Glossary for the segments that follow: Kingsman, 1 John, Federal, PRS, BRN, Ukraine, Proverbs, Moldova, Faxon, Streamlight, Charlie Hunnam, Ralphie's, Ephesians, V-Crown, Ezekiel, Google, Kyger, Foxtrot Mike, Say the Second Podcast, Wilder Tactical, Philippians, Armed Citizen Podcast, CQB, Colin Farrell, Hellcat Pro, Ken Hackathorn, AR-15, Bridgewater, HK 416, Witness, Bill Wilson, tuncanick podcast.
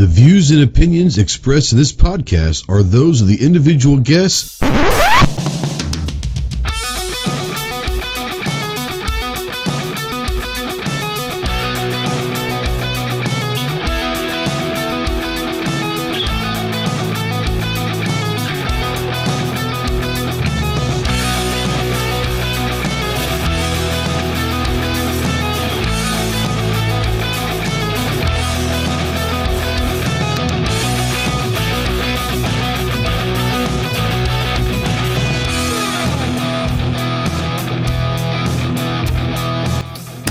The views and opinions expressed in this podcast are those of the individual guests .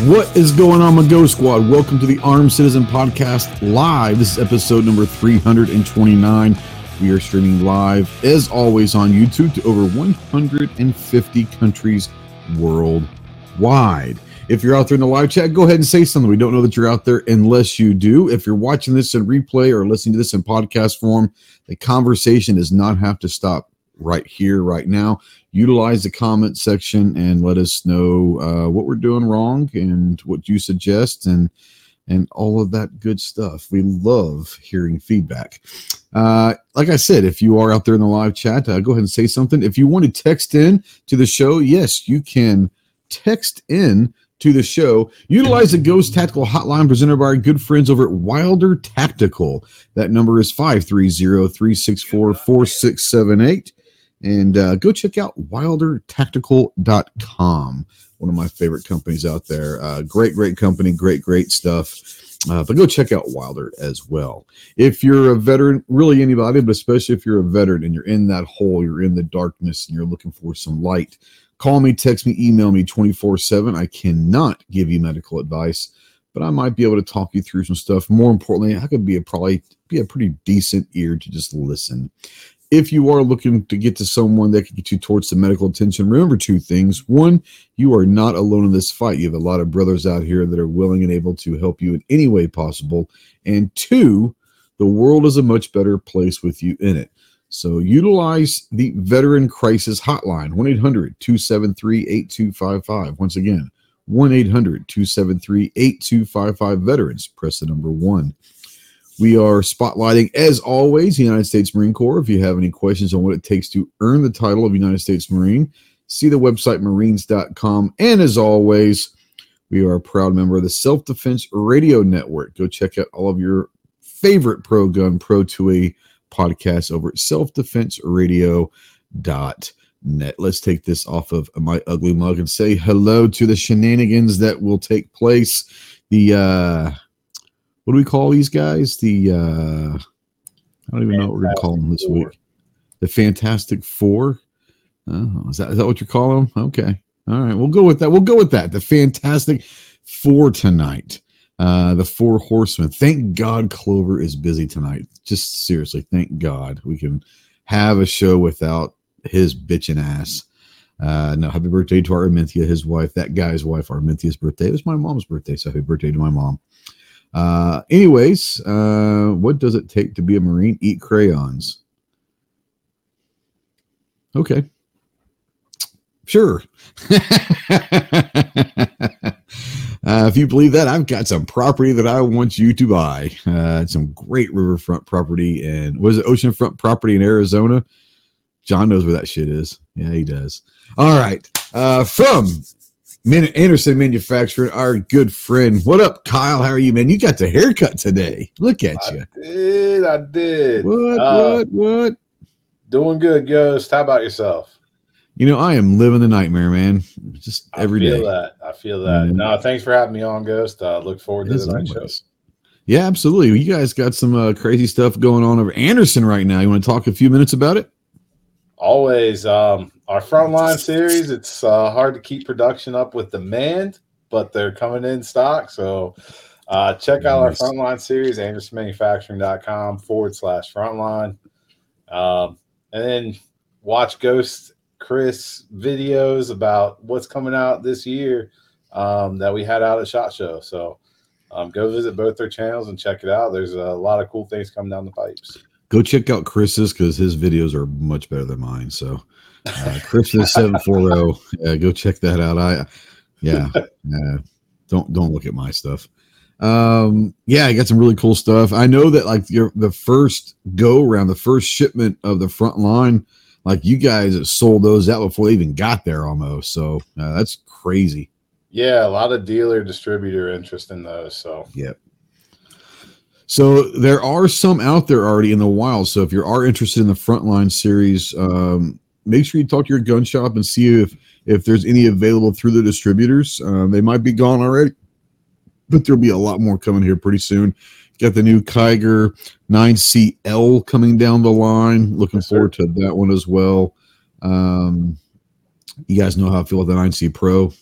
What is going on, my Ghost Squad? Welcome to the Armed Citizen Podcast Live. This is episode number 329. We are streaming live, as always, on YouTube to over 150 countries worldwide. If you're out there in the live chat, go ahead and say something. We don't know that you're out there unless you do. If you're watching this in replay or listening to this in podcast form, the conversation does not have to stop right here, right now. Utilize the comment section and let us know what we're doing wrong and what you suggest and all of that good stuff. We love hearing feedback. Like I said, if you are out there in the live chat, go ahead and say something. If you want to text in to the show, yes, you can text in to the show. Utilize the Ghost Tactical hotline presented by our good friends over at Wilder Tactical. That number is 530-364-4678. And go check out wildertactical.com, one of my favorite companies out there. Great company, great stuff. But go check out Wilder as well. If you're a veteran, really anybody, but especially if you're a veteran and you're in that hole, you're in the darkness, and you're looking for some light, call me, text me, email me 24/7. I cannot give you medical advice, but I might be able to talk you through some stuff. More importantly, I could probably be a pretty decent ear to just listen. If you are looking to get to someone that can get you towards the medical attention, remember two things. One, you are not alone in this fight. You have a lot of brothers out here that are willing and able to help you in any way possible. And two, the world is a much better place with you in it. So utilize the Veteran Crisis Hotline, 1-800-273-8255. Once again, 1-800-273-8255. Veterans, press the number 1. We are spotlighting, as always, the United States Marine Corps. If you have any questions on what it takes to earn the title of United States Marine, see the website marines.com. And as always, we are a proud member of the Self-Defense Radio Network. Go check out all of your favorite pro-gun, pro-2A podcasts over at selfdefenseradio.net. Let's take this off of my ugly mug and say hello to the shenanigans that will take place. The... what do we call these guys? The, I don't even know what we're going to call them this week. The Fantastic Four? Oh, is that what you call them? Okay. All right. We'll go with that. The Fantastic Four tonight. The Four Horsemen. Thank God Clover is busy tonight. Just seriously, thank God we can have a show without his bitching ass. No, happy birthday to Arminthia, his wife, that guy's wife, Arminthia's birthday. It was my mom's birthday, so happy birthday to my mom. Anyways, what does it take to be a Marine? Eat crayons. Okay. Sure. If you believe that, I've got some property that I want you to buy. Some great riverfront property and what is it? Oceanfront property in Arizona. John knows where that shit is. Yeah, he does. All right. From Anderson Manufacturing, our good friend. What up, Kyle? How are you, man? You got the haircut today. Look at you. I did. What? Doing good, Ghost. How about yourself? You know, I am living the nightmare, man. Just every day. I feel that. Mm-hmm. No, thanks for having me on, Ghost. I look forward to the next show. Yeah, absolutely. You guys got some crazy stuff going on over Anderson right now. You want to talk a few minutes about it? Always. Our frontline series, it's hard to keep production up with demand, but they're coming in stock. So check out our frontline series, andersonmanufacturing.com/frontline. And then watch Ghost Chris videos about what's coming out this year that we had out at SHOT Show. So go visit both their channels and check it out. There's a lot of cool things coming down the pipes. Go check out Chris's because his videos are much better than mine. So Chris's 740, go check that out. Don't look at my stuff. Yeah, I got some really cool stuff. I know that like the first go around, the first shipment of the front line, like you guys have sold those out before they even got there almost. So that's crazy. Yeah, a lot of dealer distributor interest in those. So yep. So there are some out there already in the wild. So if you are interested in the Frontline series, make sure you talk to your gun shop and see if there's any available through the distributors. They might be gone already, but there'll be a lot more coming here pretty soon. Got the new Kyger 9CL coming down the line. Looking forward to that one as well. You guys know how I feel about the 9C Pro.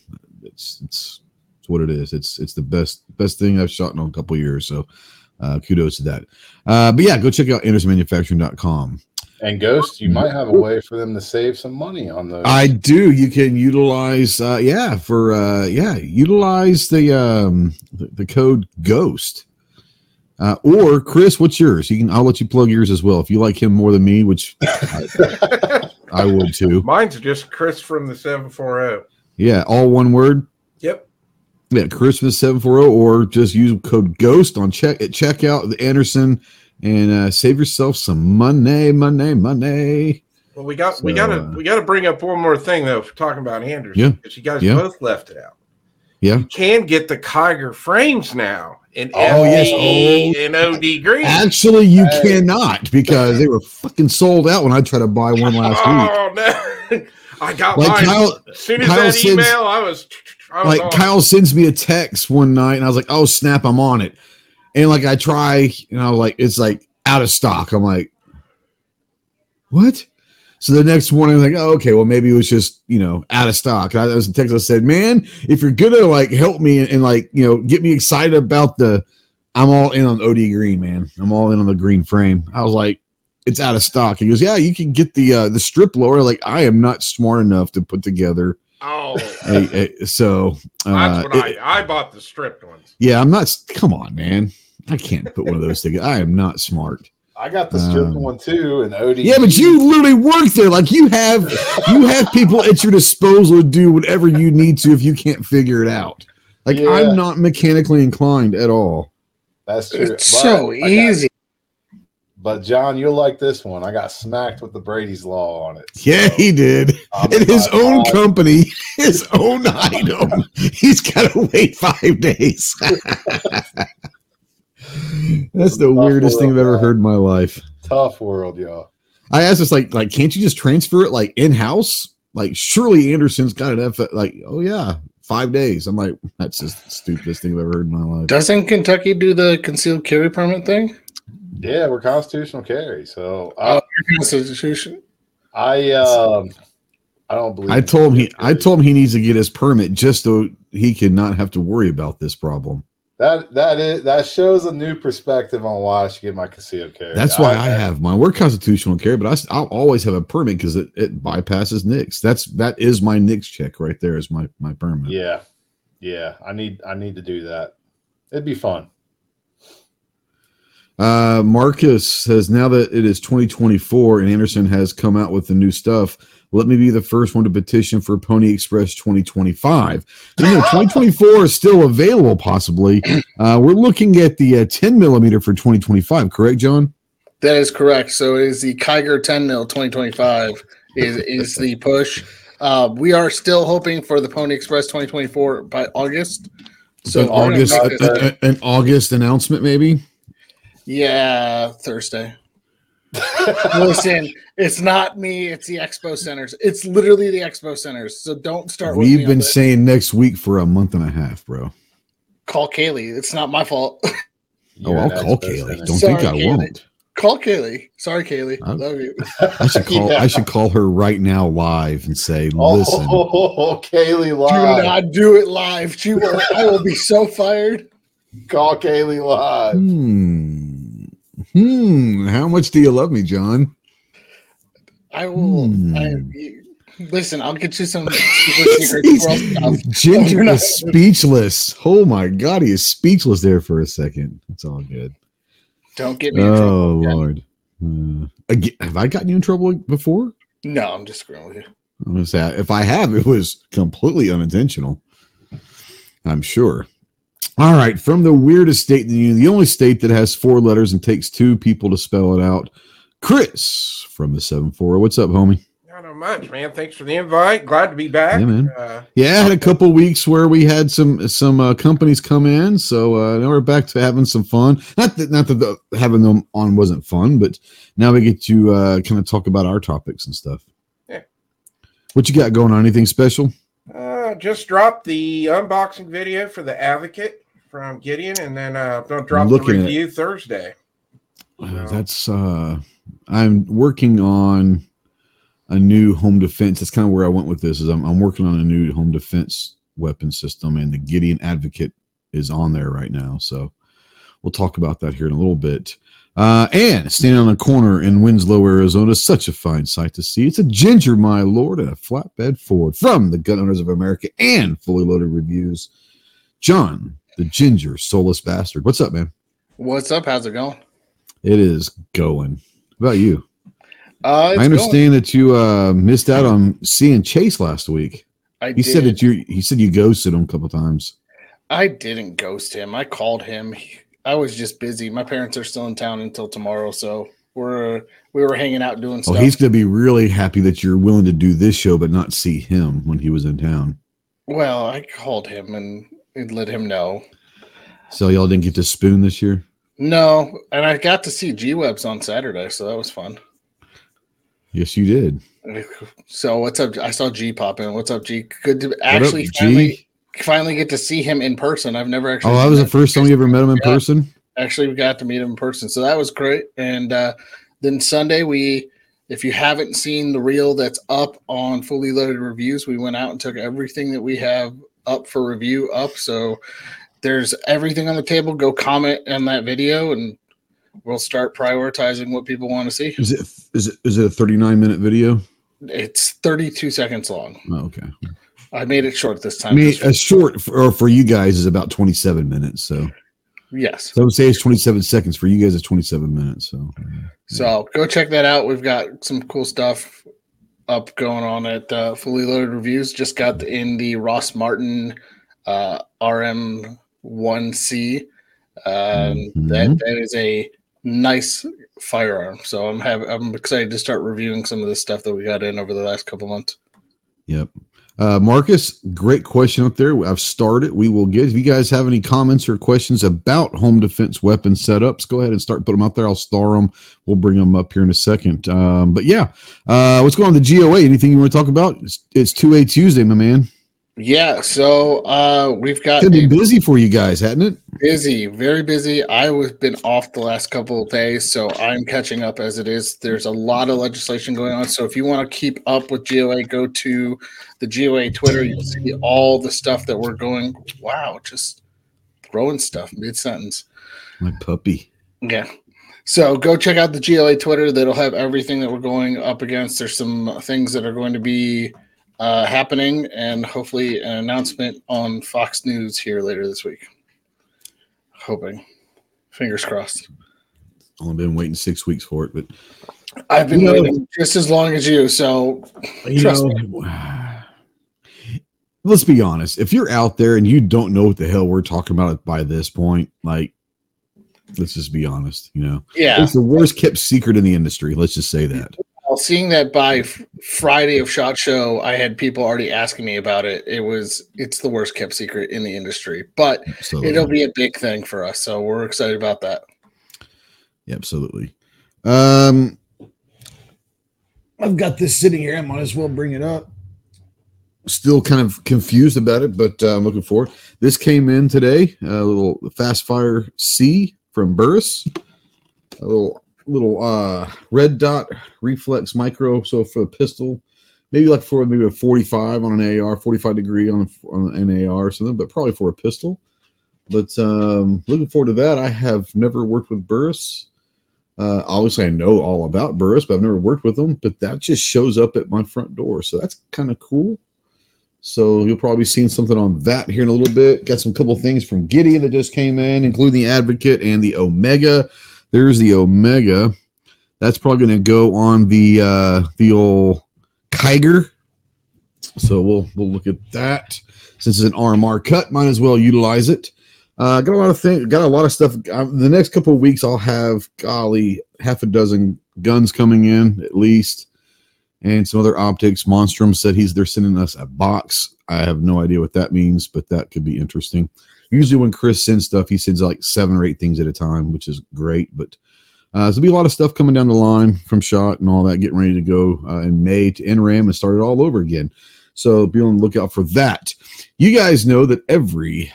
It's what it is. It's the best thing I've shot in a couple of years. So. Kudos to that. But yeah, go check out AndersonManufacturing.com. And Ghost, you might have a way for them to save some money on those. I do. You can utilize, utilize the code Ghost. Or Chris, what's yours? I'll let you plug yours as well if you like him more than me, which I would too. Mine's just Chris from the 740. Yeah, all one word. Yep. Yeah, Christmas 740, or just use code Ghost on checkout the Anderson and save yourself some money. Well, we gotta bring up one more thing though for talking about Anderson, because you guys both left it out. Yeah, you can get the Kyger frames now in and OD green. Actually, you cannot, because they were fucking sold out when I tried to buy one last week. Oh no, I got mine. As soon as that email, I was. Like Kyle sends me a text one night and I was like, oh snap, I'm on it. And like I try, you know, like it's like out of stock. I'm like, what? So the next morning I'm like, oh, okay, well maybe it was just, you know, out of stock. I was in Texas. I said, man, if you're gonna like help me and like, you know, get me excited about I'm all in on OD green, man. I'm all in on the green frame. I was like, it's out of stock. He goes, yeah, you can get the strip lower. Like I am not smart enough to put together. Oh, that's what I bought the stripped ones. Yeah, come on, man. I can't put one of those together. I am not smart. I got the stripped one too, and OD. Yeah, but you literally work there. Like you have people at your disposal to do whatever you need to if you can't figure it out. Like I'm not mechanically inclined at all. That's true. It's so easy. But, John, you'll like this one. I got smacked with the Brady's Law on it. So. Yeah, he did. In his own company, his own item. He's got to wait 5 days. That's the weirdest thing I've ever heard in my life. Tough world, y'all. I asked this, like, can't you just transfer it, like, in-house? Like, surely Anderson's got an effort. Like, oh, yeah, 5 days. I'm like, that's just the stupidest thing I've ever heard in my life. Doesn't Kentucky do the concealed carry permit thing? Yeah, we're constitutional carry. So constitution. I don't believe. I told him he needs to get his permit just so he can not have to worry about this problem. That shows a new perspective on why I should get my concealed carry. That's why I have mine. We're constitutional carry, but I'll always have a permit because it bypasses NICS. That is my NICS check right there. Is my permit. Yeah. I need to do that. It'd be fun. Marcus says, now that it is 2024 and Anderson has come out with the new stuff, let me be the first one to petition for Pony Express 2025. No, 2024 is still available, possibly. We're looking at the 10 millimeter for 2025, correct, John? That is correct. So it is the Kyger 10 mil 2025 is the push. We are still hoping for the Pony Express 2024 by August. So an August announcement, maybe? Yeah, Thursday. Listen, it's not me. It's the Expo Centers. It's literally the Expo Centers. So don't start with me. We've been saying next week for a month and a half, bro. Call Kaylee. It's not my fault. I'll call Kaylee. Don't think I won't. Call Kaylee. Sorry, Kaylee. I love you. I should call her right now live and say, listen. Oh, Kaylee live. Do not do it live. I will be so fired. Call Kaylee live. How much do you love me, John? I will. Listen, I'll get you some Ginger is speechless. Oh my God, he is speechless there for a second. It's all good. Don't get me in trouble. Oh Lord. Again, have I gotten you in trouble before? No, I'm just screwing with you. I'm gonna say, if I have, it was completely unintentional. I'm sure. All right, from the weirdest state in the union, the only state that has four letters and takes two people to spell it out, Chris from the 740. What's up, homie? Not much, man. Thanks for the invite. Glad to be back. Yeah, man. I had a couple weeks where we had some companies come in, so now we're back to having some fun. Not that having them on wasn't fun, but now we get to kind of talk about our topics and stuff. Yeah. What you got going on? Anything special? Just dropped the unboxing video for the Advocate from Gideon, and then I'll drop the review Thursday. I'm working on a new home defense. That's kind of where I went with this. I'm working on a new home defense weapon system, and the Gideon Advocate is on there right now. So we'll talk about that here in a little bit. And standing on a corner in Winslow, Arizona, such a fine sight to see. It's a Ginger, my lord, and a flatbed Ford from the Gun Owners of America and Fully Loaded Reviews. John, the Ginger, soulless bastard. What's up, man? What's up? How's it going? It is going. How about you? I understand that you missed out on seeing Chase last week. He said you ghosted him a couple times. I didn't ghost him. I called him. I was just busy. My parents are still in town until tomorrow, so we were hanging out doing stuff. Oh, he's gonna be really happy that you're willing to do this show, but not see him when he was in town. Well, I called him and let him know. So y'all didn't get to spoon this year? No, and I got to see G-Webs on Saturday, so that was fun. Yes, you did. So what's up? I saw G pop in. What's up, G? Good to actually finally get to see him in person. I've never actually. Oh, that was the first time you ever met him in person? Actually, we got to meet him in person. So that was great. And then Sunday, if you haven't seen the reel that's up on Fully Loaded Reviews, we went out and took everything that we have up for review up. So there's everything on the table. Go comment on that video and we'll start prioritizing what people want to see. Is it a 39-minute video? It's 32 seconds long. Oh, okay. I made it short this time. I mean, for you guys is about 27 minutes. So yes, so I would say it's 27 seconds for you guys. It's 27 minutes. So go check that out. We've got some cool stuff up going on at Fully Loaded Reviews. Just got in the Ross Martin RM1C. That is a nice firearm, so I'm excited to start reviewing some of the stuff that we got in over the last couple months. Yep. Marcus, great question up there. I've started. We will get, if you guys have any comments or questions about home defense weapon setups, go ahead and start putting them out there. I'll star them. We'll bring them up here in a second. What's going on with the GOA? Anything you want to talk about? It's 2A Tuesday, my man. Yeah, so we've got... It's been busy for you guys, hasn't it? Busy, very busy. I've been off the last couple of days, so I'm catching up as it is. There's a lot of legislation going on, so if you want to keep up with GOA, go to the GOA Twitter. You'll see all the stuff that we're going... Wow, just growing stuff mid-sentence. My puppy. Yeah. So go check out the GOA Twitter. That'll have everything that we're going up against. There's some things that are going to be... happening, and hopefully an announcement on Fox News here later this week. Hoping. Fingers crossed. I've been waiting 6 weeks for it, but... I've been waiting just as long as you, so trust me. Let's be honest. If you're out there and you don't know what the hell we're talking about by this point, like, let's just be honest, you know? Yeah. It's the worst kept secret in the industry. Let's just say that. Seeing that by Friday of SHOT Show, I had people already asking me about it. It's the worst kept secret in the industry, but absolutely. It'll be a big thing for us. So we're excited about that. Yeah, absolutely. I've got this sitting here. I might as well bring it up. Still kind of confused about it, but I'm looking forward. This came in today, a little Fast Fire C from Burris. A little red dot reflex micro, so for a pistol, maybe a 45 on an AR, 45 degree on an AR or something, but probably for a pistol. But looking forward to that. I have never worked with Burris. Obviously I know all about Burris, but I've never worked with them, but that just shows up at my front door, so that's kind of cool. So you'll probably be seeing something on that here in a little bit. Got some couple things from Gideon that just came in, including the Advocate and the Omega. There's the Omega. That's probably going to go on the old Kyger. So we'll look at that. Since it's an RMR cut, might as well utilize it. Got a lot of things. Got a lot of stuff. The next couple of weeks, I'll have half a dozen guns coming in at least, and some other optics. Monstrum said they're sending us a box. I have no idea what that means, but that could be interesting. Usually, when Chris sends stuff, he sends like 7 or 8 things at a time, which is great. But there'll be a lot of stuff coming down the line from SHOT and all that, getting ready to go in May to NRAM and start it all over again. So be on the lookout for that. You guys know that every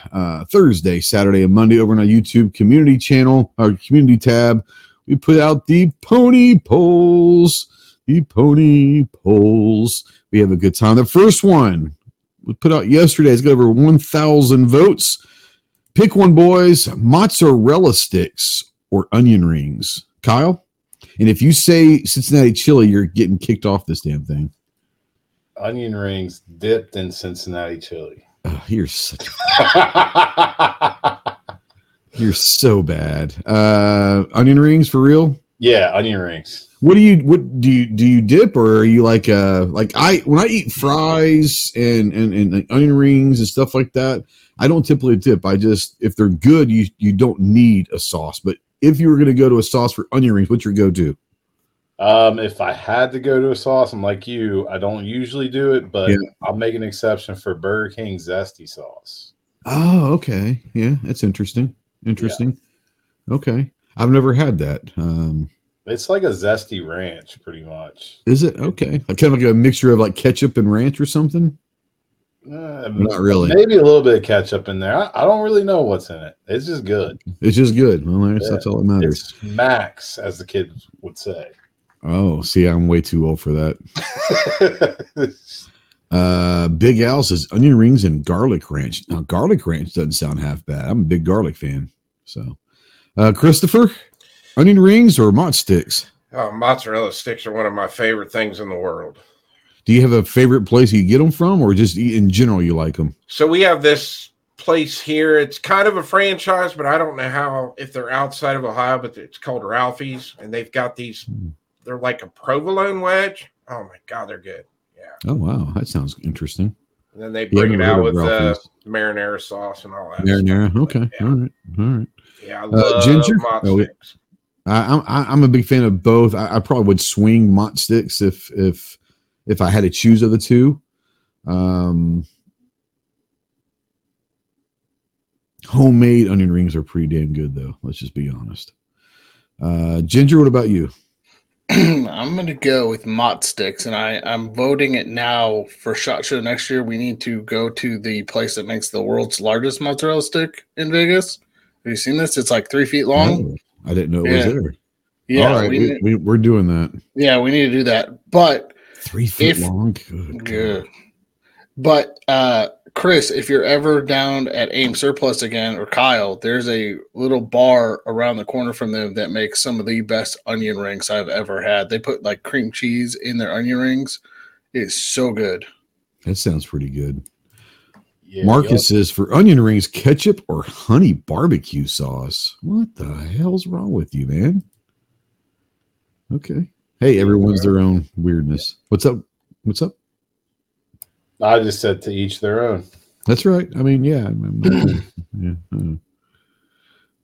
Thursday, Saturday, and Monday over on our YouTube community channel, our community tab, we put out the Pony Polls. The Pony Polls. We have a good time. The first one we put out yesterday has got over 1,000 votes. Pick one, boys. Mozzarella sticks or onion rings. Kyle? And if you say Cincinnati chili, you're getting kicked off this damn thing. Onion rings dipped in Cincinnati chili. Oh, you're such you're so bad. Onion rings for real? Yeah, onion rings. What do you dip, or are you like when I eat fries and onion rings and stuff like that, I don't typically dip. I just, if they're good, you don't need a sauce. But if you were going to go to a sauce for onion rings, what's your go-to? If I had to go to a sauce, I'm like you, I don't usually do it, but yeah. I'll make an exception for Burger King zesty sauce. Oh, okay. Yeah, that's interesting. Yeah. Okay. I've never had that. It's like a zesty ranch, pretty much. Is it? Okay. Kind of like a mixture of like ketchup and ranch or something? Not really. Maybe a little bit of ketchup in there. I don't really know what's in it. It's just good. Well, yeah. That's all that matters. It's max, as the kids would say. Oh, see, I'm way too old for that. Big Al says onion rings and garlic ranch. Now, garlic ranch doesn't sound half bad. I'm a big garlic fan. So, Christopher, onion rings or mozz sticks? Oh, mozzarella sticks are one of my favorite things in the world. Do you have a favorite place you get them from, or just in general you like them? So we have this place here. It's kind of a franchise, but I don't know if they're outside of Ohio, but it's called Ralphie's, and they've got these. They're like a provolone wedge. Oh my God, they're good. Yeah. Oh wow, that sounds interesting. And then they bring it out with marinara sauce and all that. Marinara, stuff. Okay, yeah. all right. Yeah, I love ginger. Mott sticks. I'm a big fan of both. I probably would swing mott sticks if I had to choose of the two. Homemade onion rings are pretty damn good though. Let's just be honest. Ginger, what about you? I'm going to go with mott sticks, and I'm voting it now for SHOT Show next year. We need to go to the place that makes the world's largest mozzarella stick in Vegas. Have you seen this? It's like 3 feet long. No, I didn't know it was there. Yeah, all right, we're doing that. Yeah, we need to do that. But 3 feet long? Good. But, Chris, if you're ever down at AIM Surplus again, or Kyle, there's a little bar around the corner from them that makes some of the best onion rings I've ever had. They put like cream cheese in their onion rings. It's so good. That sounds pretty good. Yeah, Marcus says, for onion rings, ketchup or honey barbecue sauce. What the hell's wrong with you, man? Okay. Hey, everyone's their own weirdness. What's up? I just said to each their own. That's right. I mean, yeah.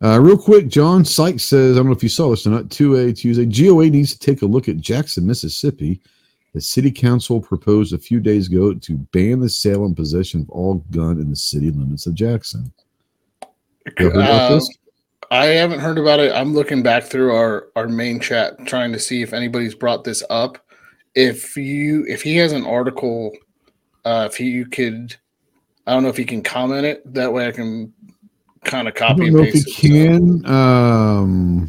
Real quick, John Sykes says, I don't know if you saw this or not, 2A Tuesday, GOA needs to take a look at Jackson, Mississippi. The city council proposed a few days ago to ban the sale and possession of all gun in the city limits of Jackson. I haven't heard about it. I'm looking back through our main chat trying to see if anybody's brought this up. If he has an article... I don't know if he can comment it. That way I can kind of copy and paste it. I don't know if he can.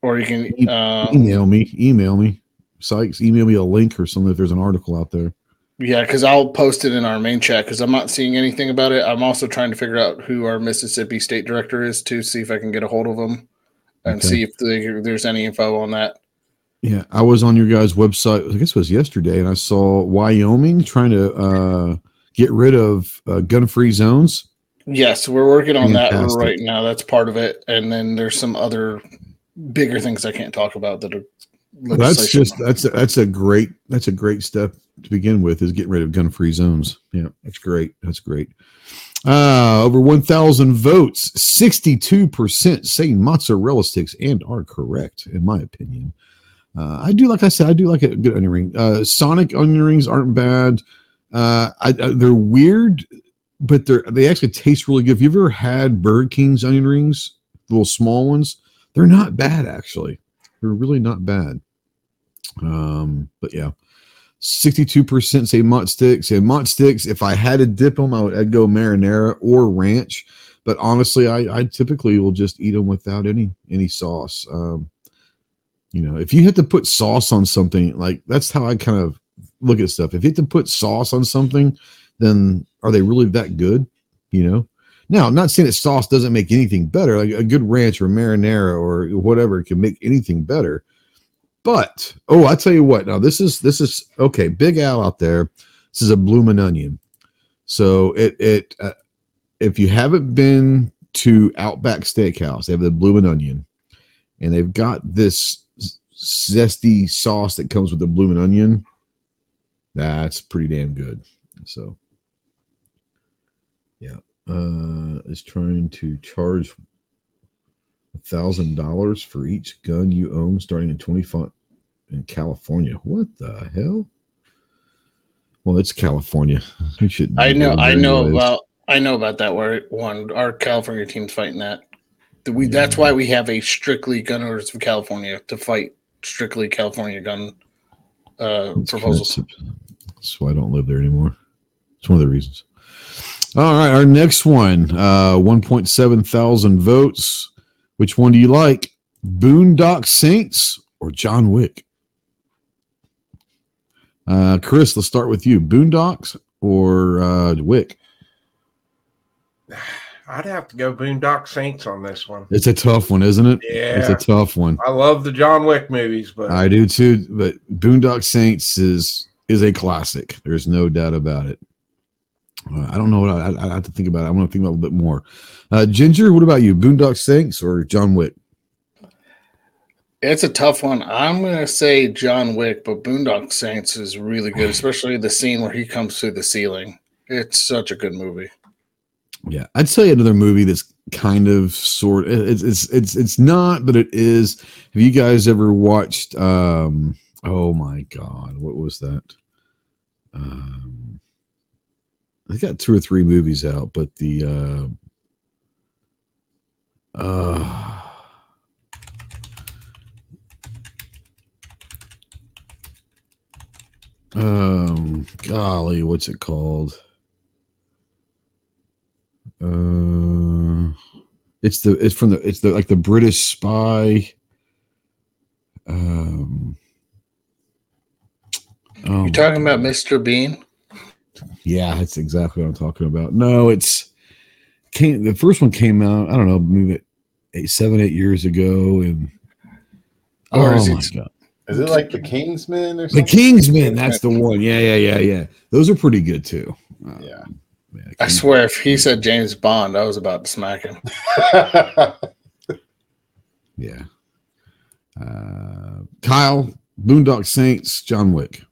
Or you can... Email me. Sykes, email me a link or something if there's an article out there. Yeah, because I'll post it in our main chat because I'm not seeing anything about it. I'm also trying to figure out who our Mississippi state director is to see if I can get a hold of him and see if there's any info on that. Yeah, I was on your guys' website, I guess it was yesterday, and I saw Wyoming trying to get rid of gun-free zones. Yes, we're working on that right now. That's part of it. And then there's some other bigger things I can't talk about that are That's a great step to begin with, is getting rid of gun-free zones. Yeah, that's great. That's great. Over 1,000 votes, 62% say mozzarella sticks and are correct, in my opinion. I do like a good onion ring. Sonic onion rings aren't bad. They're weird, but they actually taste really good. If you've ever had Burger King's onion rings, the little small ones, they're not bad, actually. They're really not bad. But yeah, 62% say mott sticks. And mott sticks, if I had to dip them, I'd go marinara or ranch. But honestly, I typically will just eat them without any sauce. You know, if you had to put sauce on something, like, that's how I kind of look at stuff. If you had to put sauce on something, then are they really that good? You know, now I'm not saying that sauce doesn't make anything better. Like a good ranch or marinara or whatever can make anything better. But, oh, I tell you what, now this is okay. Big Al out there, this is a bloomin' onion. So it if you haven't been to Outback Steakhouse, they have the bloomin' onion, and they've got this zesty sauce that comes with the bloomin' onion. That's pretty damn good. So yeah, is trying to charge $1,000 for each gun you own starting in 25 in California. What the hell? Well, it's California. I know about that one. Our California team's fighting that. That's why we have a strictly Gun Owners of California to fight strictly California gun proposals. That's why I don't live there anymore. It's one of the reasons. All right, our next one, 1,700 votes. Which one do you like, Boondock Saints or John Wick? Chris, let's start with you. Boondocks or Wick? I'd have to go Boondock Saints on this one. It's a tough one, isn't it? Yeah. It's a tough one. I love the John Wick movies, but I do too, but Boondock Saints is a classic. There's no doubt about it. I don't know what I have to think about it. I want to think about it a little bit more. Ginger, what about you? Boondock Saints or John Wick? It's a tough one. I'm going to say John Wick, but Boondock Saints is really good, especially the scene where he comes through the ceiling. It's such a good movie. Yeah, I'd say another movie that's kind of sort. It's not, but it is. Have you guys ever watched? Oh my God, what was that? I got two or three movies out, but the golly, what's it called? It's the British spy. You're talking about Mr. Bean? Yeah, that's exactly what I'm talking about. No, the first one came out, I don't know, maybe 7-8 years ago, and is it like the Kingsman or something? The Kingsman, that's the one. Yeah. Those are pretty good too. Yeah. Man, I swear, if he said James Bond, I was about to smack him. Yeah. Kyle, Boondock Saints, John Wick.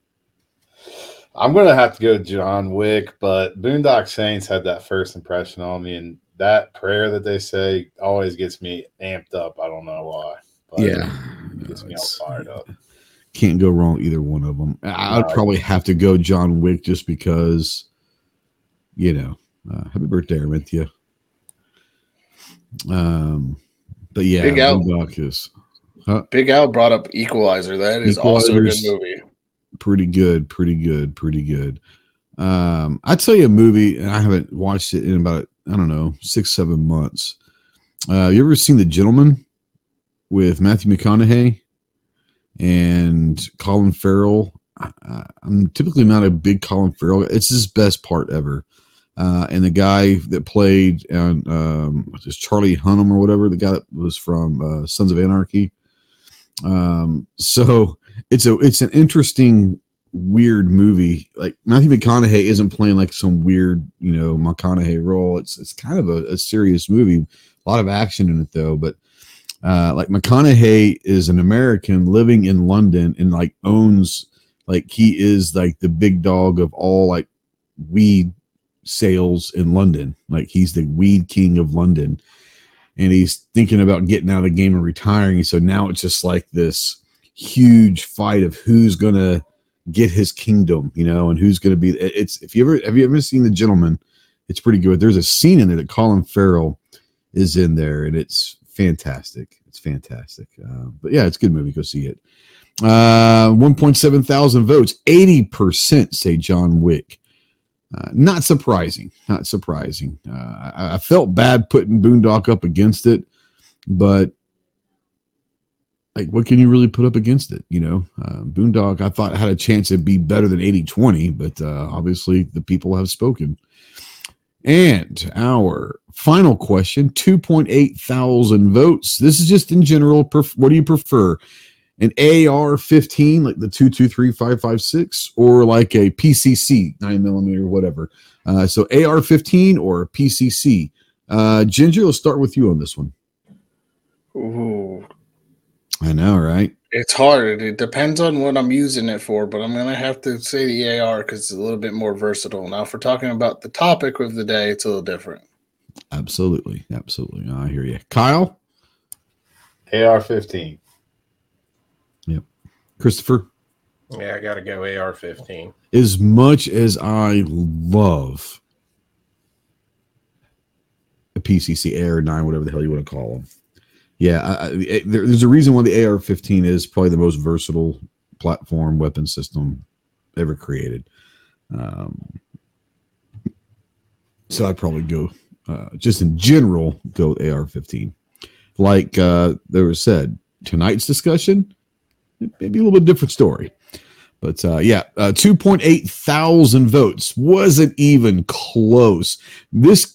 I'm going to have to go John Wick, but Boondock Saints had that first impression on me, and that prayer that they say always gets me amped up. I don't know why. But yeah. It gets me all fired up. Can't go wrong either one of them. I'd probably have to go John Wick just because, you know, happy birthday, Arminthia. But yeah, Big Al, Boondock is. Huh? Big Al brought up Equalizer. That is also a good movie. Pretty good. I'd tell you a movie, and I haven't watched it in about, I don't know, 6-7 months. You ever seen The Gentleman with Matthew McConaughey and Colin Farrell? I'm typically not a big Colin Farrell. It's his best part ever. And the guy that played just Charlie Hunnam or whatever, the guy that was from Sons of Anarchy. So it's an interesting, weird movie. Like Matthew McConaughey isn't playing like some weird, you know, McConaughey role. It's kind of a serious movie, a lot of action in it though. But Like McConaughey is an American living in London and like owns, like he is like the big dog of all like weed sales in London. Like he's the weed king of London, and he's thinking about getting out of the game and retiring. So now it's just like this huge fight of who's going to get his kingdom, you know, and who's going to be, it's, if you ever, have you ever seen The Gentleman? It's pretty good. There's a scene in there that Colin Farrell is in there, and it's fantastic. It's fantastic. But yeah, it's a good movie. Go see it. 1.7 thousand votes, 80% say John Wick. Not surprising. Not surprising. I felt bad putting Boondock up against it, but like, what can you really put up against it? You know, Boondock, I thought had a chance to be better than 80-20, but obviously the people have spoken. And our final question, 2.8 thousand votes. This is just in general. What do you prefer? An AR-15, like the 223.556, or like a PCC, 9mm, whatever. So AR-15 or PCC. Ginger, let's start with you on this one. Ooh. I know, right? It's hard. It depends on what I'm using it for, but I'm going to have to say the AR because it's a little bit more versatile. Now, if we're talking about the topic of the day, it's a little different. Absolutely. Absolutely. I hear you. Kyle? AR-15. Yep. Christopher? Yeah, I got to go AR-15. As much as I love a PCC, AR-9, whatever the hell you want to call them. Yeah, there's a reason why the AR-15 is probably the most versatile platform weapon system ever created. So I'd probably go, just in general, go AR-15. Like there was said, tonight's discussion, maybe a little bit different story. But, 2.8 thousand votes. Wasn't even close. This,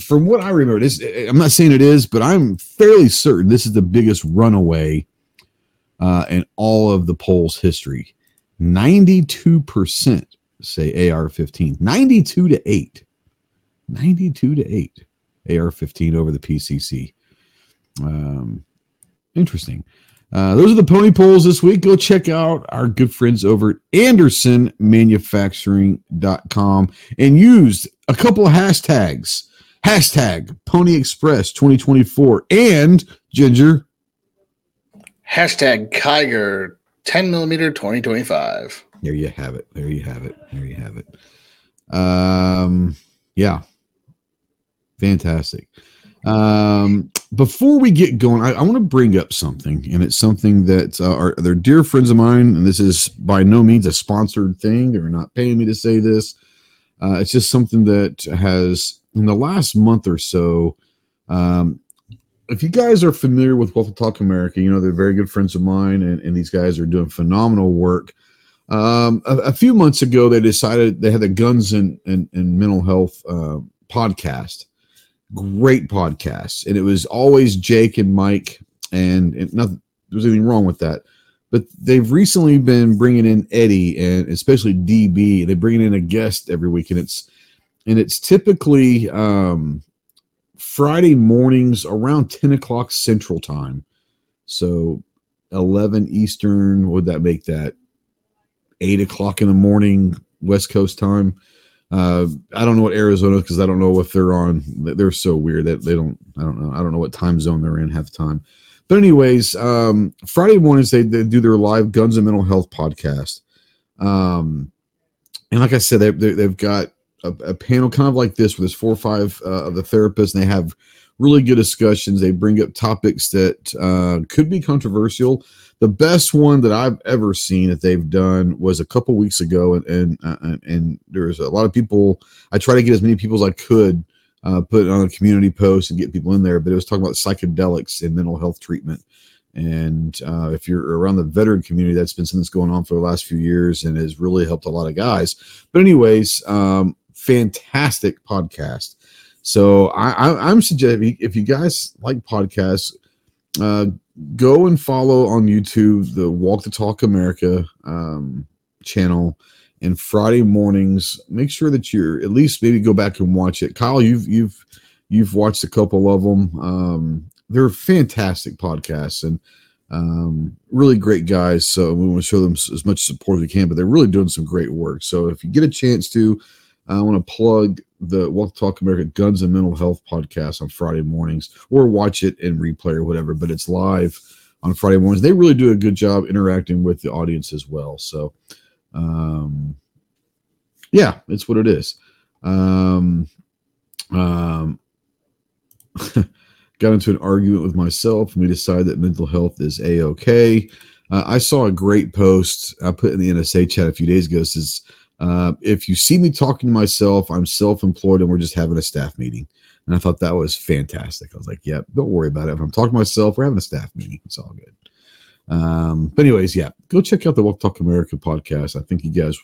from what I remember, this, I'm not saying it is, but I'm fairly certain this is the biggest runaway in all of the polls' history. 92% say AR-15. 92 to 8. AR-15 over the PCC. Interesting. Those are the pony polls this week. Go check out our good friends over at AndersonManufacturing.com and use a couple of hashtags. Hashtag Pony Express 2024 and Ginger. Hashtag Kyger 10mm 2025. There you have it. There you have it. There you have it. Yeah. Fantastic. Before we get going, I want to bring up something, and it's something that they're dear friends of mine, and this is by no means a sponsored thing. They're not paying me to say this. It's just something that has, in the last month or so, if you guys are familiar with Walk the Talk America, you know they're very good friends of mine, and these guys are doing phenomenal work. A few months ago, they decided they had the Guns and Mental Health podcast. Great podcast, and it was always Jake and Mike, and nothing, there was anything wrong with that. But they've recently been bringing in Eddie and especially DB. They're bringing in a guest every week, and it's typically Friday mornings around 10 o'clock Central Time, so 11 Eastern. Would that make that 8 o'clock in the morning West Coast time? I don't know what Arizona, because I don't know if they're on. They're so weird that they don't. I don't know. I don't know what time zone they're in half the time. But anyways, Friday mornings they do their live Guns and Mental Health podcast. And like I said, they've got a panel kind of like this with 4 or 5 of the therapists, and they have really good discussions. They bring up topics that could be controversial. The best one that I've ever seen that they've done was a couple weeks ago, and there was a lot of people. I try to get as many people as I could, put it on a community post and get people in there. But it was talking about psychedelics and mental health treatment. And if you're around the veteran community, that's been something that's going on for the last few years and has really helped a lot of guys. But anyways, fantastic podcast. So I'm suggesting if you guys like podcasts, go and follow on YouTube the Walk the Talk America channel, and Friday mornings, make sure that you're at least maybe go back and watch it. Kyle, you've watched a couple of them. they're fantastic podcasts and really great guys. So we want to show them as much support as we can, but they're really doing some great work. So if you get a chance to, I want to plug the Walk the Talk America Guns and Mental Health podcast on Friday mornings, or watch it and replay or whatever, but it's live on Friday mornings. They really do a good job interacting with the audience as well. So, yeah, it's what it is. Got into an argument with myself, and we decided that mental health is A-OK. I saw a great post I put in the NSA chat a few days ago. It says, if you see me talking to myself, I'm self-employed and we're just having a staff meeting. And I thought that was fantastic. I was like, yeah, don't worry about it. If I'm talking to myself, we're having a staff meeting. It's all good. But anyways, yeah, go check out the Walk Talk America podcast. I think you guys,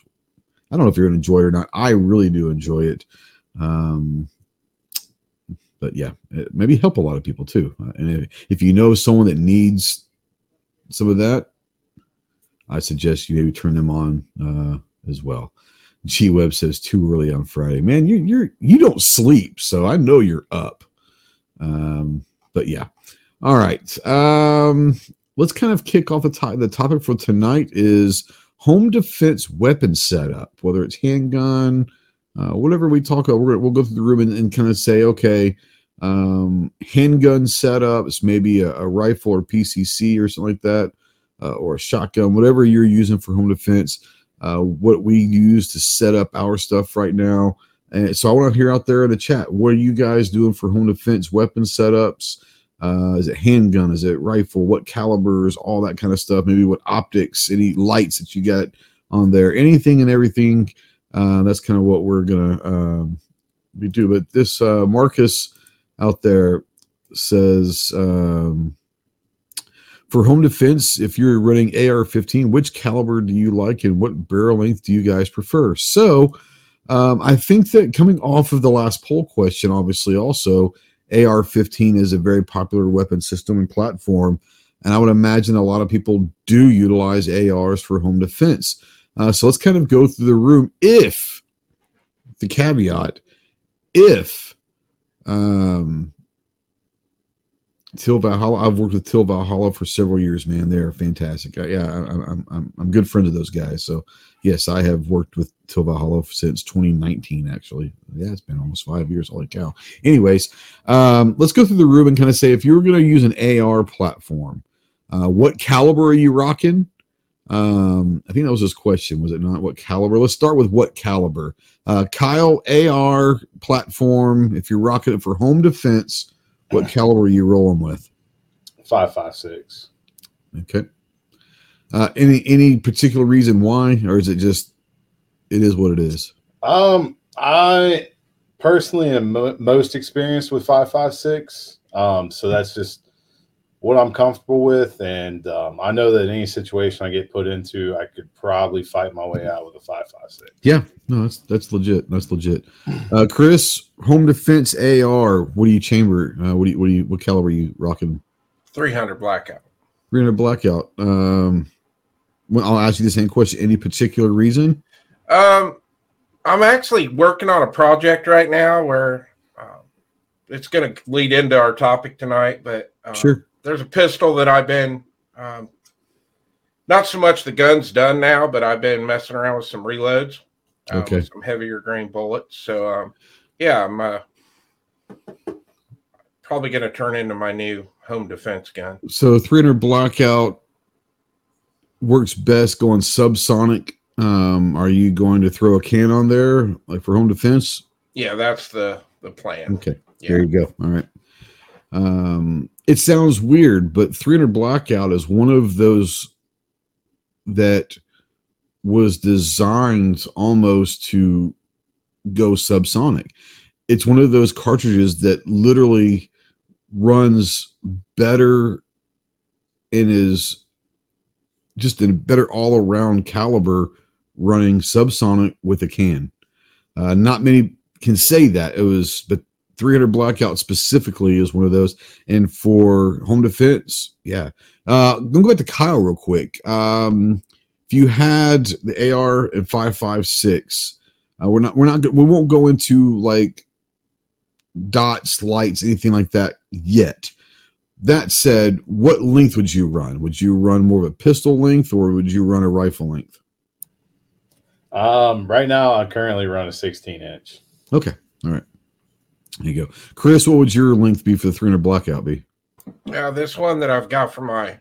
I don't know if you're going to enjoy it or not. I really do enjoy it. But yeah, it maybe help a lot of people too. And if you know someone that needs some of that, I suggest you maybe turn them on as well. G Web says too early on Friday, man. You don't sleep, so I know you're up. But yeah, all right. Let's kind of kick off the topic for tonight is home defense weapon setup, whether it's handgun. Whatever we talk about, we'll go through the room and kind of say, okay, handgun setups, maybe a rifle or PCC or something like that, or a shotgun, whatever you're using for home defense, what we use to set up our stuff right now. And so I want to hear out there in the chat, what are you guys doing for home defense weapon setups? Is it handgun? Is it rifle? What calibers? All that kind of stuff. Maybe what optics, any lights that you got on there, anything and everything. That's kind of what we're going to be doing. But this Marcus out there says, for home defense, if you're running AR-15, which caliber do you like and what barrel length do you guys prefer? So I think that coming off of the last poll question, obviously also, AR-15 is a very popular weapon system and platform. And I would imagine a lot of people do utilize ARs for home defense. So let's kind of go through the room. If Till Valhalla, I've worked with Till Valhalla for several years, man. They're fantastic. I'm good friend of those guys. So yes, I have worked with Till Valhalla since 2019, actually. Yeah, it's been almost 5 years. Holy cow. Anyways, let's go through the room and kind of say, if you were going to use an AR platform, what caliber are you rocking? I think that was his question, was it not? What caliber? Let's start with what caliber. Kyle, AR platform, if you're rocking it for home defense, what caliber are you rolling with? 5.56. Okay. Any particular reason why, or is it just it is what it is? I personally am most experienced with 5.56. So that's just what I'm comfortable with, and I know that in any situation I get put into, I could probably fight my way out with a 5.56. Yeah, no, that's legit. That's legit. Chris, home defense AR. What do you chamber? What caliber are you rocking? 300 blackout. 300 blackout. Well, I'll ask you the same question. Any particular reason? I'm actually working on a project right now where it's going to lead into our topic tonight, but sure. There's a pistol that I've been, not so much the gun's done now, but I've been messing around with some reloads, with some heavier grain bullets. So, yeah, I'm probably going to turn into my new home defense gun. So 300 blackout works best going subsonic. Are you going to throw a can on there, like for home defense? Yeah, that's the plan. Okay, yeah. There you go. All right. It sounds weird, but 300 blackout is one of those that was designed almost to go subsonic. It's one of those cartridges that literally runs better and is just in a better all-around caliber running subsonic with a can. Not many can say that. It was, but 300 blackout specifically is one of those. And for home defense, yeah. I'm going to go back to Kyle real quick. If you had the AR and 5.56, we won't go into like dots, lights, anything like that yet. That said, what length would you run? Would you run more of a pistol length, or would you run a rifle length? Right now, I currently run a 16-inch. Okay, all right. There you go. Chris, what would your length be for the 300 blackout be? Now, this one that I've got for my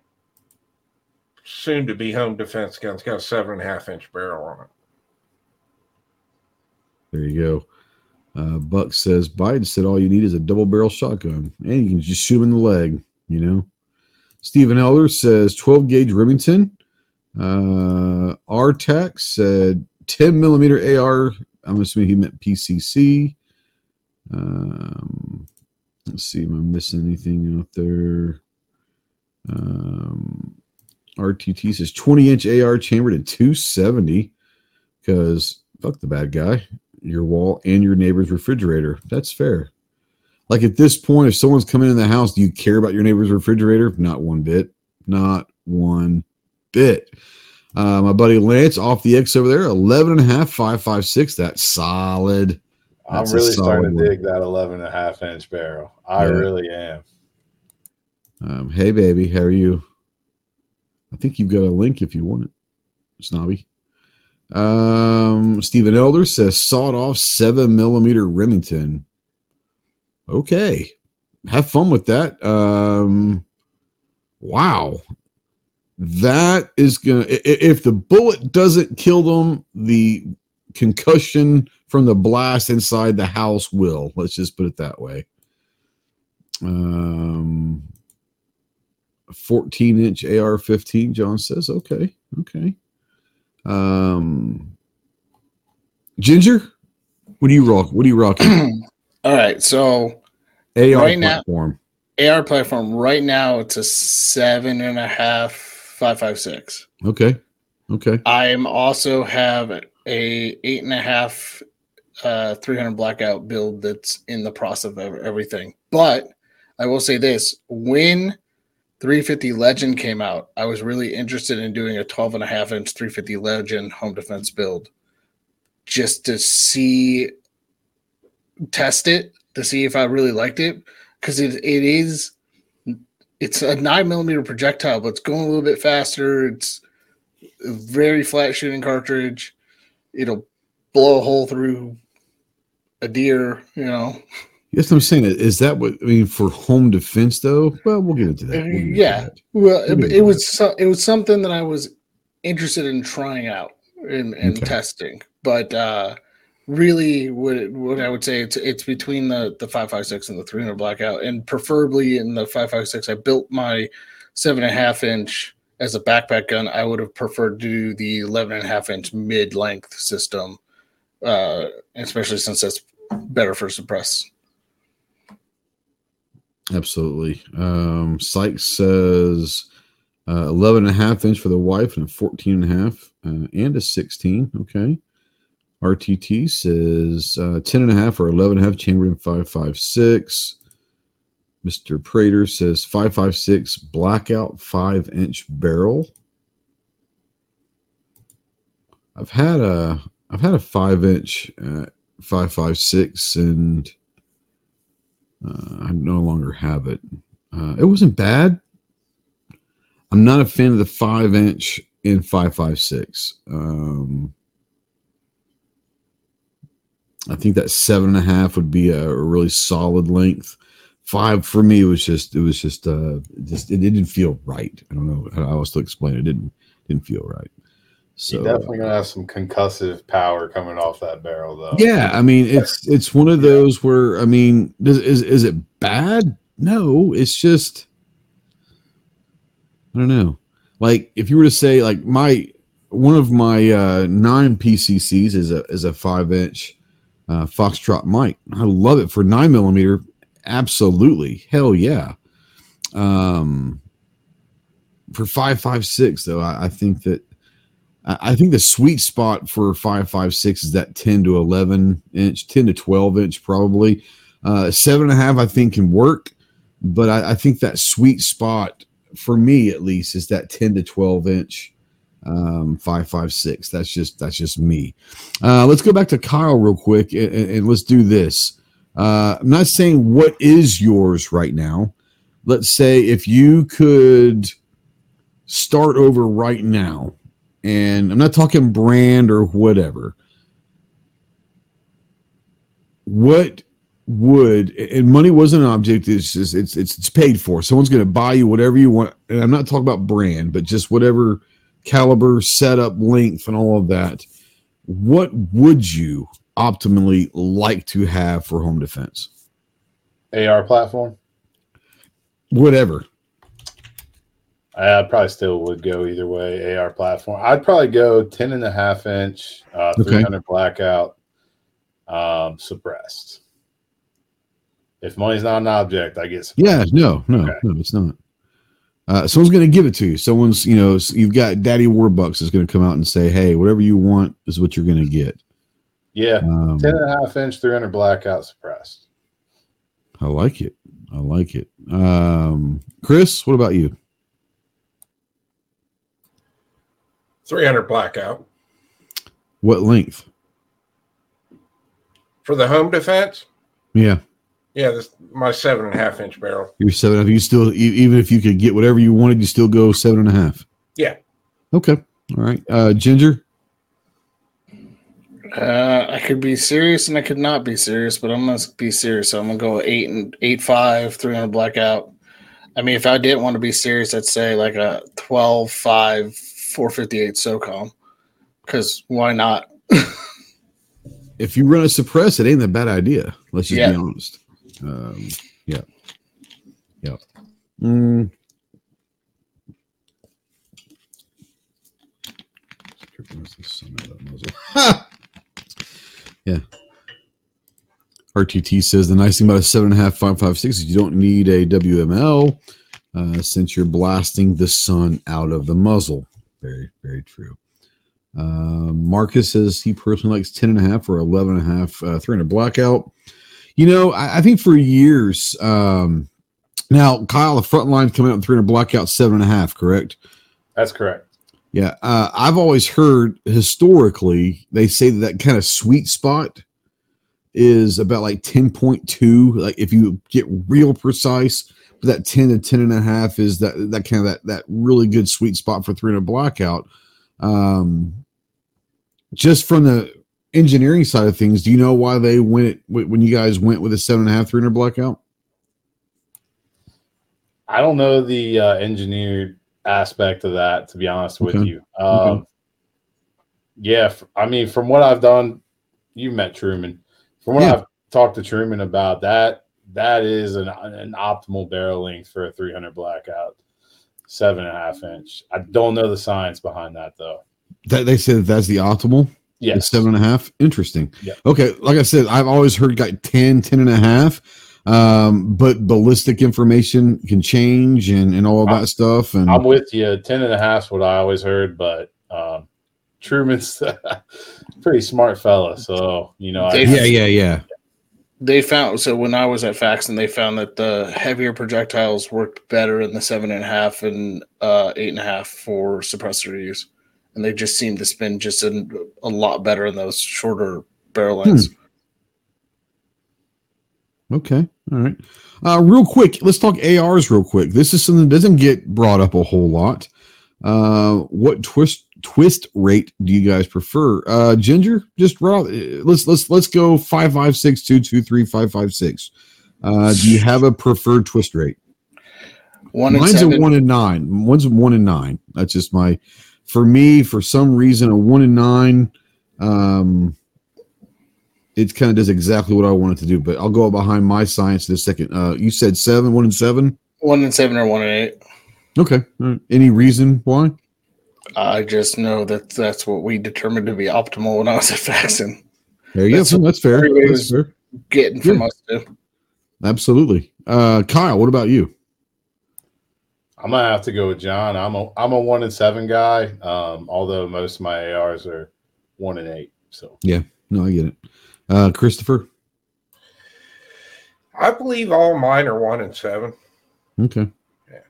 soon-to-be home defense gun's got a 7.5-inch barrel on it. There you go. Buck says, Biden said all you need is a double-barrel shotgun, and you can just shoot him in the leg, you know. Stephen Elder says 12-gauge Remington. RTAC said 10-millimeter AR. I'm assuming he meant PCC. Let's see if I'm missing anything out there. RTT says 20-inch AR chambered in 270 because fuck the bad guy, your wall, and your neighbor's refrigerator. That's fair. Like at this point, if someone's coming in the house, do you care about your neighbor's refrigerator? Not one bit. Not one bit. My buddy Lance off the X over there, 11.5, 5.56. That's solid. That's I'm really starting to dig that 11.5-inch barrel. I really am. Hey, baby, how are you? I think you've got a link if you want it, Snobby. Stephen Elder says sawed-off 7-millimeter Remington. Okay. Have fun with that. Wow. That is going to... If the bullet doesn't kill them, the concussion from the blast inside the house will. Let's just put it that way. 14-inch AR-15, John says. Okay, okay. Ginger, what do you rock? What are you rocking? All right, so AR platform. Right now, it's a 7.5 5.56. Okay, okay. I'm also have a 8.5 300 blackout build that's in the process of everything. But I will say this: when 350 Legend came out, I was really interested in doing a 12.5-inch 350 Legend home defense build just to test it, to see if I really liked it. Because it's a 9-millimeter projectile, but it's going a little bit faster. It's a very flat shooting cartridge. It'll blow a hole through a deer, you know. Yes, I'm saying, is that what I mean for home defense though? Well, we'll get into that. It was something that I was interested in trying out and testing, but really, what I would say it's between the 5.56 and the 300 blackout, and preferably in the 5.56. I built my 7.5-inch as a backpack gun. I would have preferred to do the 11.5-inch mid-length system, especially since that's better for suppress. Absolutely. Sykes says 11.5-inch for the wife, and a 14.5 and a 16. Okay. RTT says 10.5 or 11.5 chambered in 5.56. Mr. Prater says 5.56 blackout 5-inch barrel. I've had a 5-inch 5.56 and. I no longer have it. It wasn't bad. I'm not a fan of the 5-inch in 5.56. I think that 7.5 would be a really solid length. 5 for me was just it didn't feel right. I don't know how else to explain it. It didn't feel right. So, you're definitely gonna have some concussive power coming off that barrel, though. Yeah, I mean, it's one of those where, I mean, is it bad? No, it's just, I don't know. Like if you were to say, like one of my 9 PCCs is a 5-inch Foxtrot Mike. I love it for 9 millimeter. Absolutely, hell yeah. For 5.56 though, I think the sweet spot for 5.56 is that 10 to 11 inch, 10 to 12 inch probably. 7.5 I think can work, but I think that sweet spot for me at least is that 10 to 12 inch 5.56. That's just me. Let's go back to Kyle real quick and let's do this. I'm not saying what is yours right now, let's say if you could start over right now, and I'm not talking brand or whatever, what would, and money wasn't an object, it's just, it's paid for. Someone's going to buy you whatever you want. And I'm not talking about brand, but just whatever caliber, setup, length, and all of that. What would you optimally like to have for home defense? AR platform? Whatever. I probably still would go either way, AR platform. I'd probably go 10.5-inch, 300 blackout, suppressed. If money's not an object, I get suppressed. Yeah, no, it's not. Someone's going to give it to you. Someone's, you've got Daddy Warbucks is going to come out and say, hey, whatever you want is what you're going to get. Yeah, 10.5-inch, 300 blackout suppressed. I like it. Chris, what about you? 300 blackout. What length? For the home defense? Yeah. Yeah, this, my 7.5-inch barrel. You're 7.5. You still, even if you could get whatever you wanted, you still go 7.5. Yeah. Okay. All right. Ginger? I could be serious and I could not be serious, but I'm going to be serious. So I'm going to go 8.5, 300 blackout. I mean, if I didn't want to be serious, I'd say like a 12.5, 458 SOCOM, because why not? If you run a suppress, it ain't a bad idea. Let's just be honest. Yeah. RTT says the nice thing about a 7.5 5.56 is you don't need a WML since you're blasting the sun out of the muzzle. Very, very true. Marcus says he personally likes 10.5 or 11.5, 300 blackout. You know, I think for years, now, Kyle, the front line coming out in 300 blackout, 7.5, correct? That's correct. Yeah. I've always heard historically, they say that kind of sweet spot is about like 10.2. Like if you get real precise, but that 10 to 10.5 is that kind of that really good sweet spot for 300 blackout. Just from the engineering side of things, do you know why they went when you guys went with a 7.5 300 blackout? I don't know the engineered aspect of that, to be honest with you. Yeah, I mean, from what I've done, you met Truman. From what I've talked to Truman about, that is an optimal barrel length for a 300 blackout, 7.5-inch. I don't know the science behind that though. That they said that's the optimal. Yeah, 7.5. Interesting. Yeah. Okay. Like I said, I've always heard like 10, 10.5, but ballistic information can change and all of that stuff. And I'm with you. 10.5 is what I always heard, but Truman's a pretty smart fella. So, They found, so when I was at Faxon, they found that the heavier projectiles worked better in the 7.5 and 8.5 for suppressor use. And they just seem to spin just a lot better in those shorter barrel lengths. Okay. All right. Real quick, let's talk ARs real quick. This is something that doesn't get brought up a whole lot. What twist rate do you guys prefer? Ginger, just raw. Let's go 5.56, 2.23, 5.56. Do you have a preferred twist rate? Mine's a 1 and 9. That's just my. For me, for some reason, a 1 and 9, it kind of does exactly what I wanted to do. But I'll go behind my science in a second. You said 7, 1 and 7? 1 and 7 or 1 and 8. Okay. Any reason why? I just know that that's what we determined to be optimal when I was at Faxon. There you go. That's fair. That's fair. Getting from us too. Absolutely. Kyle, what about you? I'm gonna have to go with John. I'm a 1 and 7 guy. Although most of my ARs are 1 and 8. So yeah, no, I get it. Christopher, I believe all mine are 1 and 7. Okay. Yeah,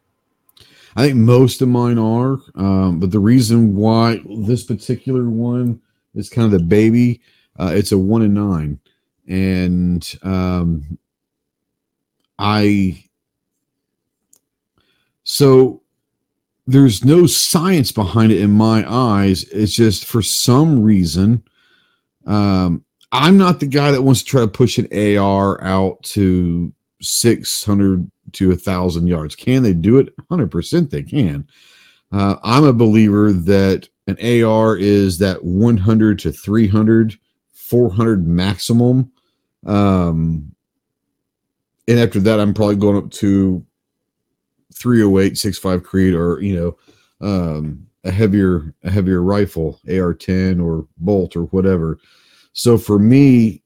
I think most of mine are. But the reason why this particular one is kind of the baby, it's a 1 and 9, and So there's no science behind it in my eyes. It's just for some reason, I'm not the guy that wants to try to push an AR out to 600 to 1,000 yards. Can they do it? 100% they can. I'm a believer that an AR is that 100 to 300, 400 maximum. And after that, I'm probably going up to 308, 6.5 Creed, or, a heavier rifle, AR-10 or Bolt or whatever. So for me,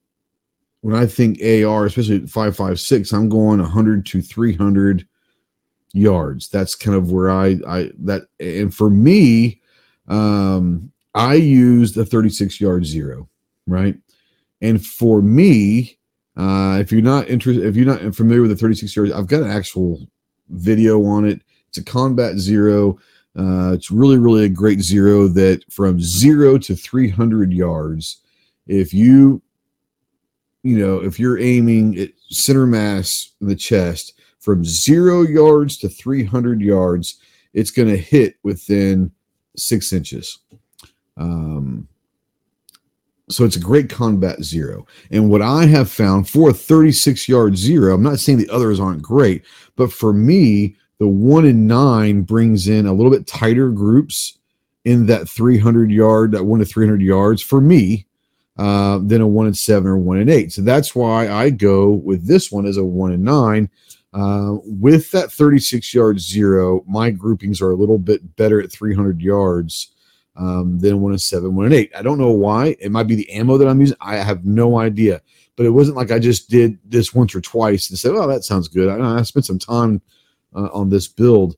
when I think AR, especially 5.56, I'm going 100 to 300 yards. That's kind of where I and for me, I use the 36 yard zero, right? And for me, if you're not familiar with the 36 yards, I've got an actual video on it. It's a combat zero. It's really, really a great zero that from 0 to 300 yards, if you're aiming at center mass in the chest, from 0 yards to 300 yards, it's going to hit within 6 inches. So it's a great combat zero. And what I have found for a 36-yard zero, I'm not saying the others aren't great, but for me, the 1 and 9 brings in a little bit tighter groups in that 300-yard, that 1 to 300 yards for me, than a 1 and 7 or 1 and 8. So that's why I go with this one as a 1 and 9. With that 36-yard zero, my groupings are a little bit better at 300 yards than 1 and 7, 1 and 8. I don't know why. It might be the ammo that I'm using. I have no idea. But it wasn't like I just did this once or twice and said, oh, that sounds good. I spent some time on this build.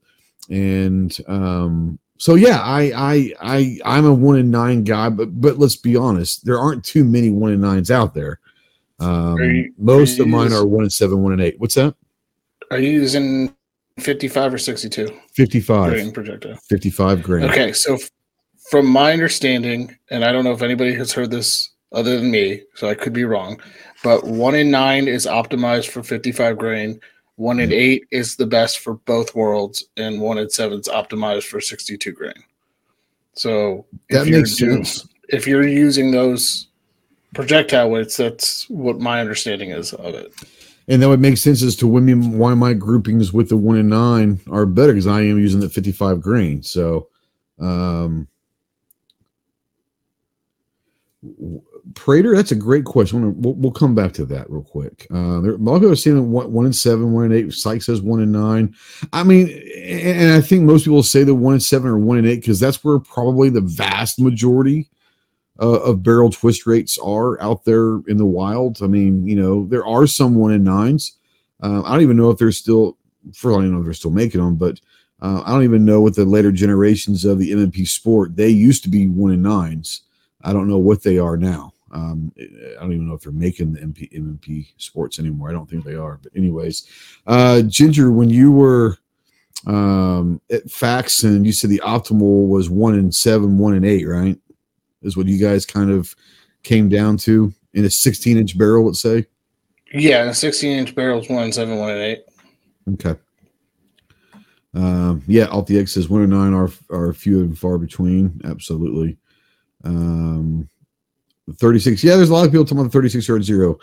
And so, yeah, I'm a 1 and 9 guy. But let's be honest, there aren't too many 1 and 9s out there. Most of mine are 1 and 7, 1 and 8. What's that? Are you using 55 or 62? 55 projectile. 55 grain. Okay, so from my understanding, and I don't know if anybody has heard this other than me, so I could be wrong, but 1 in 9 is optimized for 55 grain. 1 in 8 is the best for both worlds, and 1 in 7 is optimized for 62 grain. So that makes sense. If you're using those projectile weights, that's what my understanding is of it. And that would make sense as to why my groupings with the 1 and 9 are better, because I am using the 55 grain. So, Prater, that's a great question. We'll come back to that real quick. A lot of people are saying 1 and 7, 1 and 8. Sykes says 1 and 9. I mean, and I think most people say the 1 and 7 or 1 and 8 because that's where probably the vast majority of barrel twist rates are out there in the wild. I mean, there are some 1 in 9s. I don't even know if they're still, for all I know, if they're still making them, but I don't even know what the later generations of the M&P Sport, they used to be 1 in 9s. I don't know what they are now. I don't even know if they're making the M&P Sports anymore. I don't think they are, but anyways, Ginger, when you were at Faxon, you said the optimal was 1 in 7, 1 in 8, right? Is what you guys kind of came down to in a 16-inch barrel, let's say? Yeah, a 16-inch barrel is 1 in 7, 1 in 8. Okay. Yeah, Alt the X says 1 in 9 are few and far between. Absolutely. 36. Yeah, there's a lot of people talking about the 36-yard zero.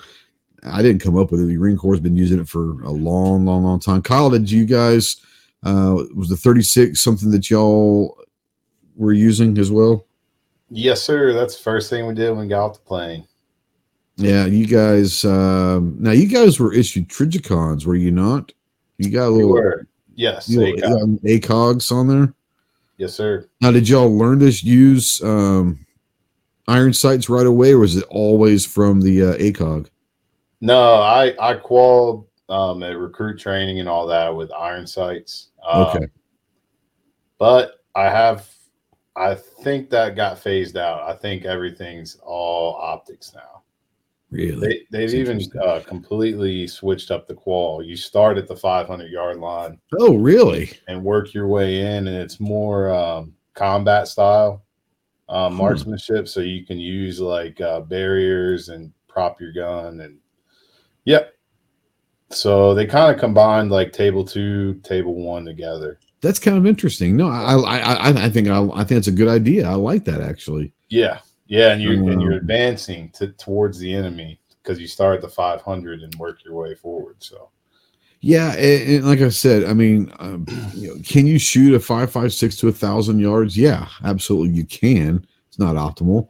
I didn't come up with it. The Marine Corps has been using it for a long, long, long time. Kyle, did you guys, was the 36 something that y'all were using as well? Yes, sir. That's the first thing we did when we got off the plane. Yeah, you guys. Now, you guys were issued Trigicons, were you not? You got a little. We were. Yes. ACOGs on there. Yes, sir. Now, did y'all learn to use iron sights right away, or was it always from the ACOG? No, I qualled at recruit training and all that with iron sights. Okay. But I think that got phased out. I think everything's all optics now. Really? They've even completely switched up the qual. You start at the 500-yard line. Oh, really? And work your way in, and it's more combat style marksmanship, so you can use like barriers and prop your gun. And yep. So they kind of combined like table 2, table 1 together. That's kind of interesting. No, I think it's a good idea. I like that actually. Yeah, yeah, and you're advancing towards the enemy because you start at the 500 and work your way forward. So. Yeah, and like I said, I mean, can you shoot a 5.56 to 1,000 yards? Yeah, absolutely, you can. It's not optimal.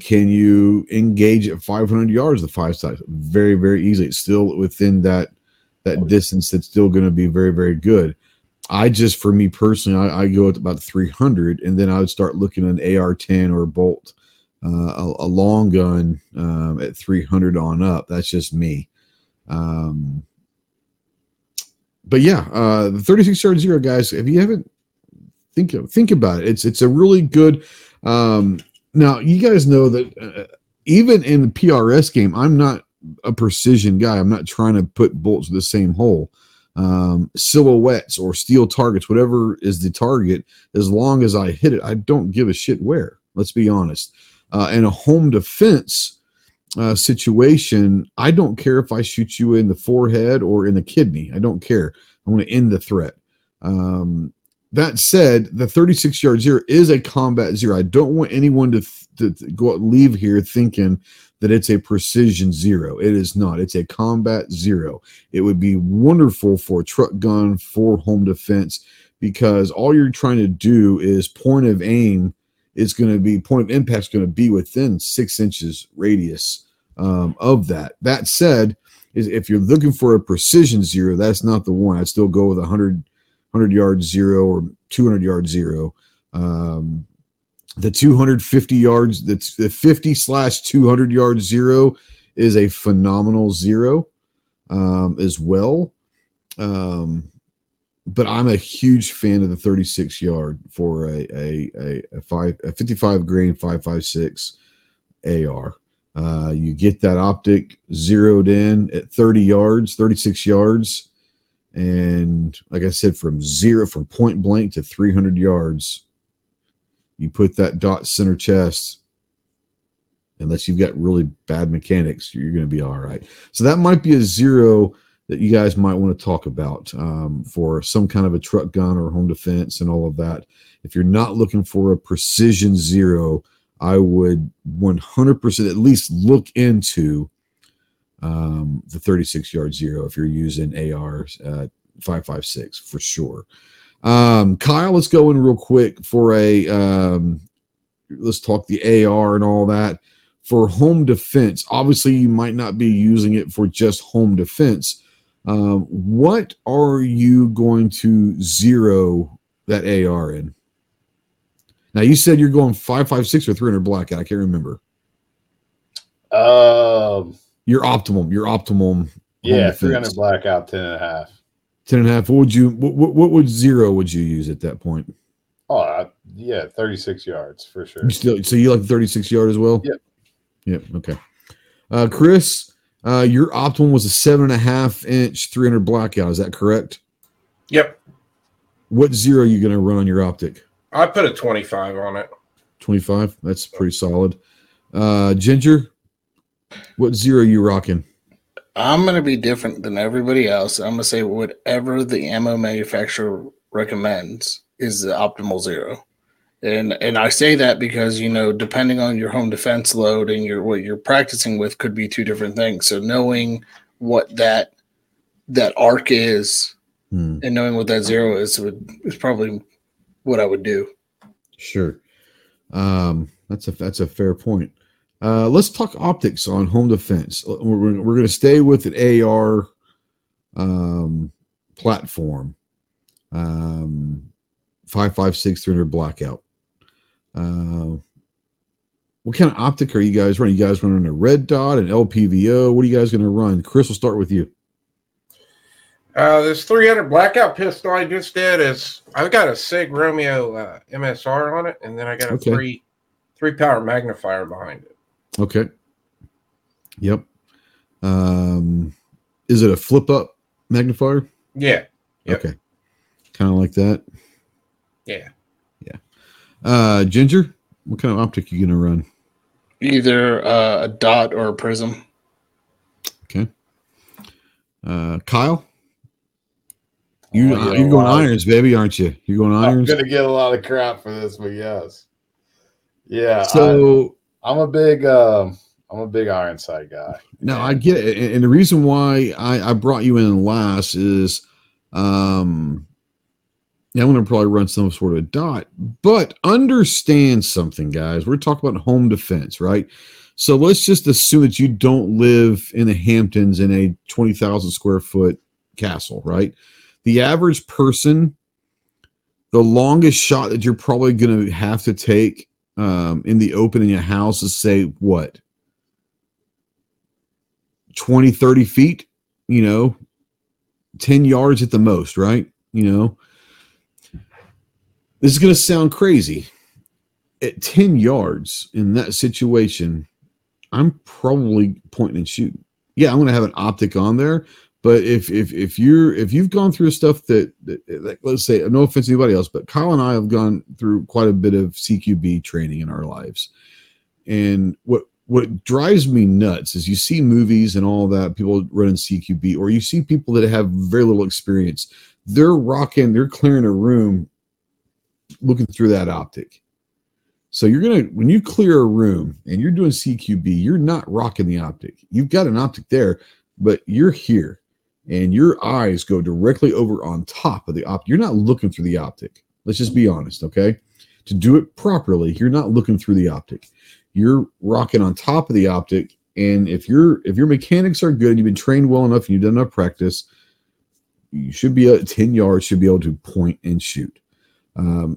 Can you engage at 500 yards? The 5.56, very, very easily. It's still within that distance. That's still going to be very, very good. For me personally, I go at about 300, and then I would start looking at an AR-10 or a Bolt, a long gun at 300 on up. That's just me. But yeah, the 36R0 guys. If you haven't, think about it. It's a really good. Now you guys know that even in the PRS game, I'm not a precision guy. I'm not trying to put bolts with the same hole. Silhouettes or steel targets, whatever is the target, as long as I hit it, I don't give a shit where. Let's be honest. In a home defense situation, I don't care if I shoot you in the forehead or in the kidney. I don't care. I want to end the threat. That said, the 36R0 is a combat zero. I don't want anyone to go out, leave here thinking that it's a precision zero. It is not. It's a combat zero. It would be wonderful for a truck gun, for home defense, because all you're trying to do is point of aim. It's going to be point of impact is going to be within 6 inches radius of that. That said, is if you're looking for a precision zero, that's not the one. I'd still go with 100 yard zero or 200 yard zero. The 250 yards, that's the 50/200 yard zero is a phenomenal zero as well. But I'm a huge fan of the 36 yard for a 55 grain 5.56 AR. You get that optic zeroed in at 36 yards. And like I said, from point blank to 300 yards, you put that dot center chest. Unless you've got really bad mechanics, you're going to be all right. So that might be a zero that you guys might want to talk about for some kind of a truck gun or home defense and all of that. If you're not looking for a precision zero, I would 100% at least look into the 36-yard zero if you're using AR 5.56 for sure. Kyle, let's go in real quick for let's talk the AR and all that. For home defense, obviously you might not be using it for just home defense. What are you going to zero that AR in? Now, you said you're going 5.56 or 300 blackout. I can't remember. Your optimum. Yeah, 300 blackout, 10.5. 10.5. What zero would you use at that point? Oh, yeah, 36 yards for sure. So you like 36 yard as well? Yep. Yep. Okay. Chris, your optimum was a 7.5 inch 300 blackout. Is that correct? Yep. What zero are you going to run on your optic? I put a 25 on it. 25. That's pretty solid. Ginger, what zero are you rocking? I'm going to be different than everybody else. I'm going to say whatever the ammo manufacturer recommends is the optimal zero. And I say that because, you know, depending on your home defense load and what you're practicing with could be two different things. So knowing what that arc is and knowing what that zero is probably what I would do. Sure. That's a fair point. Let's talk optics on home defense. We're going to stay with an AR platform. 5.56 300 blackout. What kind of optic are you guys running? You guys running a red dot, an LPVO? What are you guys going to run? Chris, we'll start with you. This 300 blackout pistol I just did is I've got a SIG Romeo MSR on it, and then I got a three power magnifier behind it. Okay. Yep. Is it a flip up magnifier? Yeah. Yep. Okay. Kind of like that. Yeah. Yeah. Ginger, what kind of optic are you going to run? Either a dot or a prism. Okay. Kyle? You're going irons, baby, aren't you? You're going irons. I'm going to get a lot of crap for this, but yes. Yeah. So I'm a big Ironside guy. No, I get it. And the reason why I brought you in last is I'm going to probably run some sort of dot, but understand something, guys. We're talking about home defense, right? So let's just assume that you don't live in the Hamptons in a 20,000 square foot castle, right? The average person, the longest shot that you're probably going to have to take in the open in your house is, say, what? 20, 30 feet, 10 yards at the most, right? This is going to sound crazy. At 10 yards in that situation, I'm probably pointing and shooting. Yeah, I'm going to have an optic on there. But if you've gone through stuff that let's say, no offense to anybody else, but Kyle and I have gone through quite a bit of CQB training in our lives. And what drives me nuts is you see movies and all that, people running CQB, or you see people that have very little experience. They're clearing a room looking through that optic. So when you clear a room and you're doing CQB, you're not rocking the optic. You've got an optic there, but you're here and your eyes go directly over on top of the optic. You're not looking through the optic. Let's just be honest, okay? To do it properly, you're not looking through the optic. You're rocking on top of the optic, and if your mechanics are good, you've been trained well enough and you've done enough practice, you should be at 10 yards, should be able to point and shoot.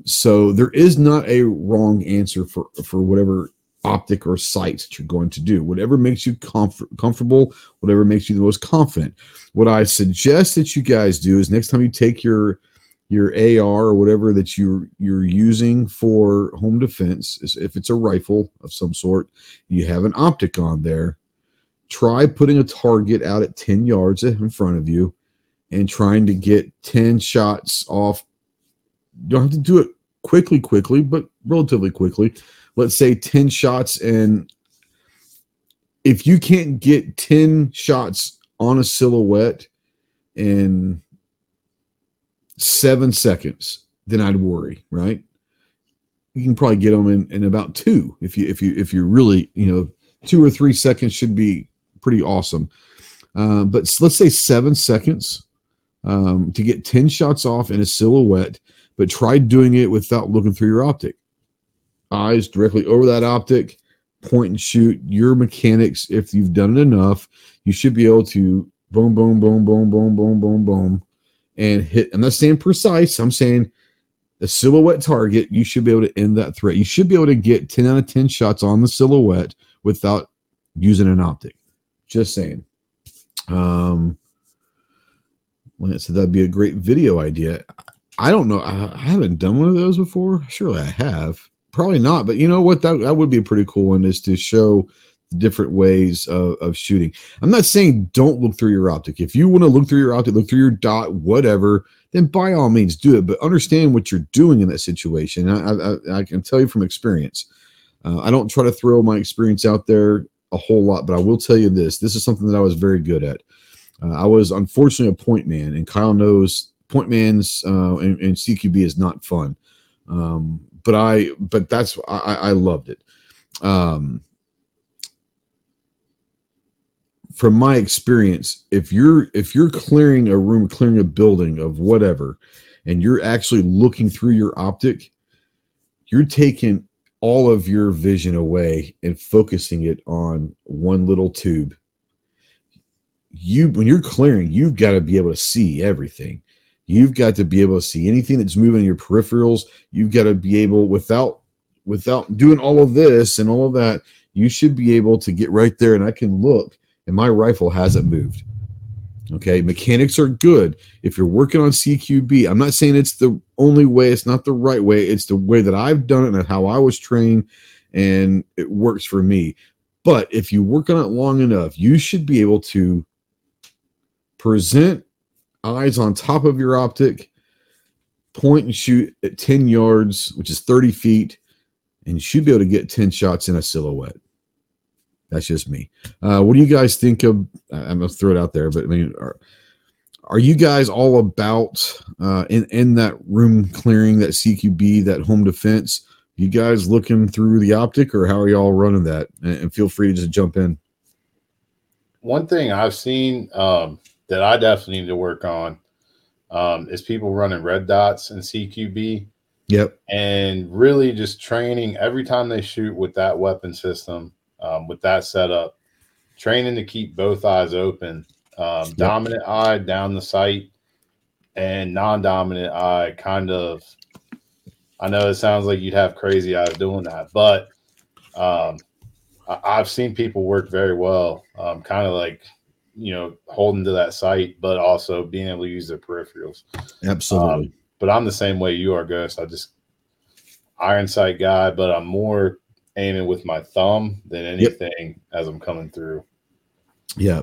So there is not a wrong answer for whatever optic or sights that you're going to do. Whatever makes you comfortable, whatever makes you the most confident. What I suggest that you guys do is next time you take your AR or whatever that you're using for home defense, if it's a rifle of some sort, you have an optic on there, try putting a target out at 10 yards in front of you and trying to get 10 shots off. You don't have to do it quickly, but relatively quickly. Let's say 10 shots, and if you can't get 10 shots on a silhouette in 7 seconds, then I'd worry, right? You can probably get them in about 2. If you really, 2 or 3 seconds should be pretty awesome. But let's say 7 seconds to get 10 shots off in a silhouette, but try doing it without looking through your optic. Eyes directly over that optic, point and shoot. Your mechanics, if you've done it enough, you should be able to boom, boom, boom, boom, boom, boom, boom, boom, and hit. I'm not saying precise. I'm saying a silhouette target. You should be able to end that threat. You should be able to get 10 out of 10 shots on the silhouette without using an optic. Just saying. Lance said that'd be a great video idea. I don't know. I haven't done one of those before. Surely I have. Probably not, but you know what? That would be a pretty cool one, is to show different ways of shooting. I'm not saying don't look through your optic. If you want to look through your optic, look through your dot, whatever, then by all means do it, but understand what you're doing in that situation. I can tell you from experience. I don't try to throw my experience out there a whole lot, but I will tell you this. This is something that I was very good at. I was unfortunately a point man, and Kyle knows point man's and CQB is not fun. But I loved it. From my experience, if you're clearing a room, clearing a building of whatever, and you're actually looking through your optic, you're taking all of your vision away and focusing it on one little tube. When you're clearing, you've got to be able to see everything. You've got to be able to see anything that's moving in your peripherals. You've got to be able, without doing all of this and all of that, you should be able to get right there, and I can look, and my rifle hasn't moved. Okay, mechanics are good. If you're working on CQB, I'm not saying it's the only way. It's not the right way. It's the way that I've done it and how I was trained, and it works for me. But if you work on it long enough, you should be able to present eyes on top of your optic, point and shoot at 10 yards, which is 30 feet, and you should be able to get 10 shots in a silhouette. That's just me. What do you guys think of? I'm going to throw it out there, but I mean, Are you guys all about in that room clearing, that CQB, that home defense? You guys looking through the optic, or how are y'all running that? And feel free to just jump in. One thing I've seen that I definitely need to work on is people running red dots in CQB. Yep. And really just training every time they shoot with that weapon system, with that setup, training to keep both eyes open, yep. Dominant eye down the sight and non-dominant eye kind of, I know it sounds like you'd have crazy eyes doing that, but I've seen people work very well, kind of like, you know, holding to that sight, but also being able to use their peripherals. Absolutely. But I'm the same way you are, Gus. I just iron sight guy, but I'm more aiming with my thumb than anything as I'm coming through. Yeah.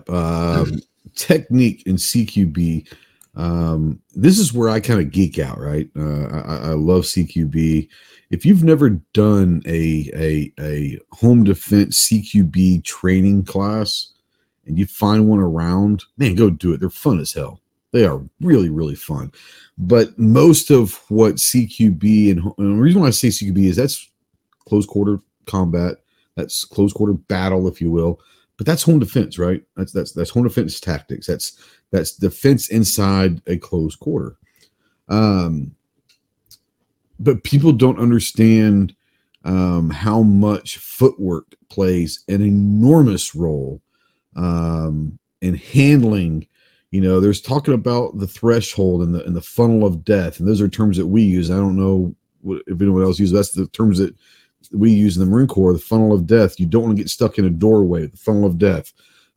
Technique in CQB. This is where I kind of geek out, right? I love CQB. If you've never done a home defense CQB training class and you find one around, man, go do it. They're fun as hell. They are really, really fun. But most of what CQB, and the reason why I say CQB is that's close quarter combat, that's close quarter battle, if you will. But that's home defense, right? That's home defense tactics. That's defense inside a close quarter. But people don't understand how much footwork plays an enormous role in handling. You know, there's talking about the threshold and the funnel of death, and those are terms that we use. I don't know if anyone else uses. That's the terms that we use in the Marine Corps. The funnel of death. You don't want to get stuck in a doorway. The funnel of death.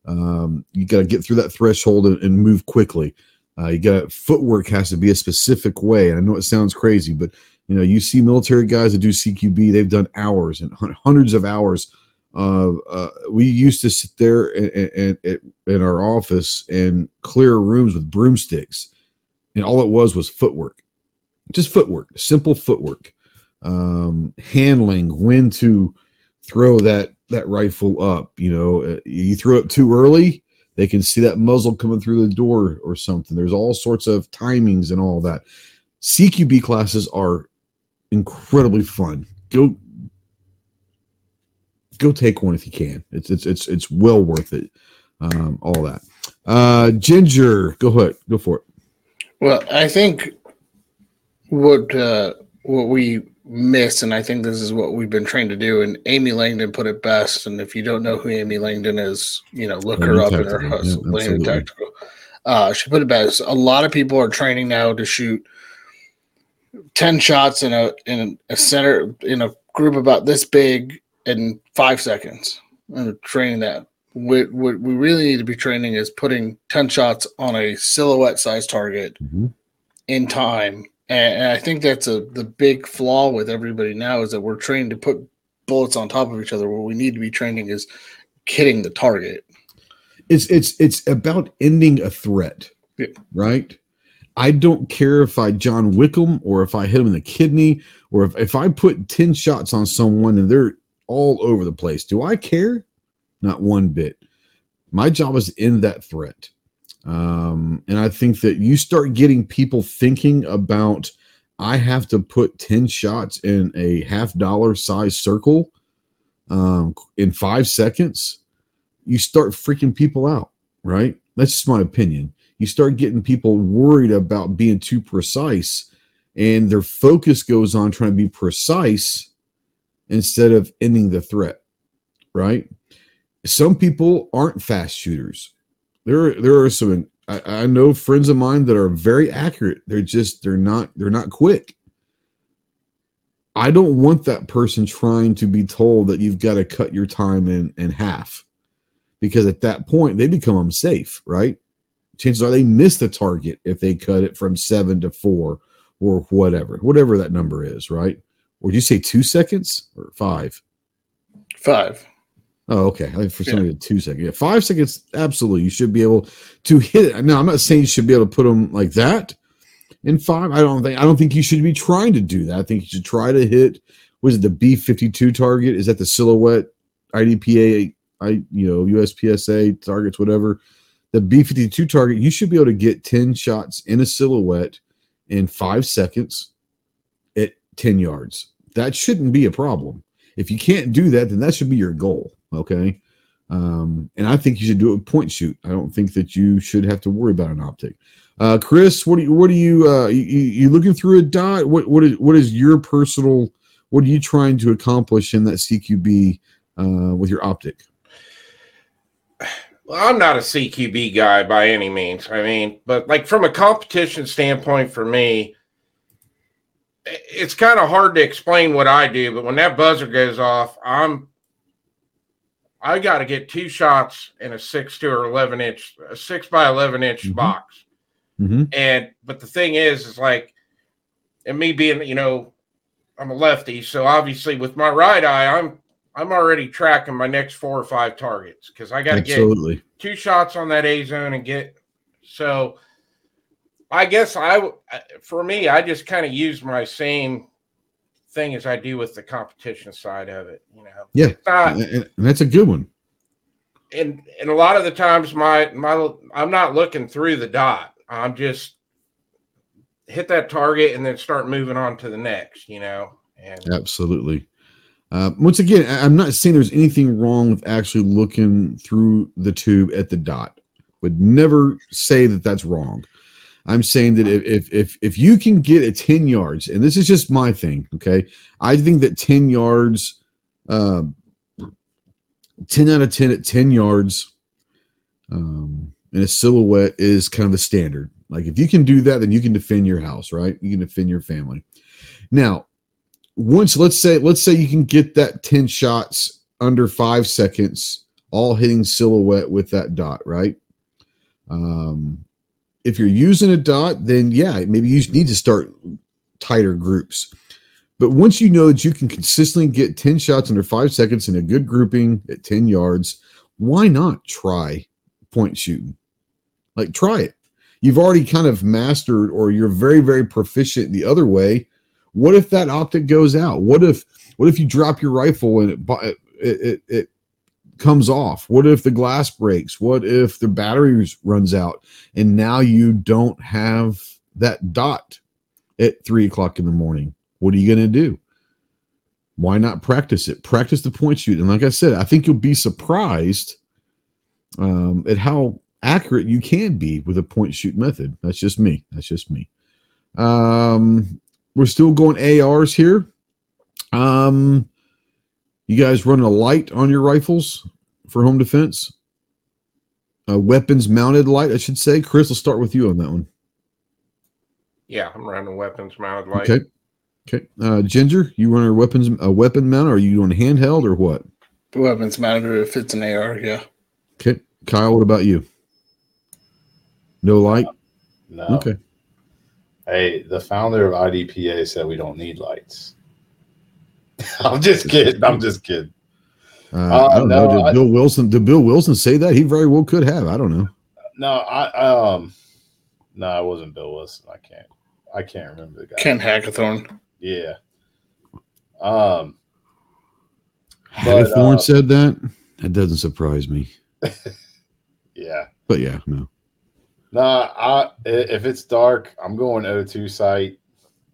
You got to get through that threshold and move quickly. You got footwork has to be a specific way. And I know it sounds crazy, but you know, you see military guys that do CQB. They've done hours and hundreds of hours. We used to sit there in our office and clear rooms with broomsticks, and all it was footwork, just footwork, simple footwork, handling when to throw that rifle up. You know, you throw it too early, they can see that muzzle coming through the door or something. There's all sorts of timings and all that. CQB classes are incredibly fun. Go take one if you can. It's well worth it. All that. Ginger, go ahead, go for it. Well, I think what we miss, and I think this is what we've been trained to do. And Amy Langdon put it best. And if you don't know who Amy Langdon is, you know, look her up in her house. William Tactical. She put it best. A lot of people are training now to shoot 10 shots in a center in a group about this big. In 5 seconds, and training that. What we really need to be training is putting 10 shots on a silhouette size target in time. And I think that's the big flaw with everybody now is that we're trained to put bullets on top of each other. What we need to be training is hitting the target. It's about ending a threat, right? I don't care if I John Wick him or if I hit him in the kidney or if I put 10 shots on someone and they're all over the place. Do I care? Not one bit. My job is to end that threat. And I think that you start getting people thinking about, I have to put 10 shots in a $50 size circle in 5 seconds. You start freaking people out, right? That's just my opinion. You start getting people worried about being too precise, and their focus goes on trying to be precise instead of ending the threat, right? Some people aren't fast shooters. There are some, I know friends of mine that are very accurate. They're not quick. I don't want that person trying to be told that you've got to cut your time in half, because at that point they become unsafe, right? Chances are they miss the target if they cut it from 7 to 4 or whatever that number is, right? Or did you say 2 seconds or five? Five. Oh, okay. I think for somebody 2 seconds. Yeah, 5 seconds, absolutely. You should be able to hit it. No, I'm not saying you should be able to put them like that in five. I don't think you should be trying to do that. I think you should try to hit, was it the B-52 target? Is that the silhouette IDPA, USPSA targets, whatever? the B-52 target, you should be able to get 10 shots in a silhouette in 5 seconds at 10 yards. That shouldn't be a problem. If you can't do that, then that should be your goal, okay? And I think you should do it with point shoot. I don't think that you should have to worry about an optic. Chris, what are you looking through a dot? What is your personal, what are you trying to accomplish in that CQB with your optic? Well, I'm not a CQB guy by any means. I mean, but like from a competition standpoint for me, it's kind of hard to explain what I do, but when that buzzer goes off, I got to get two shots in a 6 by 11 inch mm-hmm. box. Mm-hmm. But the thing is like, and me being, you know, I'm a lefty. So obviously with my right eye, I'm already tracking my next 4 or 5 targets. Cause I got to get 2 shots on that A zone and get, so I guess for me, I just kind of use my same thing as I do with the competition side of it, you know? Yeah. And that's a good one. And a lot of the times I'm not looking through the dot. I'm just hit that target and then start moving on to the next, you know? And absolutely. Once again, I'm not saying there's anything wrong with actually looking through the tube at the dot. Would never say that that's wrong. I'm saying that if you can get a 10 yards, and this is just my thing, okay? I think that 10 yards, 10 out of 10 at 10 yards in a silhouette is kind of the standard. Like if you can do that, then you can defend your house, right? You can defend your family. Now, once let's say you can get that 10 shots under 5 seconds, all hitting silhouette with that dot, right? If you're using a dot, then yeah, maybe you need to start tighter groups. But once you know that you can consistently get 10 shots under 5 seconds in a good grouping at 10 yards, why not try point shooting? Like try it. You've already kind of mastered, or you're very, very proficient the other way. What if that optic goes out? What if you drop your rifle and it comes off? What if the glass breaks? What if the battery runs out and now you don't have that dot at 3 o'clock in the morning? What are you going to do? Why not practice it? Practice the point shoot. And like I said, I think you'll be surprised at how accurate you can be with a point shoot method. That's just me. We're still going ARs here. You guys running a light on your rifles for home defense? A weapons-mounted light, I should say. Chris, I'll start with you on that one. Yeah, I'm running a weapons-mounted light. Okay. Ginger, you running a weapon mount, or are you doing handheld, or what? Weapons-mounted, if it's an AR, yeah. Okay. Kyle, what about you? No light? No. Okay. Hey, the founder of IDPA said we don't need lights. I'm just kidding. I don't know. Did Bill Wilson say that? He very well could have. I don't know. No, it wasn't Bill Wilson. I can't remember the guy. Ken Hackathorn. Yeah. Hackathorn said that? That doesn't surprise me. Yeah. But yeah, no. If it's dark, I'm going O2 sight,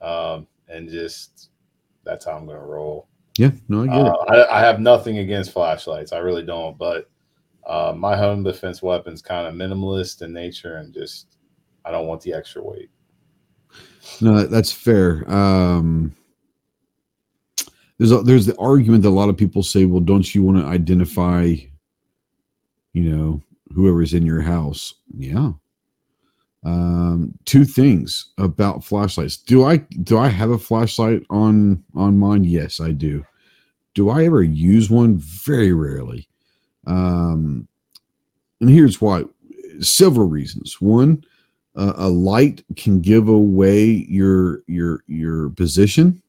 and just. That's how I'm going to roll. Yeah, no, I get it. I have nothing against flashlights. I really don't. But my home defense weapon's kind of minimalist in nature, and just I don't want the extra weight. No, that's fair. There's the argument that a lot of people say, well, don't you want to identify, you know, whoever's in your house? Yeah. Two things about flashlights. Do I have a flashlight on mine? Yes, I do. Do I ever use one? Very rarely. And here's why. Several reasons. One, a light can give away your position.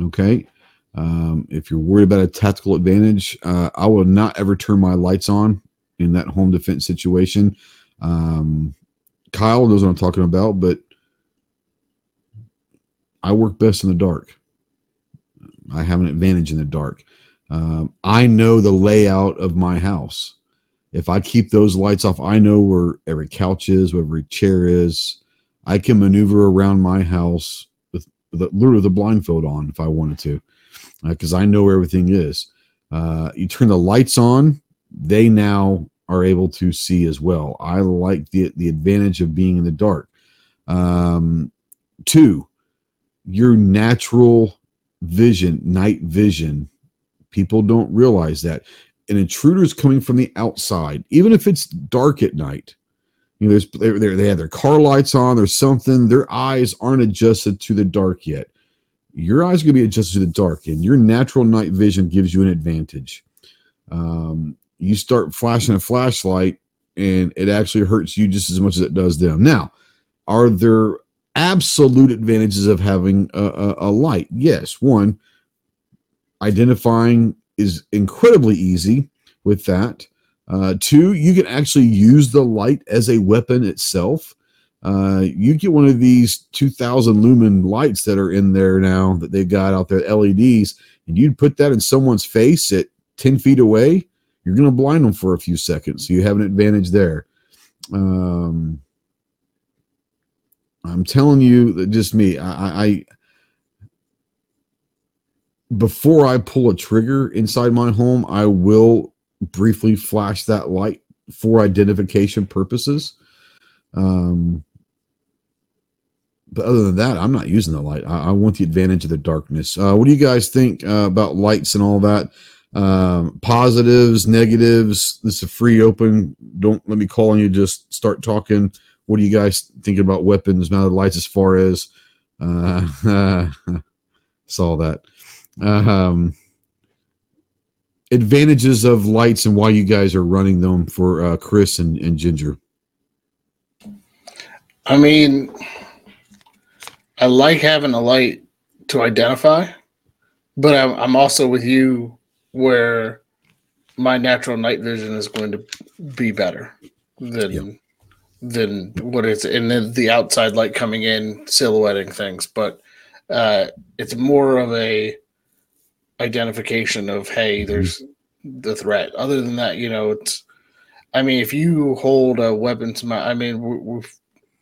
Okay. If you're worried about a tactical advantage, I will not ever turn my lights on in that home defense situation. Kyle knows what I'm talking about, but I work best in the dark. I have an advantage in the dark. I know the layout of my house. If I keep those lights off, I know where every couch is, where every chair is. I can maneuver around my house with literally the blindfold on if I wanted to, because I know where everything is. You turn the lights on, they now are able to see as well. I like the advantage of being in the dark. Two, your natural vision, night vision, people don't realize that. An intruder's coming from the outside, even if it's dark at night. You know, they have their car lights on or something. Their eyes aren't adjusted to the dark yet. Your eyes are going to be adjusted to the dark, and your natural night vision gives you an advantage. You start flashing a flashlight, and it actually hurts you just as much as it does them. Now, are there absolute advantages of having a light? Yes. One, identifying is incredibly easy with that. Two, you can actually use the light as a weapon itself. You get one of these 2,000 lumen lights that are in there now that they've got out there, LEDs, and you'd put that in someone's face at 10 feet away, you're going to blind them for a few seconds. So you have an advantage there. I'm telling you that just me, I before I pull a trigger inside my home, I will briefly flash that light for identification purposes. But other than that, I'm not using the light. I want the advantage of the darkness. What do you guys think about lights and all that? Positives, negatives. This is a free open. Don't let me call on you. Just start talking. What do you guys think about weapons, mounted lights, as far as saw that advantages of lights and why you guys are running them for Chris and Ginger? I mean, I like having a light to identify, but I'm also with you where my natural night vision is going to be better than what it's, and then the outside light coming in silhouetting things. But it's more of a identification of, hey, there's the threat. Other than that, you know, it's, I mean, if you hold a weapon to my, I mean,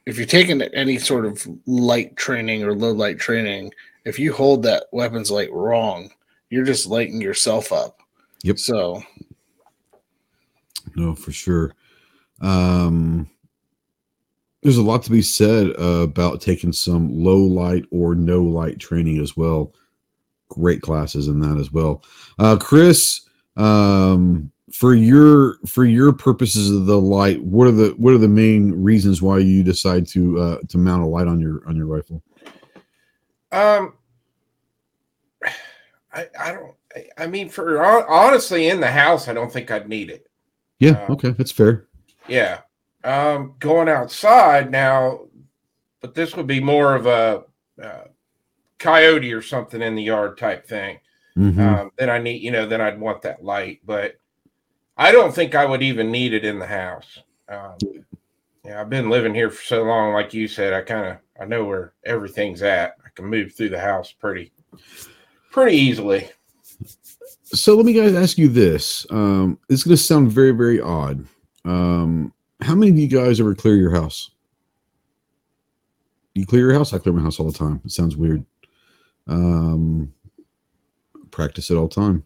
if you're taking any sort of light training or low light training, if you hold that weapons light wrong, you're just lighting yourself up. Yep. So. No, for sure. There's a lot to be said about taking some low light or no light training as well. Great classes in that as well. Chris, for your purposes of the light, what are the main reasons why you decide to mount a light on your rifle? Honestly, in the house, I don't think I'd need it. Yeah. Okay. That's fair. Yeah. Going outside now, but this would be more of a, coyote or something in the yard type thing. Mm-hmm. Then I need, you know, then I'd want that light, but I don't think I would even need it in the house. Yeah, I've been living here for so long, like you said, I know where everything's at. I can move through the house pretty easily. So let me guys ask you this. It's going to sound very, very odd. How many of you guys ever clear your house? You clear your house? I clear my house all the time. It sounds weird. Practice it all the time.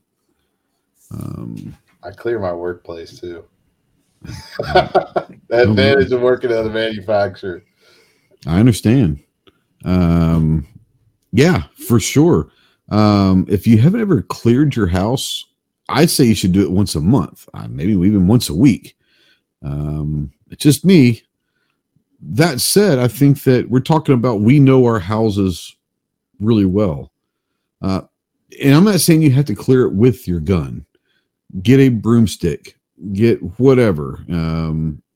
I clear my workplace too. The advantage of working at a manufacturer. I understand. Yeah, for sure. If you haven't ever cleared your house, I'd say you should do it once a month. Maybe even once a week. It's just me. That said, I think that we're talking about, we know our houses really well. And I'm not saying you have to clear it with your gun. Get a broomstick, get whatever,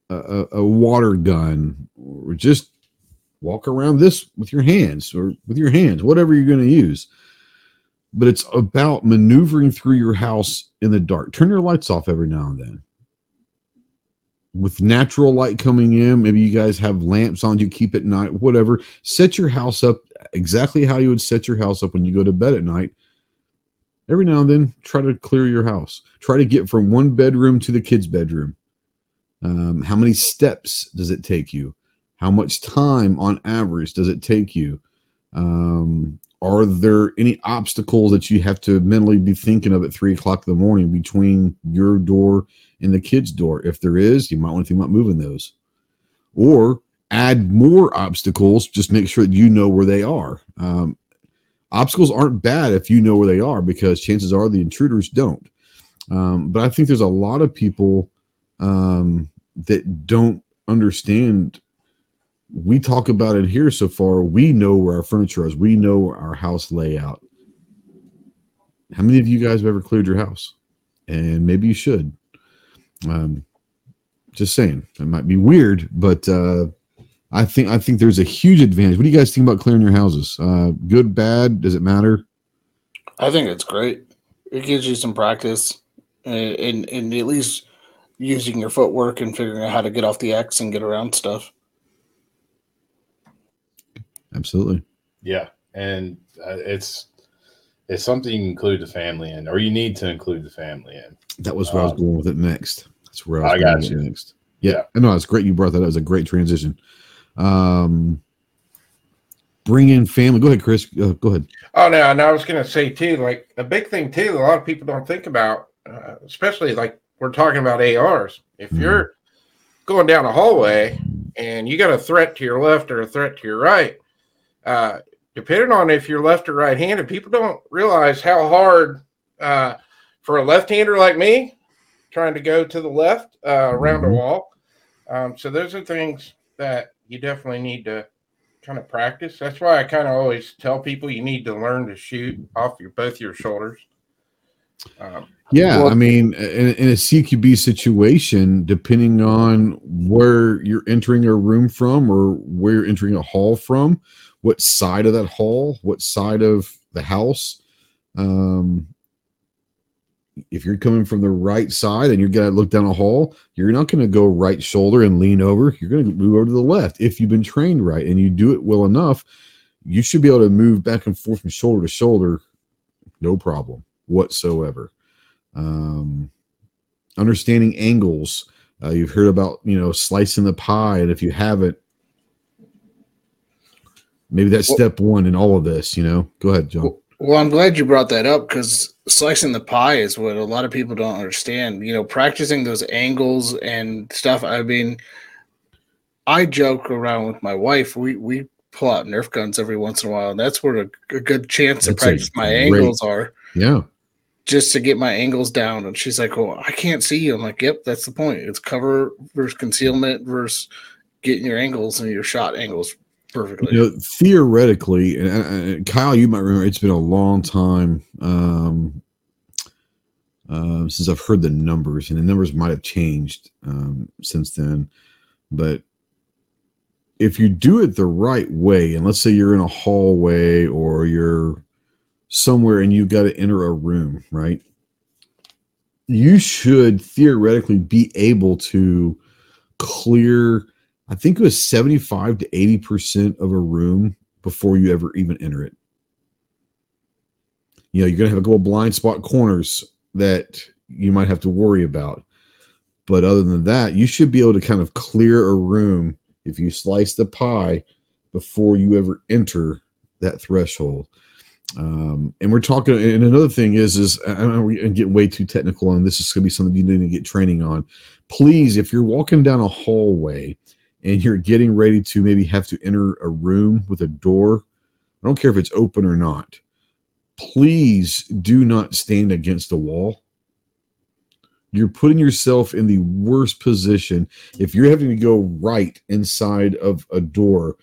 a water gun, or just walk around this with your hands, whatever you're going to use. But it's about maneuvering through your house in the dark. Turn your lights off every now and then. With natural light coming in, maybe you guys have lamps on you keep at night, whatever. Set your house up exactly how you would set your house up when you go to bed at night. Every now and then, try to clear your house. Try to get from one bedroom to the kids' bedroom. How many steps does it take you? How much time on average does it take you? Are there any obstacles that you have to mentally be thinking of at 3 o'clock in the morning between your door and the kid's door? If there is, you might want to think about moving those. Or add more obstacles. Just make sure that you know where they are. Obstacles aren't bad if you know where they are, because chances are the intruders don't. But I think there's a lot of people that don't understand. We talk about it here so far. We know where our furniture is. We know our house layout. How many of you guys have ever cleared your house? And maybe you should. Just saying, it might be weird, but I think there's a huge advantage. What do you guys think about clearing your houses? Good, bad? Does it matter? I think it's great. It gives you some practice, and at least using your footwork and figuring out how to get off the X and get around stuff. Absolutely. Yeah, and it's something you can include the family in, or you need to include the family in. That was where I was going with it next. That's where I got you next. Yeah, I know. It's great you brought that up. It was a great transition. Bring in family. Go ahead, Chris. Go ahead. Oh, no, and I was going to say, too, like, a big thing, too, a lot of people don't think about, especially, like, we're talking about ARs. If you're going down a hallway and you got a threat to your left or a threat to your right, depending on if you're left or right-handed, people don't realize how hard for a left-hander like me, trying to go to the left around a wall. So those are things that you definitely need to kind of practice. That's why I kind of always tell people you need to learn to shoot off both your shoulders. I mean, in a CQB situation, depending on where you're entering a room from or where you're entering a hall from, what side of that hall, what side of the house, if you're coming from the right side and you're going to look down a hall, you're not going to go right shoulder and lean over. You're going to move over to the left. If you've been trained right and you do it well enough, you should be able to move back and forth from shoulder to shoulder, no problem whatsoever. Understanding angles. You've heard about, slicing the pie. And if you haven't, maybe that's step one in all of this, Go ahead, John. Well, I'm glad you brought that up, because slicing the pie is what a lot of people don't understand. Practicing those angles and stuff. I mean, I joke around with my wife. We pull out Nerf guns every once in a while, and that's where a good chance to practice my angles are. Yeah. Just to get my angles down. And she's like, well, I can't see you. I'm like, yep, that's the point. It's cover versus concealment versus getting your angles and your shot angles. Perfectly. Theoretically, and Kyle, you might remember, it's been a long time since I've heard the numbers, and the numbers might have changed since then. But if you do it the right way, and let's say you're in a hallway or you're somewhere and you've got to enter a room, right? You should theoretically be able to clear, I think it was 75 to 80% of a room before you ever even enter it. You're going to have a couple blind spot corners that you might have to worry about. But other than that, you should be able to kind of clear a room if you slice the pie before you ever enter that threshold. And we're talking, and another thing is I don't know, we're going to get way too technical, and this is going to be something you need to get training on. Please, if you're walking down a hallway and you're getting ready to maybe have to enter a room with a door, I don't care if it's open or not, please do not stand against the wall. You're putting yourself in the worst position. If you're having to go right inside of a door,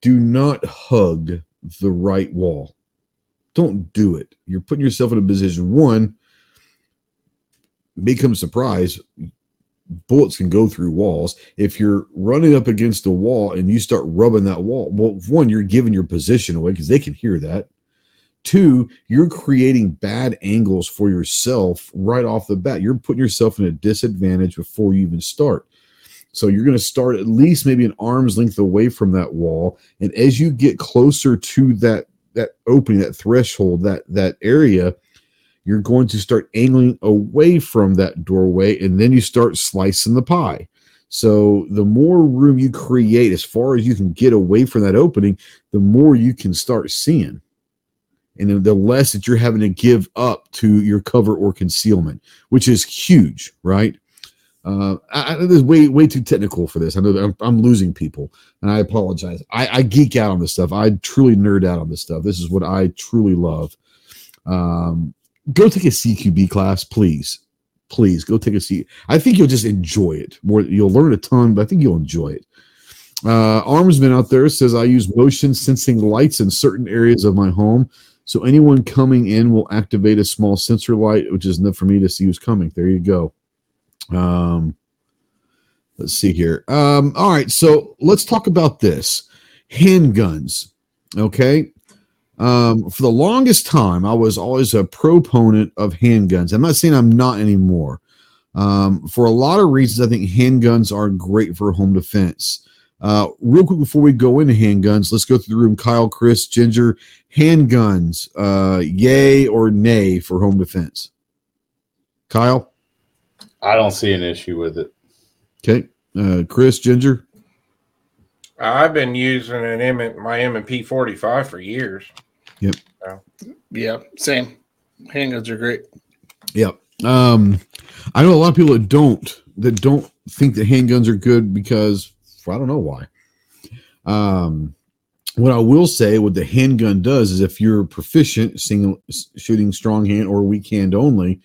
do not hug the right wall. Don't do it. You're putting yourself in a position, one, may come surprise, bullets can go through walls. If you're running up against the wall and you start rubbing that wall, well, one, you're giving your position away because they can hear that. Two, you're creating bad angles for yourself right off the bat. You're putting yourself in a disadvantage before you even start. So you're going to start at least maybe an arm's length away from that wall. And as you get closer to that opening, that threshold, that area, you're going to start angling away from that doorway, and then you start slicing the pie. So the more room you create, as far as you can get away from that opening, the more you can start seeing. And the less that you're having to give up to your cover or concealment, which is huge, right? This is way too technical for this. I know that I'm losing people, and I apologize. I geek out on this stuff. I truly nerd out on this stuff. This is what I truly love. Go take a CQB class, please. Please go take a seat. I think you'll just enjoy it more. You'll learn a ton, but I think you'll enjoy it. Armsman out there says, I use motion sensing lights in certain areas of my home. So anyone coming in will activate a small sensor light, which is enough for me to see who's coming. There you go. Let's see here. All right. So let's talk about this. Handguns. Okay. For the longest time, I was always a proponent of handguns. I'm not saying I'm not anymore. For a lot of reasons, I think handguns are great for home defense. Real quick before we go into handguns, let's go through the room. Kyle, Chris, Ginger, handguns, yay or nay for home defense? Kyle? I don't see an issue with it. Okay. Chris, Ginger? I've been using my M&P45 for years. Yep. So. Yeah, same. Handguns are great. Yep. I know a lot of people that don't think that handguns are good because I don't know why. What I will say, what the handgun does is, if you're proficient single shooting strong hand or weak hand only,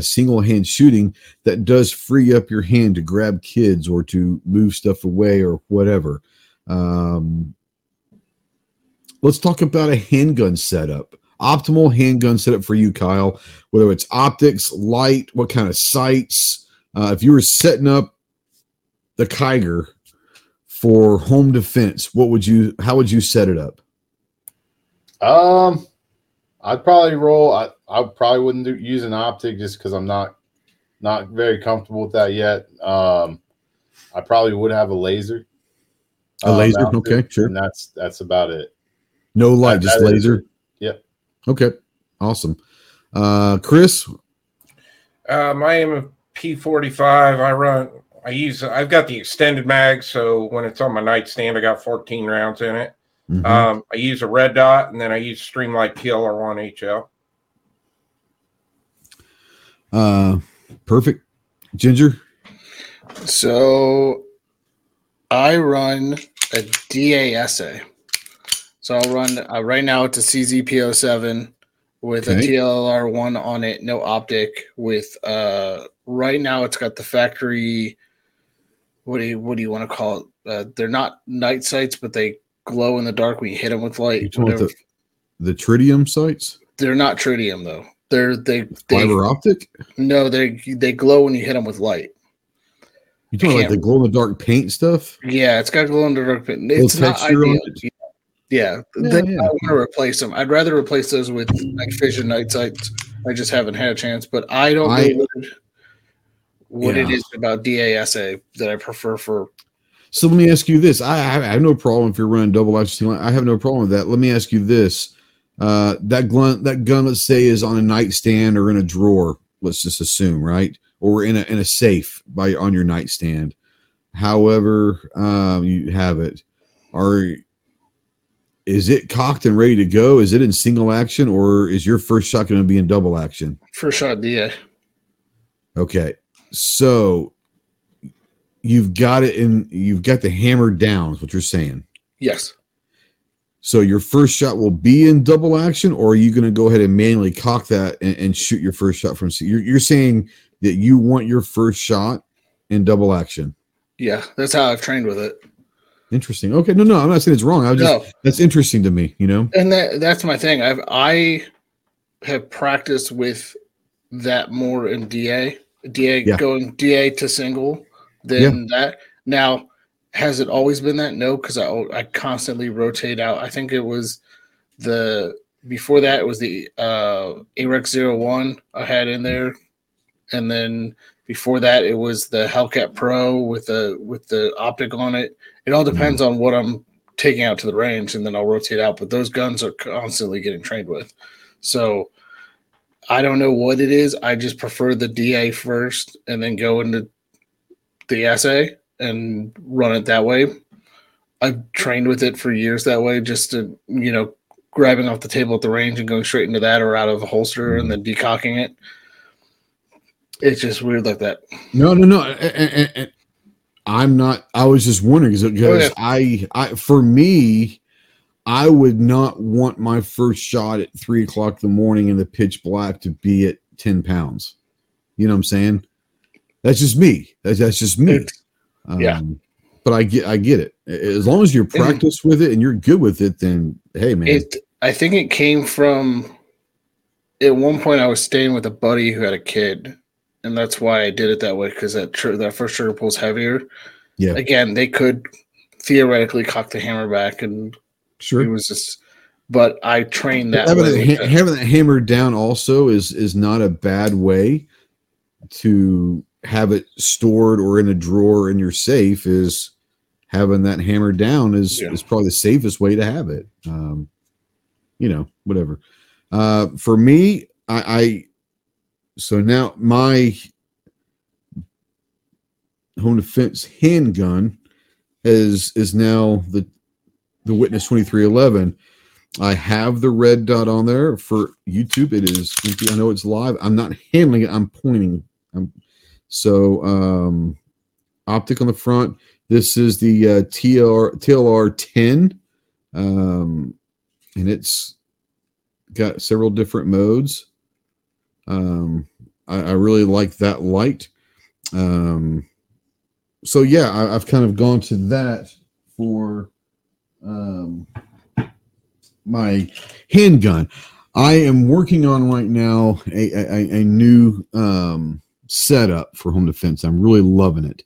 single hand shooting, that does free up your hand to grab kids or to move stuff away or whatever. Let's talk about a handgun setup. Optimal handgun setup for you, Kyle, whether it's optics, light, what kind of sights. If you were setting up the Kyger for home defense, how would you set it up? I probably wouldn't use an optic just because I'm not very comfortable with that yet. I probably would have a laser. A laser, okay, sure. And that's about it. No light, just laser? Yep. Okay, awesome. Chris? My MP45, I've got the extended mag, so when it's on my nightstand, I got 14 rounds in it. Mm-hmm. I use a red dot, and then I use Streamlight PLR1HL. Perfect. Ginger? So I run a DASA. So I'll run right now it's a CZP07 with a TLR1 on it, no optic. With right now it's got the factory. What do you want to call it? They're not night sights, but they glow in the dark when you hit them with light. The tritium sights? They're not tritium though. They're fiber optic? No, they glow when you hit them with light. You talking about the glow-in-the-dark paint stuff? Yeah, it's got glow-in-the-dark paint. It's not ideal. Yeah. I want to replace them. I'd rather replace those with Night Vision night sights. I just haven't had a chance, but I don't know what it is about DASA that I prefer for. So let me ask you this. I have no problem if you're running double action. I have no problem with that. Let me ask you this. That gun, let's say, is on a nightstand or in a drawer. Let's just assume, right? Or in a safe on your nightstand, however you have it. Is it cocked and ready to go? Is it in single action, or is your first shot going to be in double action? First shot, yeah. Okay, so you've got it in. You've got the hammer down. Is what you're saying? Yes. So your first shot will be in double action, or are you going to go ahead and manually cock that and shoot your first shot from? You're saying that you want your first shot in double action. Yeah, that's how I've trained with it. Interesting. Okay, no, I'm not saying it's wrong. That's interesting to me, you know. And that's my thing. I have practiced with that more in DA going DA to single than that. Now, has it always been that? No, because I constantly rotate out. I think it was before that it was the A-Rex 01 I had in there. And then before that, it was the Hellcat Pro with the optic on it. It all depends on what I'm taking out to the range, and then I'll rotate out. But those guns are constantly getting trained with. So I don't know what it is. I just prefer the DA first and then go into the SA, and run it that way. I've trained with it for years that way, just to, you know, grabbing off the table at the range and going straight into that or out of a holster and then decocking it. It's just weird like that. No. I'm not, I was just wondering because for me, I would not want my first shot at 3 o'clock in the morning in the pitch black to be at 10 pounds. You know what I'm saying? That's just me. That's just me. Yeah. But I get it. As long as you're practiced with it and you're good with it, then hey, man. I think it came from, at one point I was staying with a buddy who had a kid, and that's why I did it that way, because that first trigger pull is heavier. Yeah. Again, they could theoretically cock the hammer back, and sure, it was just. But I trained that. Having that hammer down also is not a bad way to have it stored or in a drawer in your safe. Is having that hammer down is probably the safest way to have it. Whatever. For me, so now my home defense handgun is now the Witness 2311. I have the red dot on there for YouTube. It is, I know it's live. I'm not handling it. I'm pointing. So optic on the front. This is the TLR 10, and it's got several different modes. I really like that light. I've kind of gone to that for my handgun. I am working on right now a new setup for home defense. I'm really loving it.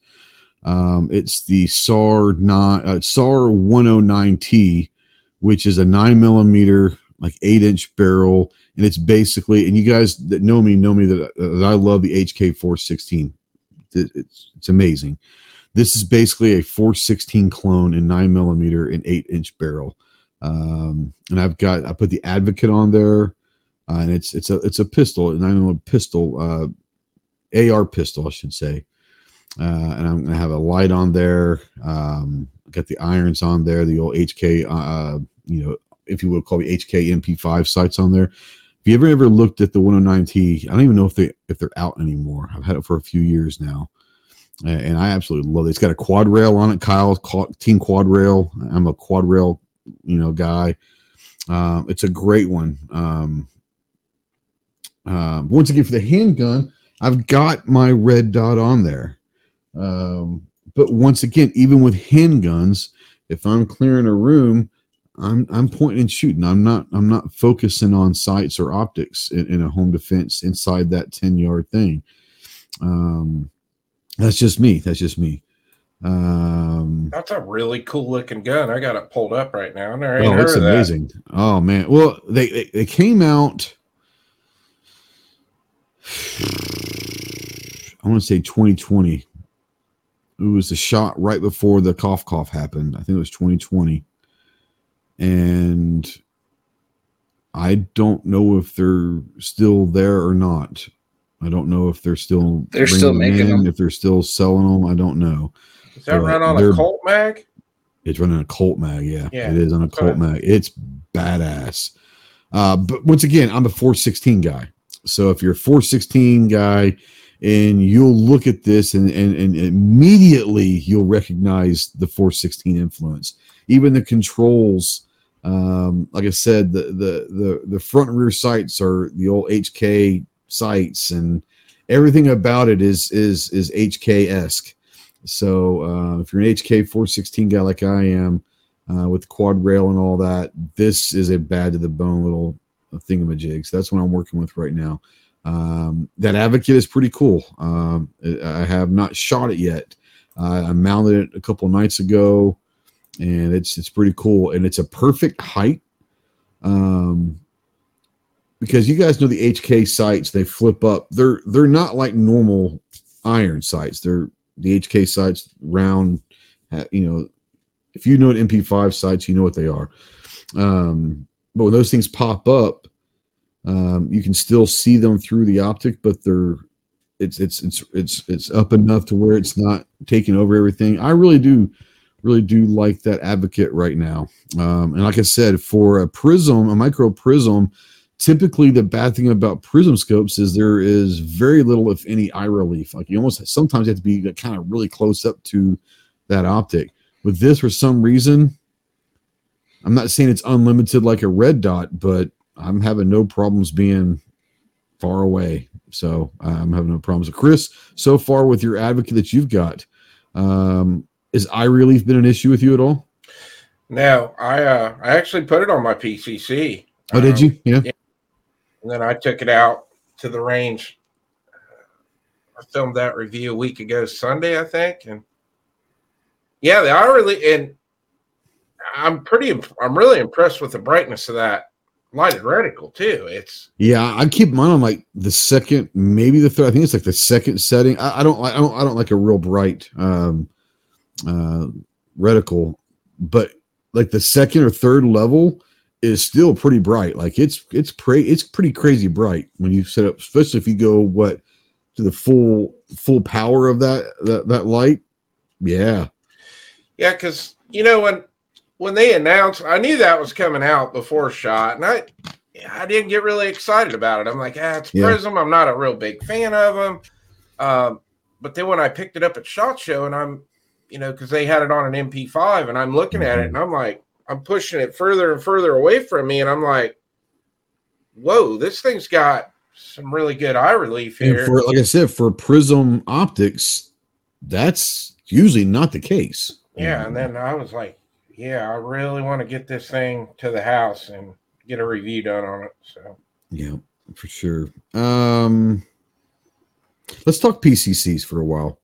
It's the SAR 109T, which is a 9mm, like 8-inch barrel. And it's basically, and you guys that know me that I love the HK 416. It's amazing. This is basically a 416 clone in 9mm and 8-inch barrel. And I put the Advocate on there, and it's a pistol, a 9mm pistol, AR pistol, I should say. And I'm gonna have a light on there. Got the irons on there, the old HK, if you will call the HK MP5 sights on there. If you ever looked at the 109T, I don't even know if they're out anymore. I've had it for a few years now, and I absolutely love it. It's got a quad rail on it, Kyle, team quad rail. I'm a quad rail, guy. It's a great one. Once again, for the handgun, I've got my red dot on there. But once again, even with handguns, if I'm clearing a room, I'm pointing and shooting. I'm not focusing on sights or optics in a home defense inside that 10-yard thing. That's just me. That's a really cool looking gun. I got it pulled up right now. It's amazing. That. Oh man. Well, they came out, I want to say 2020. It was the shot right before the cough happened. I think it was 2020. And I don't know if they're still there or not. I don't know if they're still making them, if they're still selling them. I don't know. Is that run on a Colt mag? It's running a Colt mag. Yeah, it is on a Colt mag. It's badass. But once again, I'm a 416 guy. So if you're a 416 guy and you'll look at this and immediately you'll recognize the 416 influence. Even the controls, like I said, the front and rear sights are the old HK sights, and everything about it is HK-esque. So if you're an HK 416 guy like I am, with quad rail and all that, this is a bad to the bone little thingamajig. So that's what I'm working with right now. That Advocate is pretty cool. I have not shot it yet. I mounted it a couple nights ago, and it's pretty cool, and it's a perfect height, because you guys know the HK sights, they flip up. They're not like normal iron sights. They're the HK sights round. If you know an MP5 sights, you know what they are. But when those things pop up, you can still see them through the optic, but they're it's up enough to where it's not taking over everything. I really do like that Advocate right now. And like I said, for a prism, a micro prism, typically the bad thing about prism scopes is there is very little, if any, eye relief. Like you almost sometimes have to be kind of really close up to that optic. With this, for some reason, I'm not saying it's unlimited like a red dot, but I'm having no problems being far away. So I'm having no problems. Chris, so far with your Advocate that you've got, has eye relief been an issue with you at all? No, I actually put it on my PCC. Oh, did you? Yeah. And then I took it out to the range. I filmed that review a week ago Sunday, I think. And yeah, the eye relief, and I'm really impressed with the brightness of that lighted reticle too. I keep mine on like the second, maybe the third. I think it's like the second setting. I don't like a real bright reticle, but like the second or third level is still pretty bright. Like it's pretty crazy bright when you set up, especially if you go to the full power of that light. Yeah, because when they announced, I knew that was coming out before SHOT, and I didn't get really excited about it. I'm like, it's prism. I'm not a real big fan of them. But then when I picked it up at SHOT Show, and I'm, because they had it on an MP5, and I'm looking at it, and I'm like, I'm pushing it further and further away from me, and I'm like, whoa, this thing's got some really good eye relief here. And like I said, for prism optics, that's usually not the case. Yeah, and then I was like, yeah, I really want to get this thing to the house and get a review done on it. So yeah, for sure. Let's talk PCCs for a while.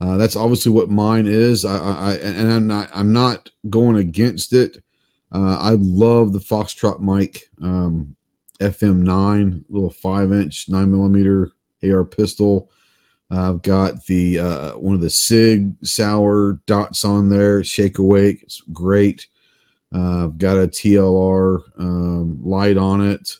That's obviously what mine is. I'm not going against it. I love the Foxtrot Mike FM9, little 5-inch 9mm AR pistol. I've got the one of the SIG Sauer dots on there, Shake Awake. It's great. I've got a TLR light on it.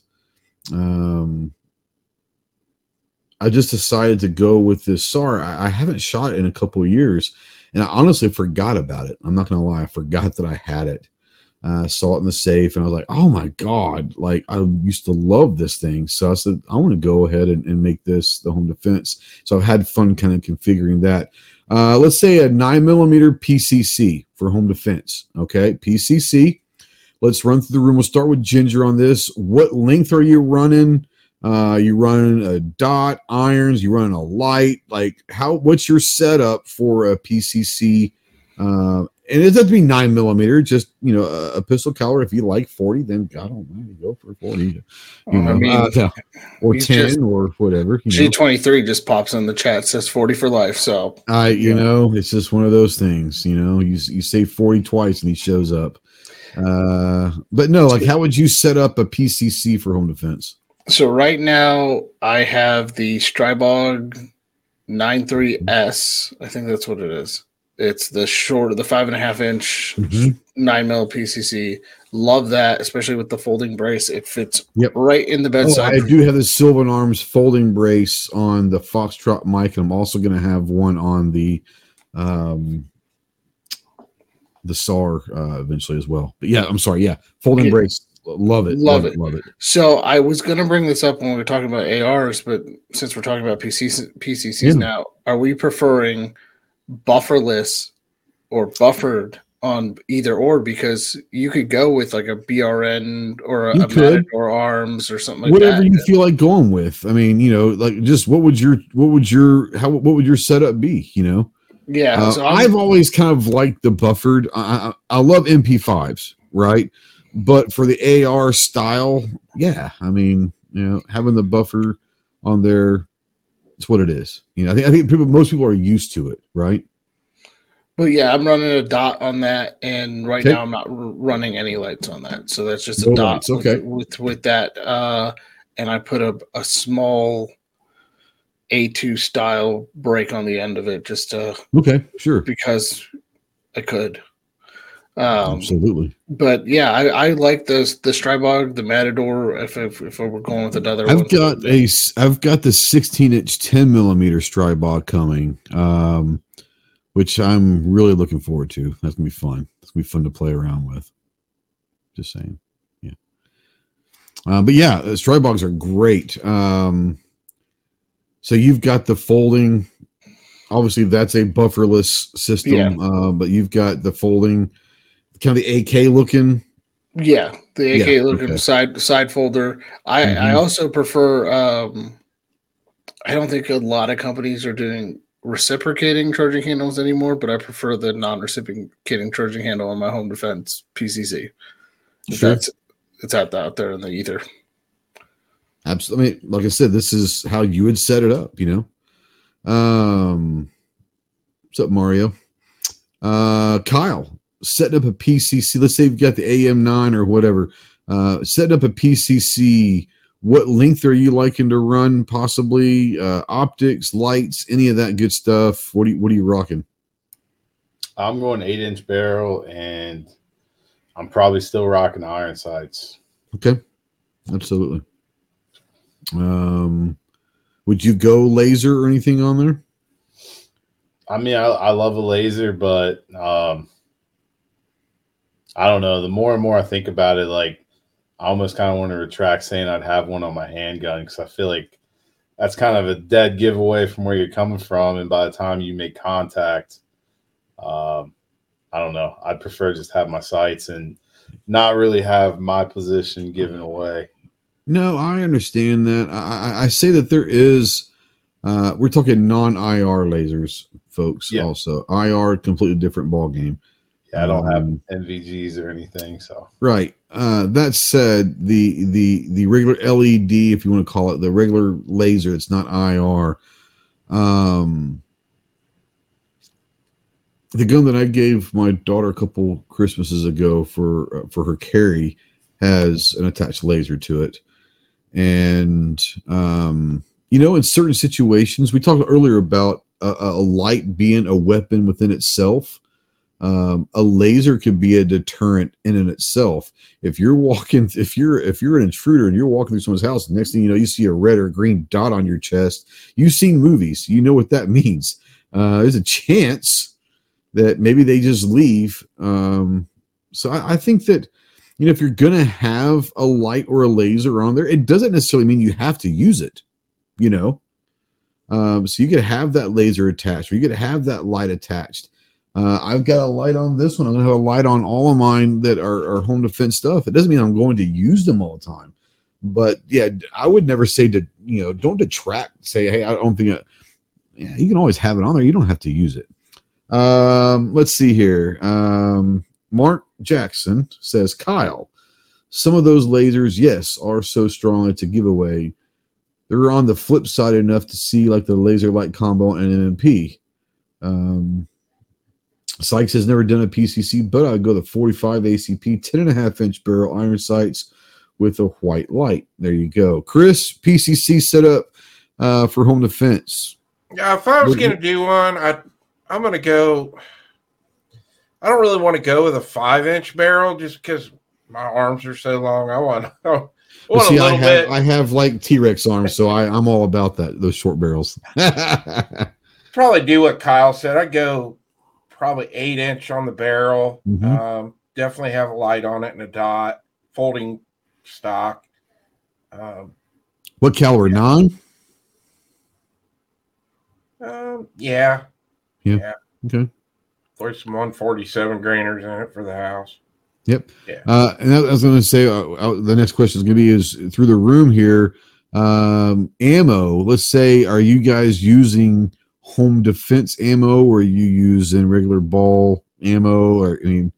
I just decided to go with this SAR. I haven't shot it in a couple of years, and I honestly forgot about it. I'm not going to lie. I forgot that I had it. I saw it in the safe, and I was like, oh, my God. Like, I used to love this thing. So I said, I want to go ahead and make this the home defense. So I've had fun kind of configuring that. Let's say a 9mm PCC for home defense. Okay, PCC. Let's run through the room. We'll start with Ginger on this. What length are you running? You running a dot, irons, you running a light, like what's your setup for a PCC? And it doesn't be 9mm, just, a pistol caliber. If you like 40, then God almighty, go for 40, or 10 or whatever. G23 just pops in the chat, says 40 for life. So it's just one of those things, you say 40 twice and he shows up. But no, like how would you set up a PCC for home defense? So right now I have the Strybog 93S. I think that's what it is. It's the short, the 5.5-inch 9mm PCC. Love that, especially with the folding brace. It fits right in the bedside. I do have the Sylvan Arms folding brace on the Foxtrot Mike, and I'm also going to have one on the SAR eventually as well. But yeah, I'm sorry. Yeah, folding brace. Love it. So I was going to bring this up when we were talking about ARs, but since we're talking about PCCs now, are we preferring bufferless or buffered on either or? Because you could go with like a BRN or a Matador Arms or something like that. Whatever you feel like going with. I mean, what would your setup be, Yeah. So I've always kind of liked the buffered. I love MP5s, right? But for the AR style, having the buffer on there, it's what it is. I think most people are used to it, right? Well, yeah, I'm running a dot on that, and now I'm not running any lights on that, so that's just a dot. With that, and I put a small A2 style break on the end of it, just because I could. Absolutely. But yeah, I like the Strybog, the Matador. If we're going with another one, I've got the 16-inch 10mm Strybog coming, which I'm really looking forward to. That's gonna be fun. It's gonna be fun to play around with. Just saying. Yeah. But yeah, Strybogs are great. So you've got the folding. Obviously, that's a bufferless system, yeah. But you've got the folding, kind of the AK looking. Yeah, the AK looking side folder. I also prefer. I don't think a lot of companies are doing reciprocating charging handles anymore, but I prefer the non-reciprocating charging handle on my home defense PCC. Sure. It's out there in the ether. Absolutely. I mean, like I said, this is how you would set it up. You know. What's up, Mario? Kyle, setting up a PCC. Let's say you've got the AM9 or whatever. Setting up a PCC. What length are you liking to run? Possibly optics, lights, any of that good stuff. What are you rocking? I'm going 8-inch barrel, and I'm probably still rocking iron sights. Okay, absolutely. Would you go laser or anything on there? I mean, I love a laser, but I don't know. The more and more I think about it, like I almost kind of want to retract saying I'd have one on my handgun because I feel like that's kind of a dead giveaway from where you're coming from. And by the time you make contact, I don't know. I'd prefer just have my sights and not really have my position given away. No, I understand that. I say that there is, we're talking non-IR lasers, folks. Yeah. Also, IR, completely different ball game. Yeah, I don't have NVGs or anything. So right. That said, the regular LED, if you want to call it, the regular laser, it's not IR. The gun that I gave my daughter a couple Christmases ago for her carry has an attached laser to it. And, you know, in certain situations, we talked earlier about a light being a weapon within itself. A laser could be a deterrent in and itself. If you're walking, if you're an intruder and you're walking through someone's house, the next thing you know, you see a red or green dot on your chest. You've seen movies. You know what that means. There's a chance that maybe they just leave. So I think that, you know, if you're going to have a light or a laser on there, it doesn't necessarily mean you have to use it, you know. So you could have that laser attached or you could have that light attached. I've got a light on this one. I'm going to have a light on all of mine that are home defense stuff. It doesn't mean I'm going to use them all the time. But, yeah, I would never say to, you know, don't detract. Say, hey, I don't think you can always have it on there. You don't have to use it. Let's see here. Mark Jackson says, Kyle, some of those lasers, yes, are so strong it's a giveaway. They're on the flip side enough to see like the laser light combo and MMP. Sykes has never done a PCC, but I'd go the 45 ACP, 10.5-inch barrel iron sights with a white light. There you go. Chris, PCC setup for home defense. Yeah, if I was going to do one, I'm going to go... I don't really want to go with a 5-inch barrel just because my arms are so long. I want a little bit. I have like T-Rex arms, so I'm all about that. Those short barrels. Probably do what Kyle said. I go probably 8-inch on the barrel. Mm-hmm. Definitely have a light on it and a dot, folding stock. What caliber? 9? Yeah. Okay. There's some 147 grainers in it for the house. Yep. Yeah. And I was going to say the next question is going to be is through the room here. Ammo. Let's say, are you guys using home defense ammo or are you using regular ball ammo? Or I mean,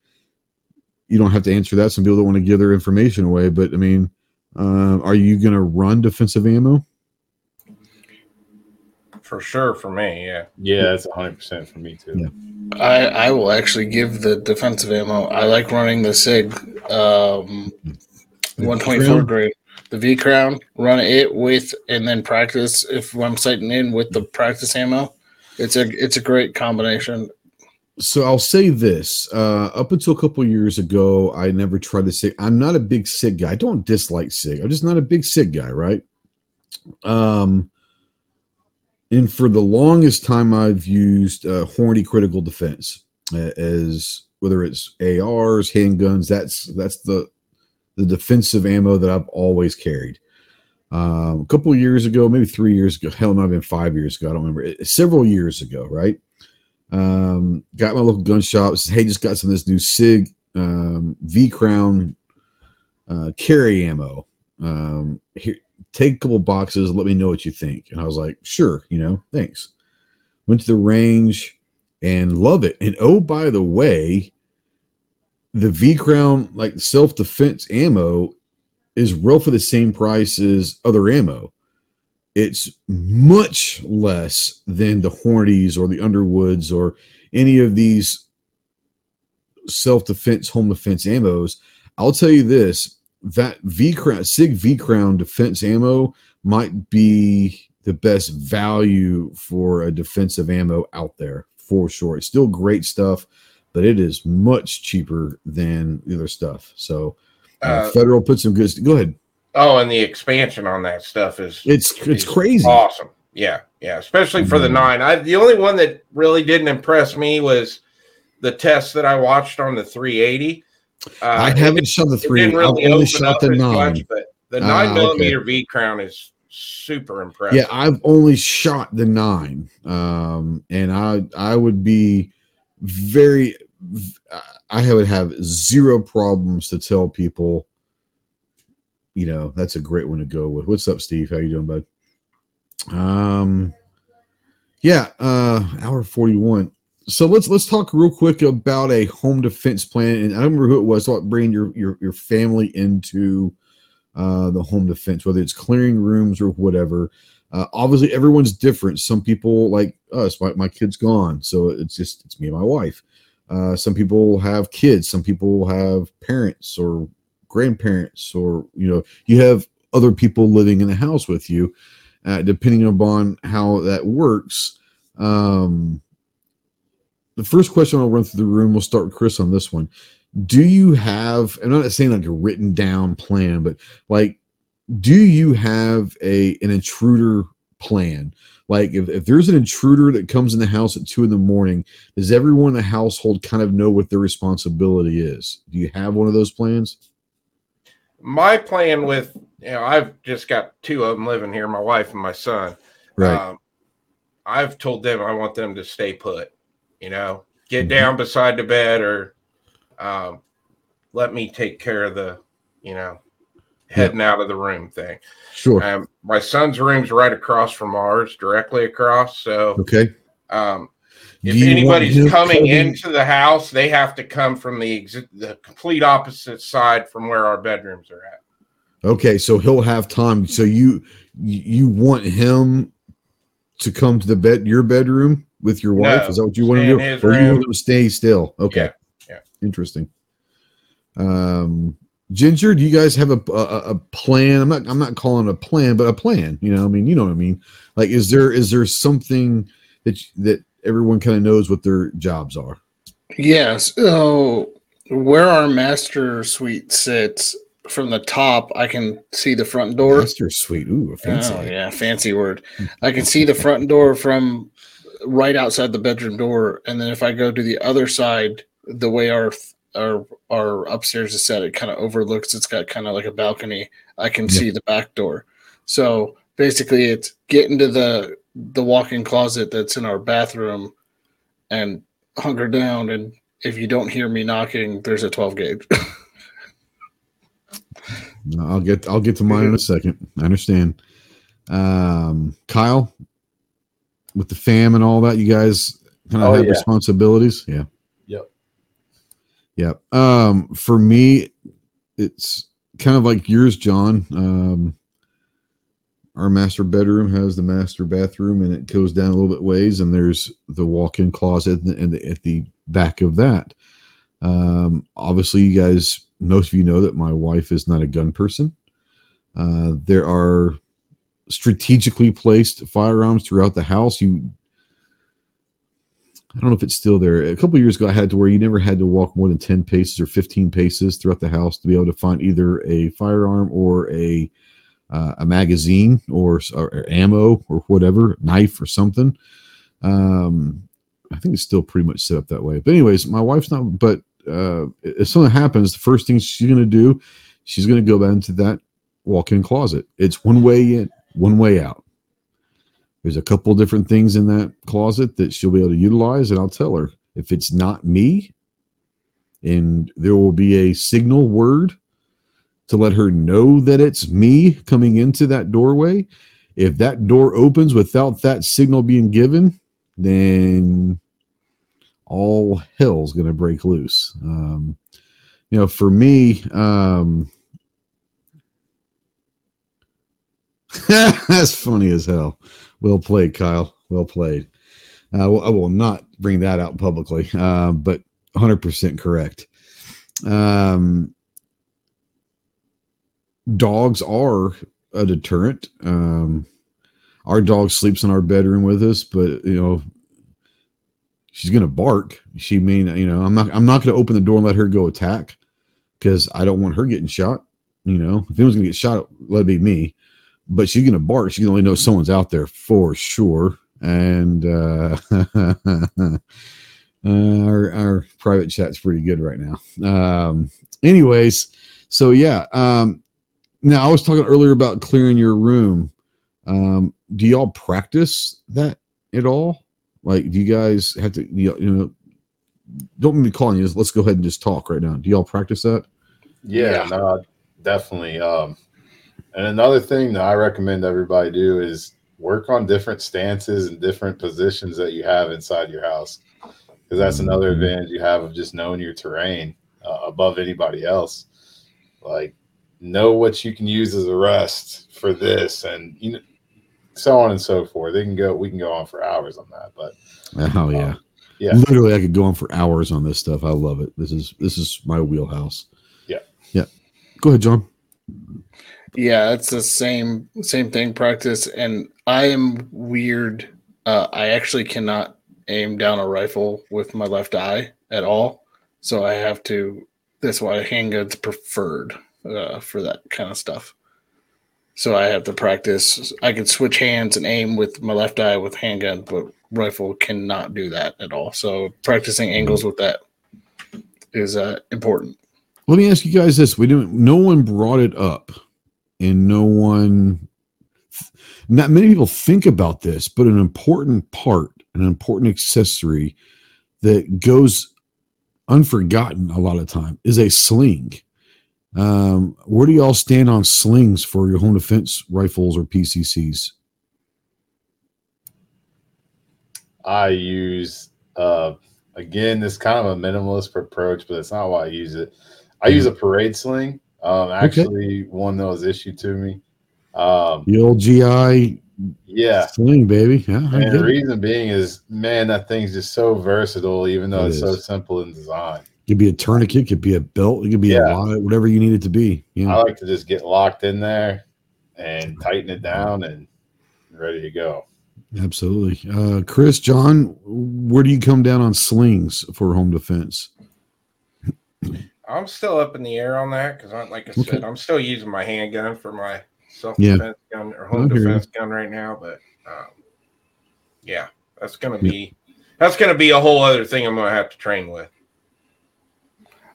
you don't have to answer that. Some people don't want to give their information away, but I mean, are you going to run defensive ammo? For sure, for me, yeah. Yeah, that's 100% for me, too. Yeah. I will actually give the defensive ammo. I like running the SIG 124 grade. The V-Crown, run it with, and then practice, if I'm sighting in with the practice ammo. It's a great combination. So I'll say this, up until a couple years ago, I never tried to SIG. I'm not a big SIG guy. I don't dislike SIG. I'm just not a big SIG guy, right? And for the longest time, I've used Hornady Critical Defense as whether it's ARs, handguns. That's the defensive ammo that I've always carried. A couple of years ago, maybe 3 years ago, hell, it might have been 5 years ago. I don't remember. Several years ago, right? Got my local gun shop. Said, hey, just got some of this new SIG V-Crown carry ammo. Here, take a couple boxes. Let me know what you think. And I was like, sure, you know, thanks. Went to the range and love it. And oh, by the way, the V-Crown, like self-defense ammo, is roughly the same price as other ammo. It's much less than the Hornadys or the Underwoods or any of these self-defense, home defense ammos. I'll tell you this, that V-Crown, SIG V-Crown defense ammo might be the best value for a defensive ammo out there for sure. It's still great stuff, but it is much cheaper than the other stuff. So Federal put some good, go ahead. Oh, and the expansion on that stuff is crazy. Awesome. Yeah, yeah. Especially for the 9. The only one that really didn't impress me was the test that I watched on the 380. I haven't shot the 380. Really I've only shot the 9. Much, but the 9mm okay. V-Crown is super impressive. Yeah, I've only shot the 9. And I would be very – I would have zero problems to tell people, you know, that's a great one to go with. What's up, Steve? How you doing, bud? Hour 41. So let's talk real quick about a home defense plan. And I don't remember who it was. About bringing your family into the home defense, whether it's clearing rooms or whatever. Obviously, everyone's different. Some people like us. My kid's gone, so it's me and my wife. Some people have kids. Some people have parents or grandparents, or you know, you have other people living in the house with you, depending upon how that works. The first question I'll run through the room, we'll start with Chris on this one. Do you have, I'm not saying like a written down plan, but like, do you have an intruder plan? Like if there's an intruder that comes in the house at 2 a.m, does everyone in the household kind of know what their responsibility is? Do you have one of those plans? My plan with, you know, I've just got 2 of them living here, my wife and my son. Right. I've told them I want them to stay put, you know, get down beside the bed or let me take care of the, you know, heading out of the room thing. Sure. My son's room's right across from ours, directly across. So, okay. If anybody's coming into the house, they have to come from the complete opposite side from where our bedrooms are at. Okay, so he'll have time. So you want him to come to your bedroom with your wife? No, is that what you want to do? Or you want him to stay still? Okay. Yeah. Interesting. Ginger, do you guys have a plan? I'm not calling it a plan, but a plan. You know, I mean, you know what I mean. Like, is there something that everyone kind of knows what their jobs are? Yes. Yeah, so where our master suite sits from the top, I can see the front door. Master suite. Ooh, fancy. Oh, yeah, fancy word. I can see the front door from right outside the bedroom door. And then if I go to the other side, the way our upstairs is set, it kind of overlooks. It's got kind of like a balcony. I can see the back door. So basically it's getting to the walk-in closet that's in our bathroom and hunker down, and if you don't hear me knocking, there's a 12 gauge. I'll get to mine in a second. I understand. Kyle, with the fam and all that, you guys kind of have responsibilities. Yeah. Yep. For me, it's kind of like yours, John. Our master bedroom has the master bathroom, and it goes down a little bit ways, and there's the walk-in closet at the back of that. Obviously, you guys, most of you know that my wife is not a gun person. There are strategically placed firearms throughout the house. You I don't know if it's still there. A couple of years ago, I had to where you never had to walk more than 10 paces or 15 paces throughout the house to be able to find either a firearm or a magazine or ammo or whatever, knife or something. I think it's still pretty much set up that way. But anyways, my wife's not, but if something happens, the first thing she's going to do, she's going to go back into that walk-in closet. It's one way in, one way out. There's a couple different things in that closet that she'll be able to utilize, and I'll tell her if it's not me, and there will be a signal word to let her know that it's me coming into that doorway. If that door opens without that signal being given, then all hell's going to break loose. You know, for me, that's funny as hell. Well played, Kyle. Well played. I will not bring that out publicly, but 100% correct. Dogs are a deterrent. Our dog sleeps in our bedroom with us, but you know, she's going to bark. She mean, you know, I'm not going to open the door and let her go attack because I don't want her getting shot. You know, if anyone's going to get shot, let it be me. But she's going to bark. She can only know someone's out there for sure. And our private chat's pretty good right now. Anyways, so yeah. Now, I was talking earlier about clearing your room. Do y'all practice that at all? Like, do you guys have to, you know, don't be calling you. Let's go ahead and just talk right now. Do y'all practice that? Yeah. No, definitely. And another thing that I recommend everybody do is work on different stances and different positions that you have inside your house, because that's another advantage you have of just knowing your terrain above anybody else. Like, know what you can use as a rest for this, and you know, so on and so forth. We can go on for hours on that. But yeah, literally, I could go on for hours on this stuff. I love it. This is my wheelhouse. Yeah. Go ahead, John. Yeah, it's the same thing, practice. And I am weird. I actually cannot aim down a rifle with my left eye at all. So I have to, that's why handgun's preferred for that kind of stuff. So I have to practice. I can switch hands and aim with my left eye with handgun, but rifle cannot do that at all. So practicing angles with that is important. Let me ask you guys this. No one brought it up. And not many people think about this, but an important part, an important accessory that goes unforgotten a lot of time is a sling. Where do y'all stand on slings for your home defense rifles or PCCs? I use, again, this kind of a minimalist approach, but that's not why I use it. I use a parade sling. Actually, one that was issued to me. The old GI, sling, baby. Yeah, and the reason being is, man, that thing's just so versatile. Even though it's so simple in design, it could be a tourniquet, it could be a belt, it could be a wallet, whatever you need it to be. Yeah. I like to just get locked in there and tighten it down and ready to go. Absolutely, Chris, John, where do you come down on slings for home defense? I'm still up in the air on that because, like I said, I'm still using my handgun for my self-defense gun or home defense gun right now. But that's gonna be a whole other thing I'm gonna have to train with.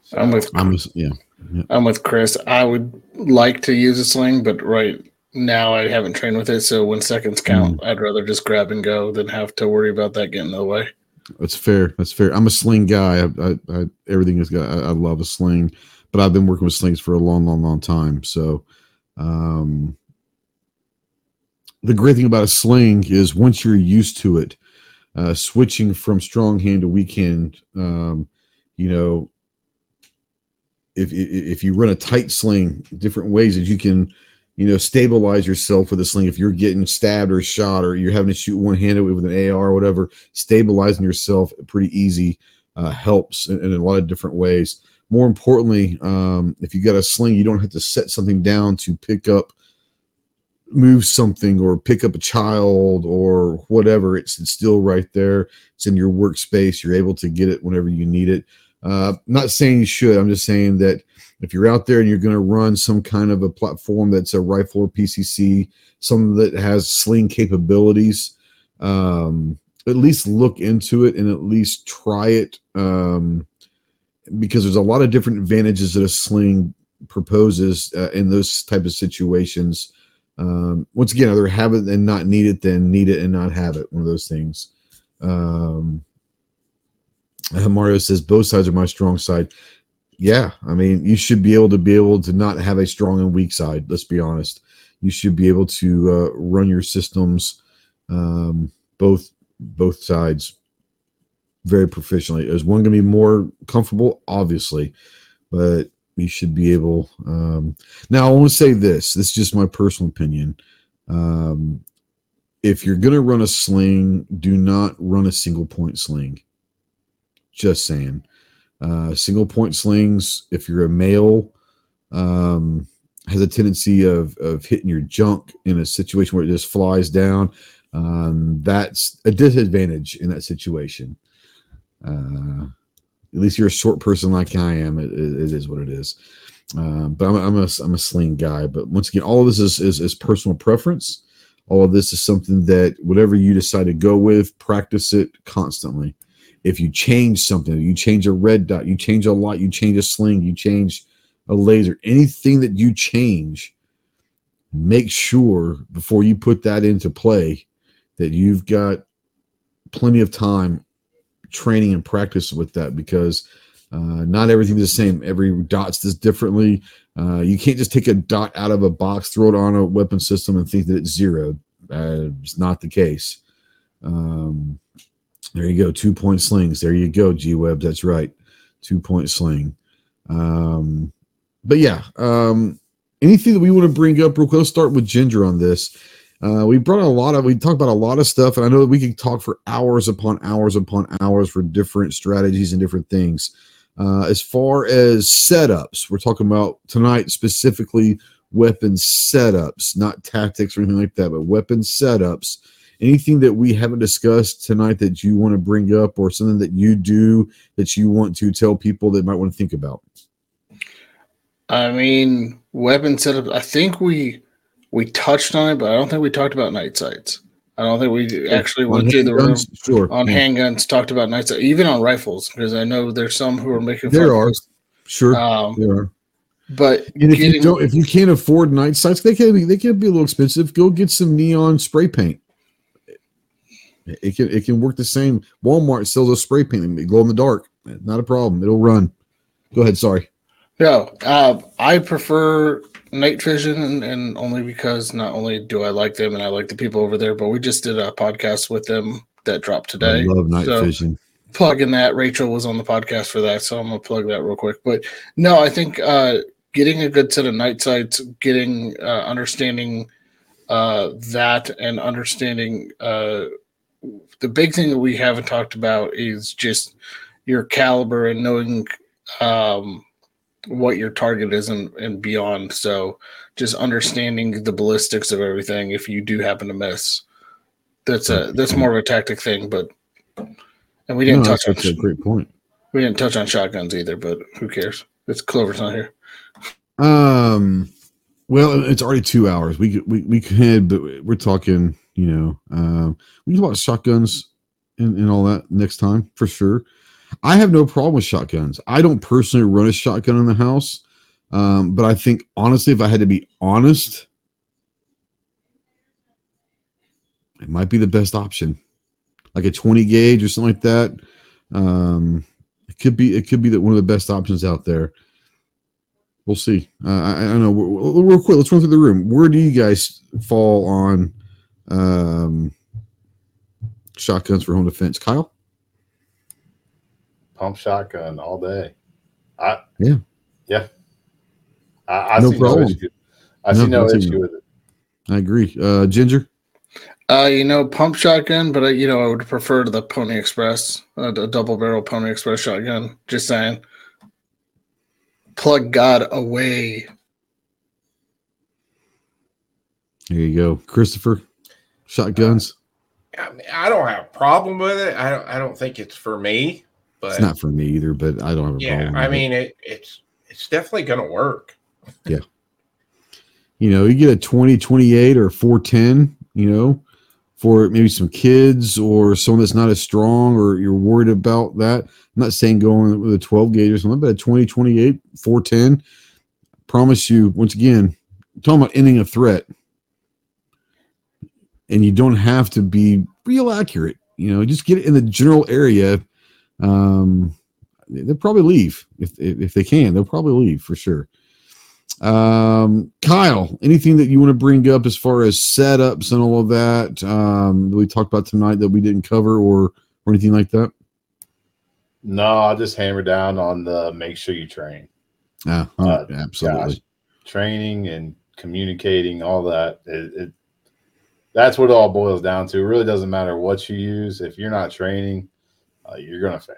So, I'm with Chris. I would like to use a sling, but right now I haven't trained with it. So when seconds count, I'd rather just grab and go than have to worry about that getting in the way. That's fair. I'm a sling guy. I love a sling, but I've been working with slings for a long, long, long time. So, the great thing about a sling is once you're used to it, switching from strong hand to weak hand, you know, if you run a tight sling, different ways that you can, you know, stabilize yourself with a sling. If you're getting stabbed or shot or you're having to shoot one-handed with an AR or whatever, stabilizing yourself pretty easy helps in a lot of different ways. More importantly, if you got a sling, you don't have to set something down to pick up move something or pick up a child or whatever, it's still right there. It's in your workspace. You're able to get it whenever you need it. Not saying you should. I'm just saying that if you're out there and you're going to run some kind of a platform that's a rifle or PCC, something that has sling capabilities, at least look into it and at least try it, because there's a lot of different advantages that a sling proposes in those type of situations. Once again, either have it and not need it, then need it and not have it. One of those things. Mario says both sides are my strong side. Yeah, I mean, you should be able to not have a strong and weak side. Let's be honest. You should be able to run your systems both sides very proficiently. Is one going to be more comfortable? Obviously, but you should be able. Now, I want to say this. This is just my personal opinion. If you're going to run a sling, do not run a single point sling. Just saying. Single point slings, if you're a male, has a tendency of hitting your junk in a situation where it just flies down. That's a disadvantage in that situation. At least you're a short person like I am. It is what it is. But I'm a sling guy. But once again, all of this is personal preference. All of this is something that whatever you decide to go with, practice it constantly. If you change something, you change a red dot, you change a light, you change a sling, you change a laser, anything that you change, make sure before you put that into play that you've got plenty of time training and practice with that, because not everything's the same. Every dot's this differently. You can't just take a dot out of a box, throw it on a weapon system and think that it's zeroed. It's not the case. There you go. 2 point slings. There you go. G-Web. That's right. 2 point sling. But yeah, anything that we want to bring up real quick, let's start with Ginger on this. We talked about a lot of stuff, and I know that we can talk for hours upon hours upon hours for different strategies and different things. As far as setups, we're talking about tonight specifically weapon setups, not tactics or anything like that, but weapon setups. Anything that we haven't discussed tonight that you want to bring up, or something that you do that you want to tell people that might want to think about? I mean, weapon setup, I think we touched on it, but I don't think we talked about night sights. I don't think we actually went through the room on handguns, talked about night sights, even on rifles, because I know there's some who are making fun. There are. Sure. There are. But if you can't afford night sights, they can be a little expensive. Go get some neon spray paint. It can work the same. Walmart sells a spray paint, glow in the dark. Not a problem. It'll run. Go ahead. Sorry. No, I prefer Night Vision, and only because not only do I like them and I like the people over there, but we just did a podcast with them that dropped today. I love Night Vision. Plugging that. Rachel was on the podcast for that, so I'm gonna plug that real quick. But no, I think getting a good set of night sights, getting understanding that, and understanding. The big thing that we haven't talked about is just your caliber and knowing what your target is and beyond. So just understanding the ballistics of everything. If you do happen to miss, that's more of a tactic thing. But we didn't touch on shotguns either. But who cares? It's Clover's not here. Well, it's already 2 hours. We could, but we're talking. We can talk about shotguns and all that next time for sure. I have no problem with shotguns. I don't personally run a shotgun in the house. But I think, honestly, if I had to be honest, it might be the best option. Like a 20 gauge or something like that. It could be that one of the best options out there. We'll see. I don't know. Real quick, let's run through the room. Where do you guys fall on shotguns for home defense? Kyle? Pump shotgun all day. Yeah. I no see problem. No issue. I see no issue with it. I agree. Ginger? Pump shotgun, but I would prefer the Pony Express, a double barrel Pony Express shotgun. Just saying. Plug God away. There you go, Christopher. Shotguns. I don't have a problem with it. I don't think it's for me. But it's not for me either. But I don't have a problem. Yeah, I mean it's definitely going to work. Yeah. You know, you get a 20-28 or a 410. You know, for maybe some kids or someone that's not as strong, or you're worried about that. I'm not saying going with a 12 gauge or something, but a 20-28, 410. Promise you, once again, I'm talking about ending a threat. And you don't have to be real accurate. You know, just get it in the general area. They'll probably leave. If they can, they'll probably leave for sure. Kyle, anything that you want to bring up as far as setups and all of that that we talked about tonight that we didn't cover or anything like that? No, I'll just hammer down on the make sure you train. Absolutely. Gosh, training and communicating, all that. That's what it all boils down to. It really doesn't matter what you use. If you're not training, you're going to fail.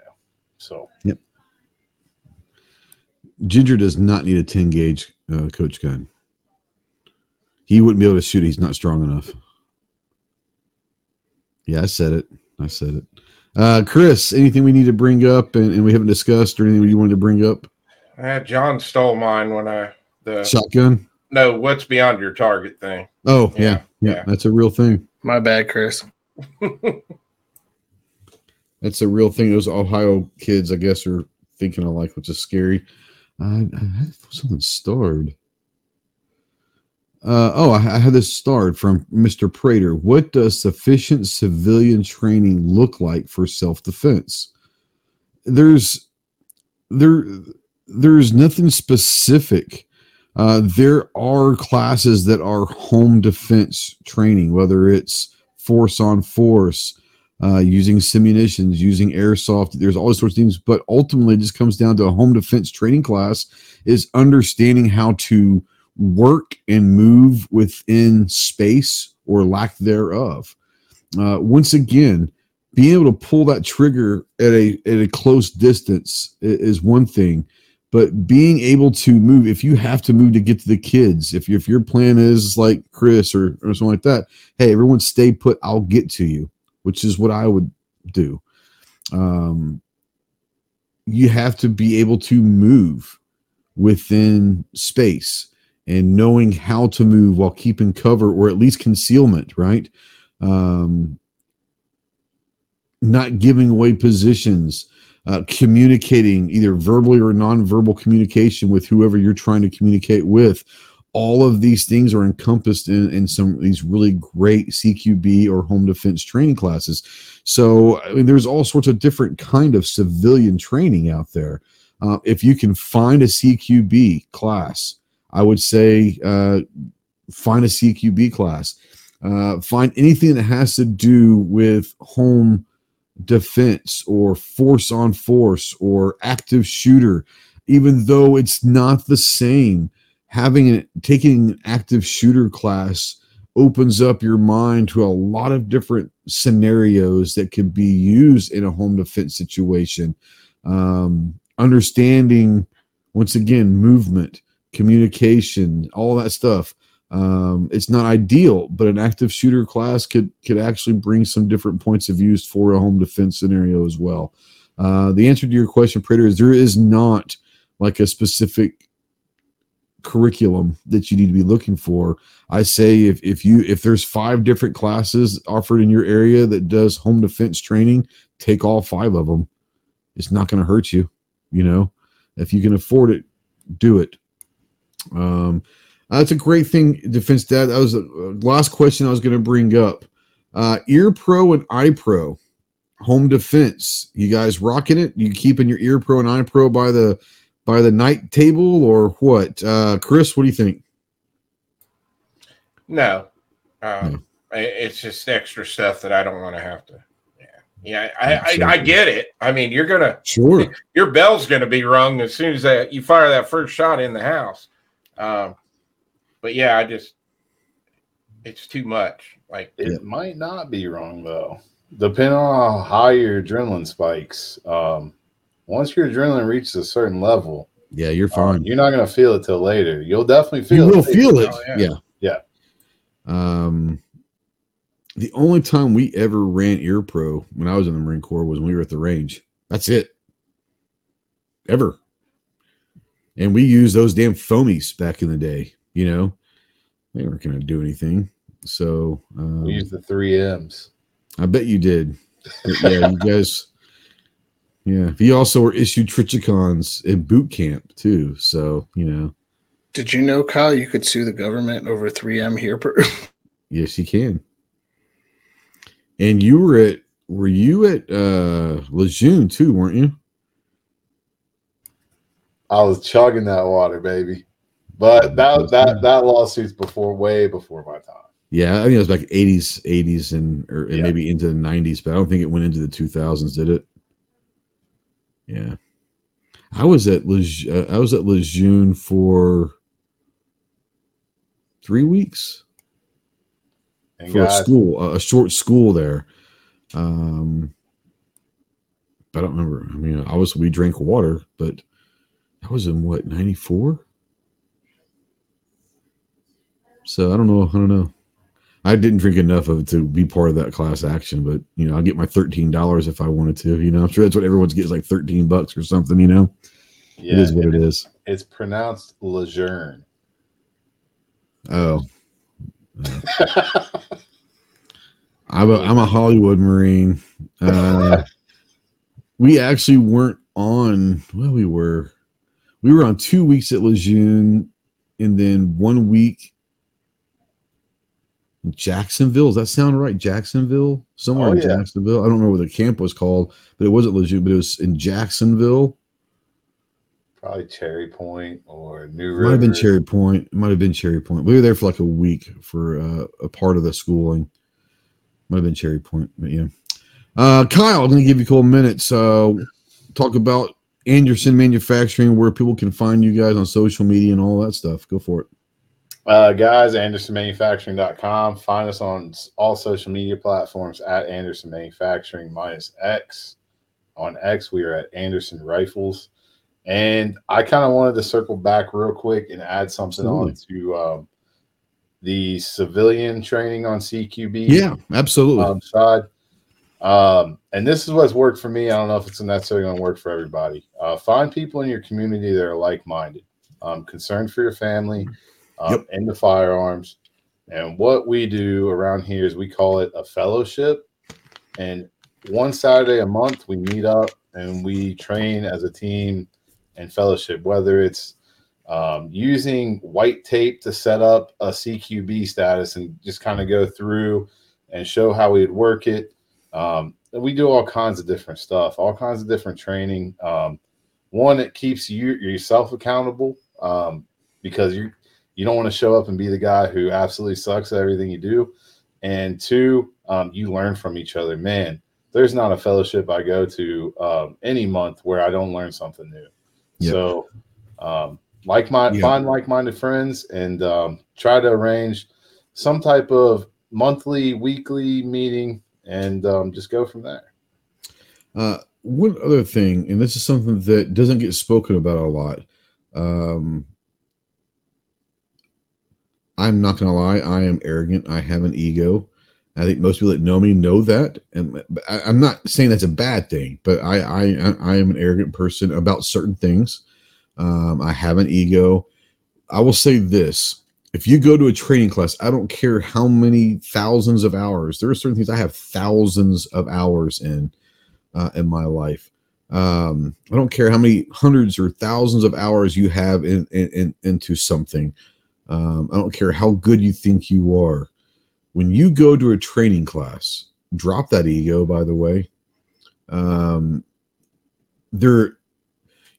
So, yep. Ginger does not need a 10 gauge coach gun. He wouldn't be able to shoot. He's not strong enough. Yeah, I said it. Chris, anything we need to bring up and we haven't discussed, or anything you wanted to bring up? John stole mine when the shotgun. No, what's beyond your target thing. Oh, yeah. That's a real thing. My bad, Chris. That's a real thing. Those Ohio kids, I guess, are thinking alike, which is scary. I had something starred. I had this starred from Mr. Prater. What does sufficient civilian training look like for self-defense? There's nothing specific. There are classes that are home defense training, whether it's force on force, using simunitions, using airsoft. There's all sorts of things, but ultimately it just comes down to a home defense training class is understanding how to work and move within space or lack thereof. Once again, being able to pull that trigger at a close distance is one thing. But being able to move, if you have to move to get to the kids, if your plan is like Chris or something like that, hey, everyone stay put, I'll get to you, which is what I would do. You have to be able to move within space and knowing how to move while keeping cover or at least concealment, right? Not giving away positions. Communicating either verbally or non-verbal communication with whoever you're trying to communicate with. All of these things are encompassed in some of these really great CQB or home defense training classes. So I mean, there's all sorts of different kind of civilian training out there. If you can find a CQB class, I would say find a CQB class. Find anything that has to do with home defense or force on force or active shooter, even though it's not the same. Taking an active shooter class opens up your mind to a lot of different scenarios that could be used in a home defense situation. Understanding, once again, movement, communication, all that stuff. It's not ideal, but an active shooter class could actually bring some different points of views for a home defense scenario as well. The answer to your question, Prater, is there is not like a specific curriculum that you need to be looking for. I say if there's 5 different classes offered in your area that does home defense training, take all 5 of them. It's not going to hurt you. You know, if you can afford it, do it. That's a great thing, Defense Dad. That was the last question I was going to bring up. Ear Pro and Eye Pro, home defense. You guys rocking it? You keeping your Ear Pro and Eye Pro by the night table or what? Chris, what do you think? No, it's just extra stuff that I don't want to have to. Yeah, I get it. I mean, you're gonna your bell's gonna be rung as soon as you fire that first shot in the house. But yeah, it's too much. Like it might not be wrong though, depending on how your adrenaline spikes. Once your adrenaline reaches a certain level, yeah, you're fine. You're not gonna feel it till later. You'll definitely feel it. You will feel it. Oh, yeah. The only time we ever ran ear pro when I was in the Marine Corps was when we were at the range. That's it. Ever. And we used those damn foamies back in the day, you know. They weren't going to do anything. So we used the 3Ms. I bet you did. Yeah, you guys. Yeah, we also were issued Trichicons in boot camp too. So you know. Did you know, Kyle, you could sue the government over 3M here? Yes, you can. And you were at, Lejeune too, weren't you? I was chugging that water, baby. But that lawsuit's way before my time. Yeah, I think it was like 80s and maybe into the 90s, but I don't think it went into the 2000s, did it? Yeah. I was at Lejeune for 3 weeks a short school there. But I don't remember. I mean, obviously we drank water, but that was in what, 94? So I don't know. I didn't drink enough of it to be part of that class action, but you know, I'll get my $13 if I wanted to, you know, I'm sure that's what everyone gets, like $13 or something, you know. Yeah, it is what it is. It's pronounced Lejeune. Oh, I'm a Hollywood Marine. We actually weren't on, well, we were on 2 weeks at Lejeune and then 1 week Jacksonville. Does that sound right? Jacksonville? Somewhere in Jacksonville. I don't know what the camp was called, but it wasn't Lejeune, but it was in Jacksonville. Probably Cherry Point or New River. It might have been Cherry Point. We were there for like a week for a part of the schooling. Might have been Cherry Point, but yeah. Kyle, I'm going to give you a couple minutes. Talk about Anderson Manufacturing, where people can find you guys on social media and all that stuff. Go for it. Guys, AndersonManufacturing.com. Find us on all social media platforms at Anderson Manufacturing -X. On X, we are at Anderson Rifles. And I kind of wanted to circle back real quick and add something on to the civilian training on CQB. Yeah, absolutely. And this is what's worked for me. I don't know if it's necessarily going to work for everybody. Find people in your community that are like-minded, concerned for your family, and the firearms. And what we do around here is we call it a fellowship. And one Saturday a month, we meet up and we train as a team and fellowship, whether it's using white tape to set up a CQB status and just kind of go through and show how we'd work it. We do all kinds of different stuff, all kinds of different training. One, it keeps yourself accountable because you don't want to show up and be the guy who absolutely sucks at everything you do. And two, you learn from each other. Man, there's not a fellowship I go to any month where I don't learn something new. Yep. So find like-minded friends and try to arrange some type of monthly, weekly meeting and just go from there. One other thing, and this is something that doesn't get spoken about a lot. I'm not going to lie. I am arrogant. I have an ego. I think most people that know me know that. And I'm not saying that's a bad thing, but I am an arrogant person about certain things. I have an ego. I will say this. If you go to a training class, I don't care how many thousands of hours. There are certain things I have thousands of hours in my life. I don't care how many hundreds or thousands of hours you have into something. I don't care how good you think you are. When you go to a training class, drop that ego, by the way.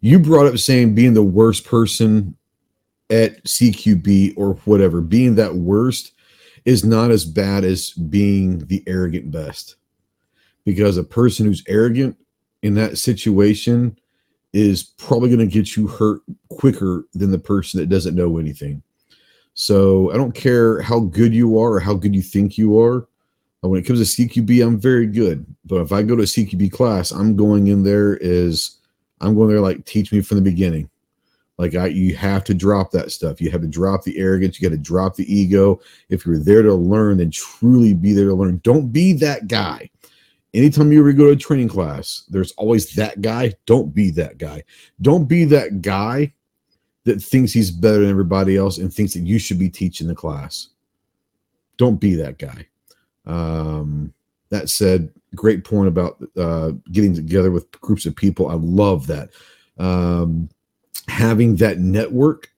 You brought up saying being the worst person at CQB or whatever. Being that worst is not as bad as being the arrogant best, because a person who's arrogant in that situation is probably going to get you hurt quicker than the person that doesn't know anything. So I don't care how good you are or how good you think you are. When it comes to CQB, I'm very good. But if I go to a CQB class, I'm going in there like, teach me from the beginning. Like, you have to drop that stuff. You have to drop the arrogance. You got to drop the ego. If you're there to learn, then truly be there to learn. Don't be that guy. Anytime you ever go to a training class, there's always that guy. Don't be that guy. Don't be that guy that thinks he's better than everybody else and thinks that you should be teaching the class. Don't be that guy. That said, great point about getting together with groups of people. I love that. Having that network,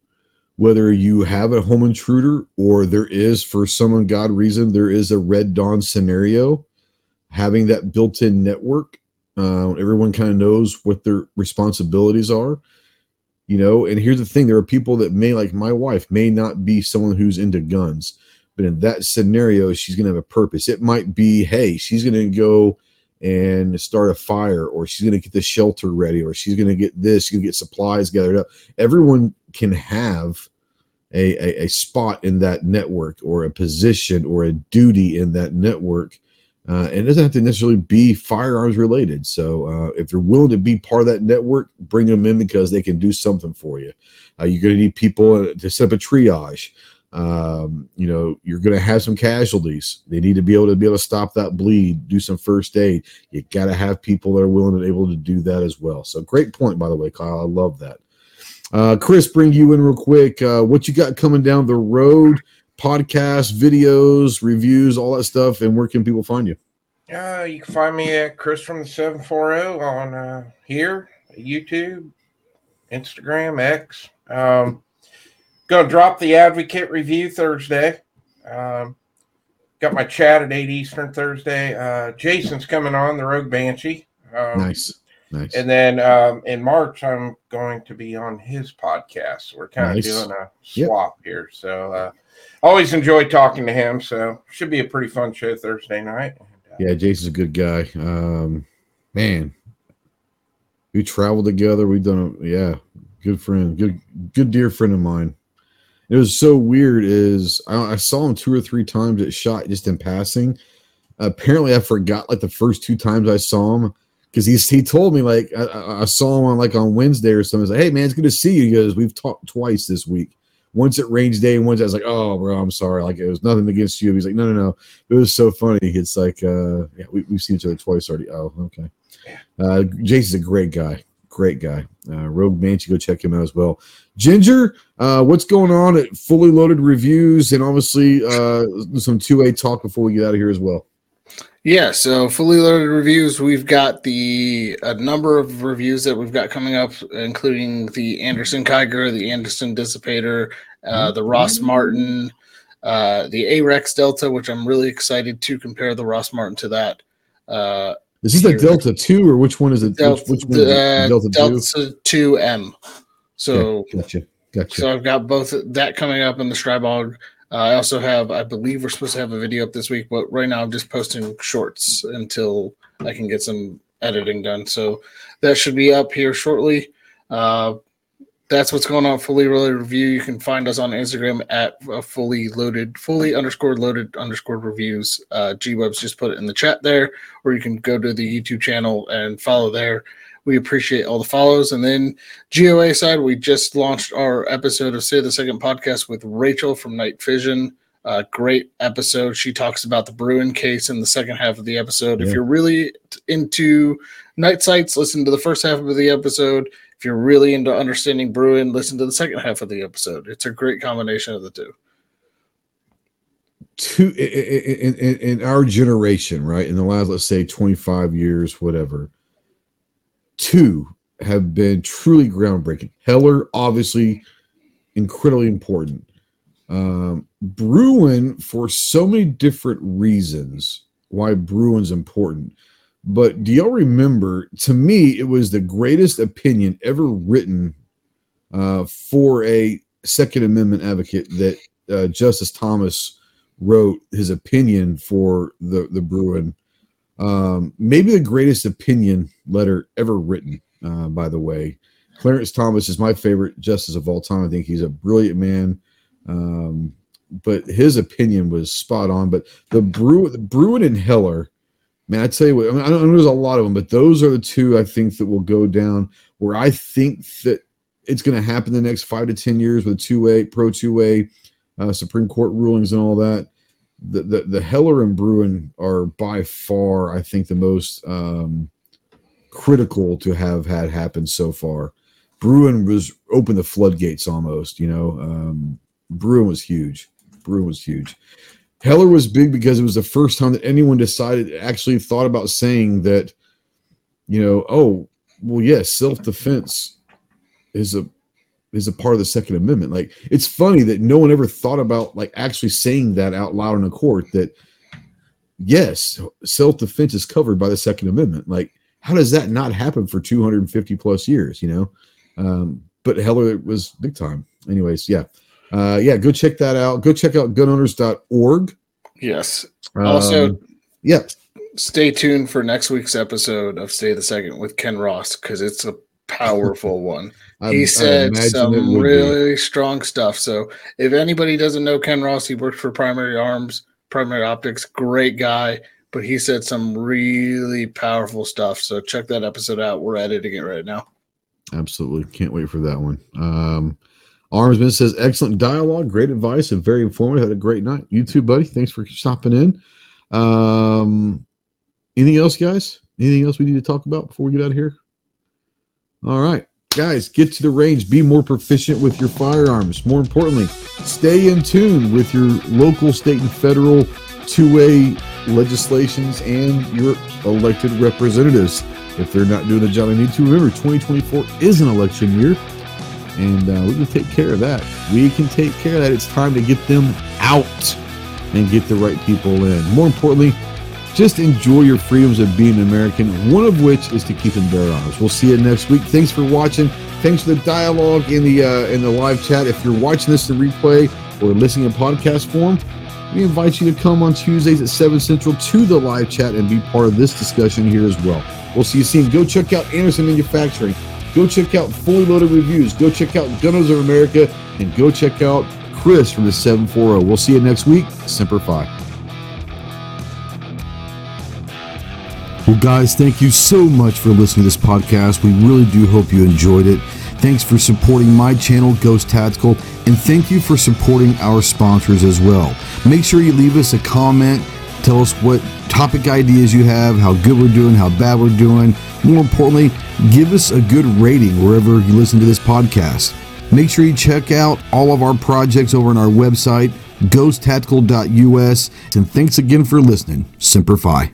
whether you have a home intruder or there is, for some ungodly reason, there is a Red Dawn scenario, having that built-in network, everyone kind of knows what their responsibilities are, you know. And here's the thing, there are people that may, like my wife, may not be someone who's into guns, but in that scenario, she's going to have a purpose. It might be, hey, she's going to go and start a fire, or she's going to get the shelter ready, or she's going to get this, she's going to get supplies gathered up. Everyone can have a spot in that network, or a position, or a duty in that network. And it doesn't have to necessarily be firearms related. So if they're willing to be part of that network, bring them in, because they can do something for you. You're going to need people to set up a triage. You know, you're going to have some casualties. They need to be able to stop that bleed, do some first aid. You got to have people that are willing and able to do that as well. So great point, by the way, Kyle. I love that. Chris, bring you in real quick. What you got coming down the road? Podcasts, videos, reviews, all that stuff. And where can people find you? You can find me at Chris from the 740 on here, YouTube, Instagram, X. Going to drop the Advocate review Thursday. Got my chat at 8 Eastern Thursday. Jason's coming on, the Rogue Banshee. Nice. And then in March, I'm going to be on his podcast. So we're kind of doing a swap here. So always enjoy talking to him. So should be a pretty fun show Thursday night. Yeah, Jason's a good guy. Man, we traveled together. We've done good friend, good dear friend of mine. It was so weird is I saw him 2 or 3 times at SHOT just in passing. Apparently I forgot like the first 2 times I saw him, because he told me, like, I saw him on on Wednesday or something. I was like, hey man, it's good to see you. He goes, we've talked twice this week. Once at range day and once I was like, oh bro, I'm sorry. Like, it was nothing against you. He's like, no. It was so funny. It's like, we've seen each other twice already. Oh, okay. Jason's a great guy. Great guy. Rogue Banshee, go check him out as well. Ginger, what's going on at Fully Loaded Reviews, and obviously some 2A talk before we get out of here as well? Yeah, so Fully Loaded Reviews, we've got a number of reviews that we've got coming up, including the Anderson Kyger, the Anderson Dissipator, the Ross Martin, the A-Rex Delta, which I'm really excited to compare the Ross Martin to that. Is this the Delta 2, or which one is it? Delta 2M. So, yeah, gotcha. So I've got both that coming up in the Strybog. I also have, I believe we're supposed to have a video up this week, but right now I'm just posting shorts until I can get some editing done. So that should be up here shortly. That's what's going on. Fully Loaded Review. You can find us on Instagram at fully_loaded_reviews. Gweb's just put it in the chat there, or you can go to the YouTube channel and follow there. We appreciate all the follows. And then GOA side, we just launched our episode of Say the Second podcast with Rachel from Night Vision. Great episode. She talks about the Bruen case in the second half of the episode. Yeah. If you're really into night sights, listen to the first half of the episode. If you're really into understanding Bruen, listen to the second half of the episode. It's a great combination of the two. In our generation, right, in the last, let's say, 25 years, whatever, 2 have been truly groundbreaking. Heller, obviously, incredibly important. Bruen, for so many different reasons, why Bruen's important. But do y'all remember, to me, it was the greatest opinion ever written for a Second Amendment advocate that Justice Thomas wrote his opinion for the Bruen. Maybe the greatest opinion letter ever written, by the way. Clarence Thomas is my favorite justice of all time. I think he's a brilliant man. But his opinion was spot on. But the Bruen and Heller, man, I tell you what, I know there's a lot of them, but those are the 2 I think that will go down, where I think that it's going to happen in the next 5 to 10 years with two-way, pro two-way, Supreme Court rulings and all that. The Heller and Bruen are by far, I think, the most critical to have had happen so far. Bruen was open the floodgates almost, you know. Bruen was huge. Bruen was huge. Heller was big because it was the first time that anyone decided, actually thought about saying that, you know, oh, well, yes, self-defense is a part of the Second Amendment. Like, it's funny that no one ever thought about, like, actually saying that out loud in a court, that, yes, self-defense is covered by the Second Amendment. Like, how does that not happen for 250 plus years, you know? But Heller was big time. Anyways, yeah. Yeah, go check that out. Go check out gunowners.org. Yes. Also, yeah. Stay tuned for next week's episode of Stay the Second with Ken Ross, because it's a powerful one. He said some really strong stuff. So if anybody doesn't know Ken Ross, he worked for Primary Arms, Primary Optics, great guy, but he said some really powerful stuff. So check that episode out. We're editing it right now. Absolutely. Can't wait for that one. Armsman says, excellent dialogue, great advice, and very informative. Had a great night. You too, buddy. Thanks for stopping in. Anything else, guys? Anything else we need to talk about before we get out of here? All right. Guys, get to the range. Be more proficient with your firearms. More importantly, stay in tune with your local, state, and federal two-way legislations and your elected representatives. If they're not doing the job they need to, remember, 2024 is an election year. And we can take care of that. We can take care of that. It's time to get them out and get the right people in. More importantly, just enjoy your freedoms of being an American, one of which is to keep and bear arms. We'll see you next week. Thanks for watching. Thanks for the dialogue in the live chat. If you're watching this in replay or listening in podcast form, we invite you to come on Tuesdays at 7 Central to the live chat and be part of this discussion here as well. We'll see you soon. Go check out Anderson Manufacturing. Go check out Fully Loaded Reviews. Go check out Gun Owners of America. And go check out Chris from the 740. We'll see you next week. Semper Fi. Well, guys, thank you so much for listening to this podcast. We really do hope you enjoyed it. Thanks for supporting my channel, Ghost Tactical. And thank you for supporting our sponsors as well. Make sure you leave us a comment. Tell us what topic ideas you have, how good we're doing, how bad we're doing. More importantly, give us a good rating wherever you listen to this podcast. Make sure you check out all of our projects over on our website, ghosttactical.us. And thanks again for listening. Semper Fi.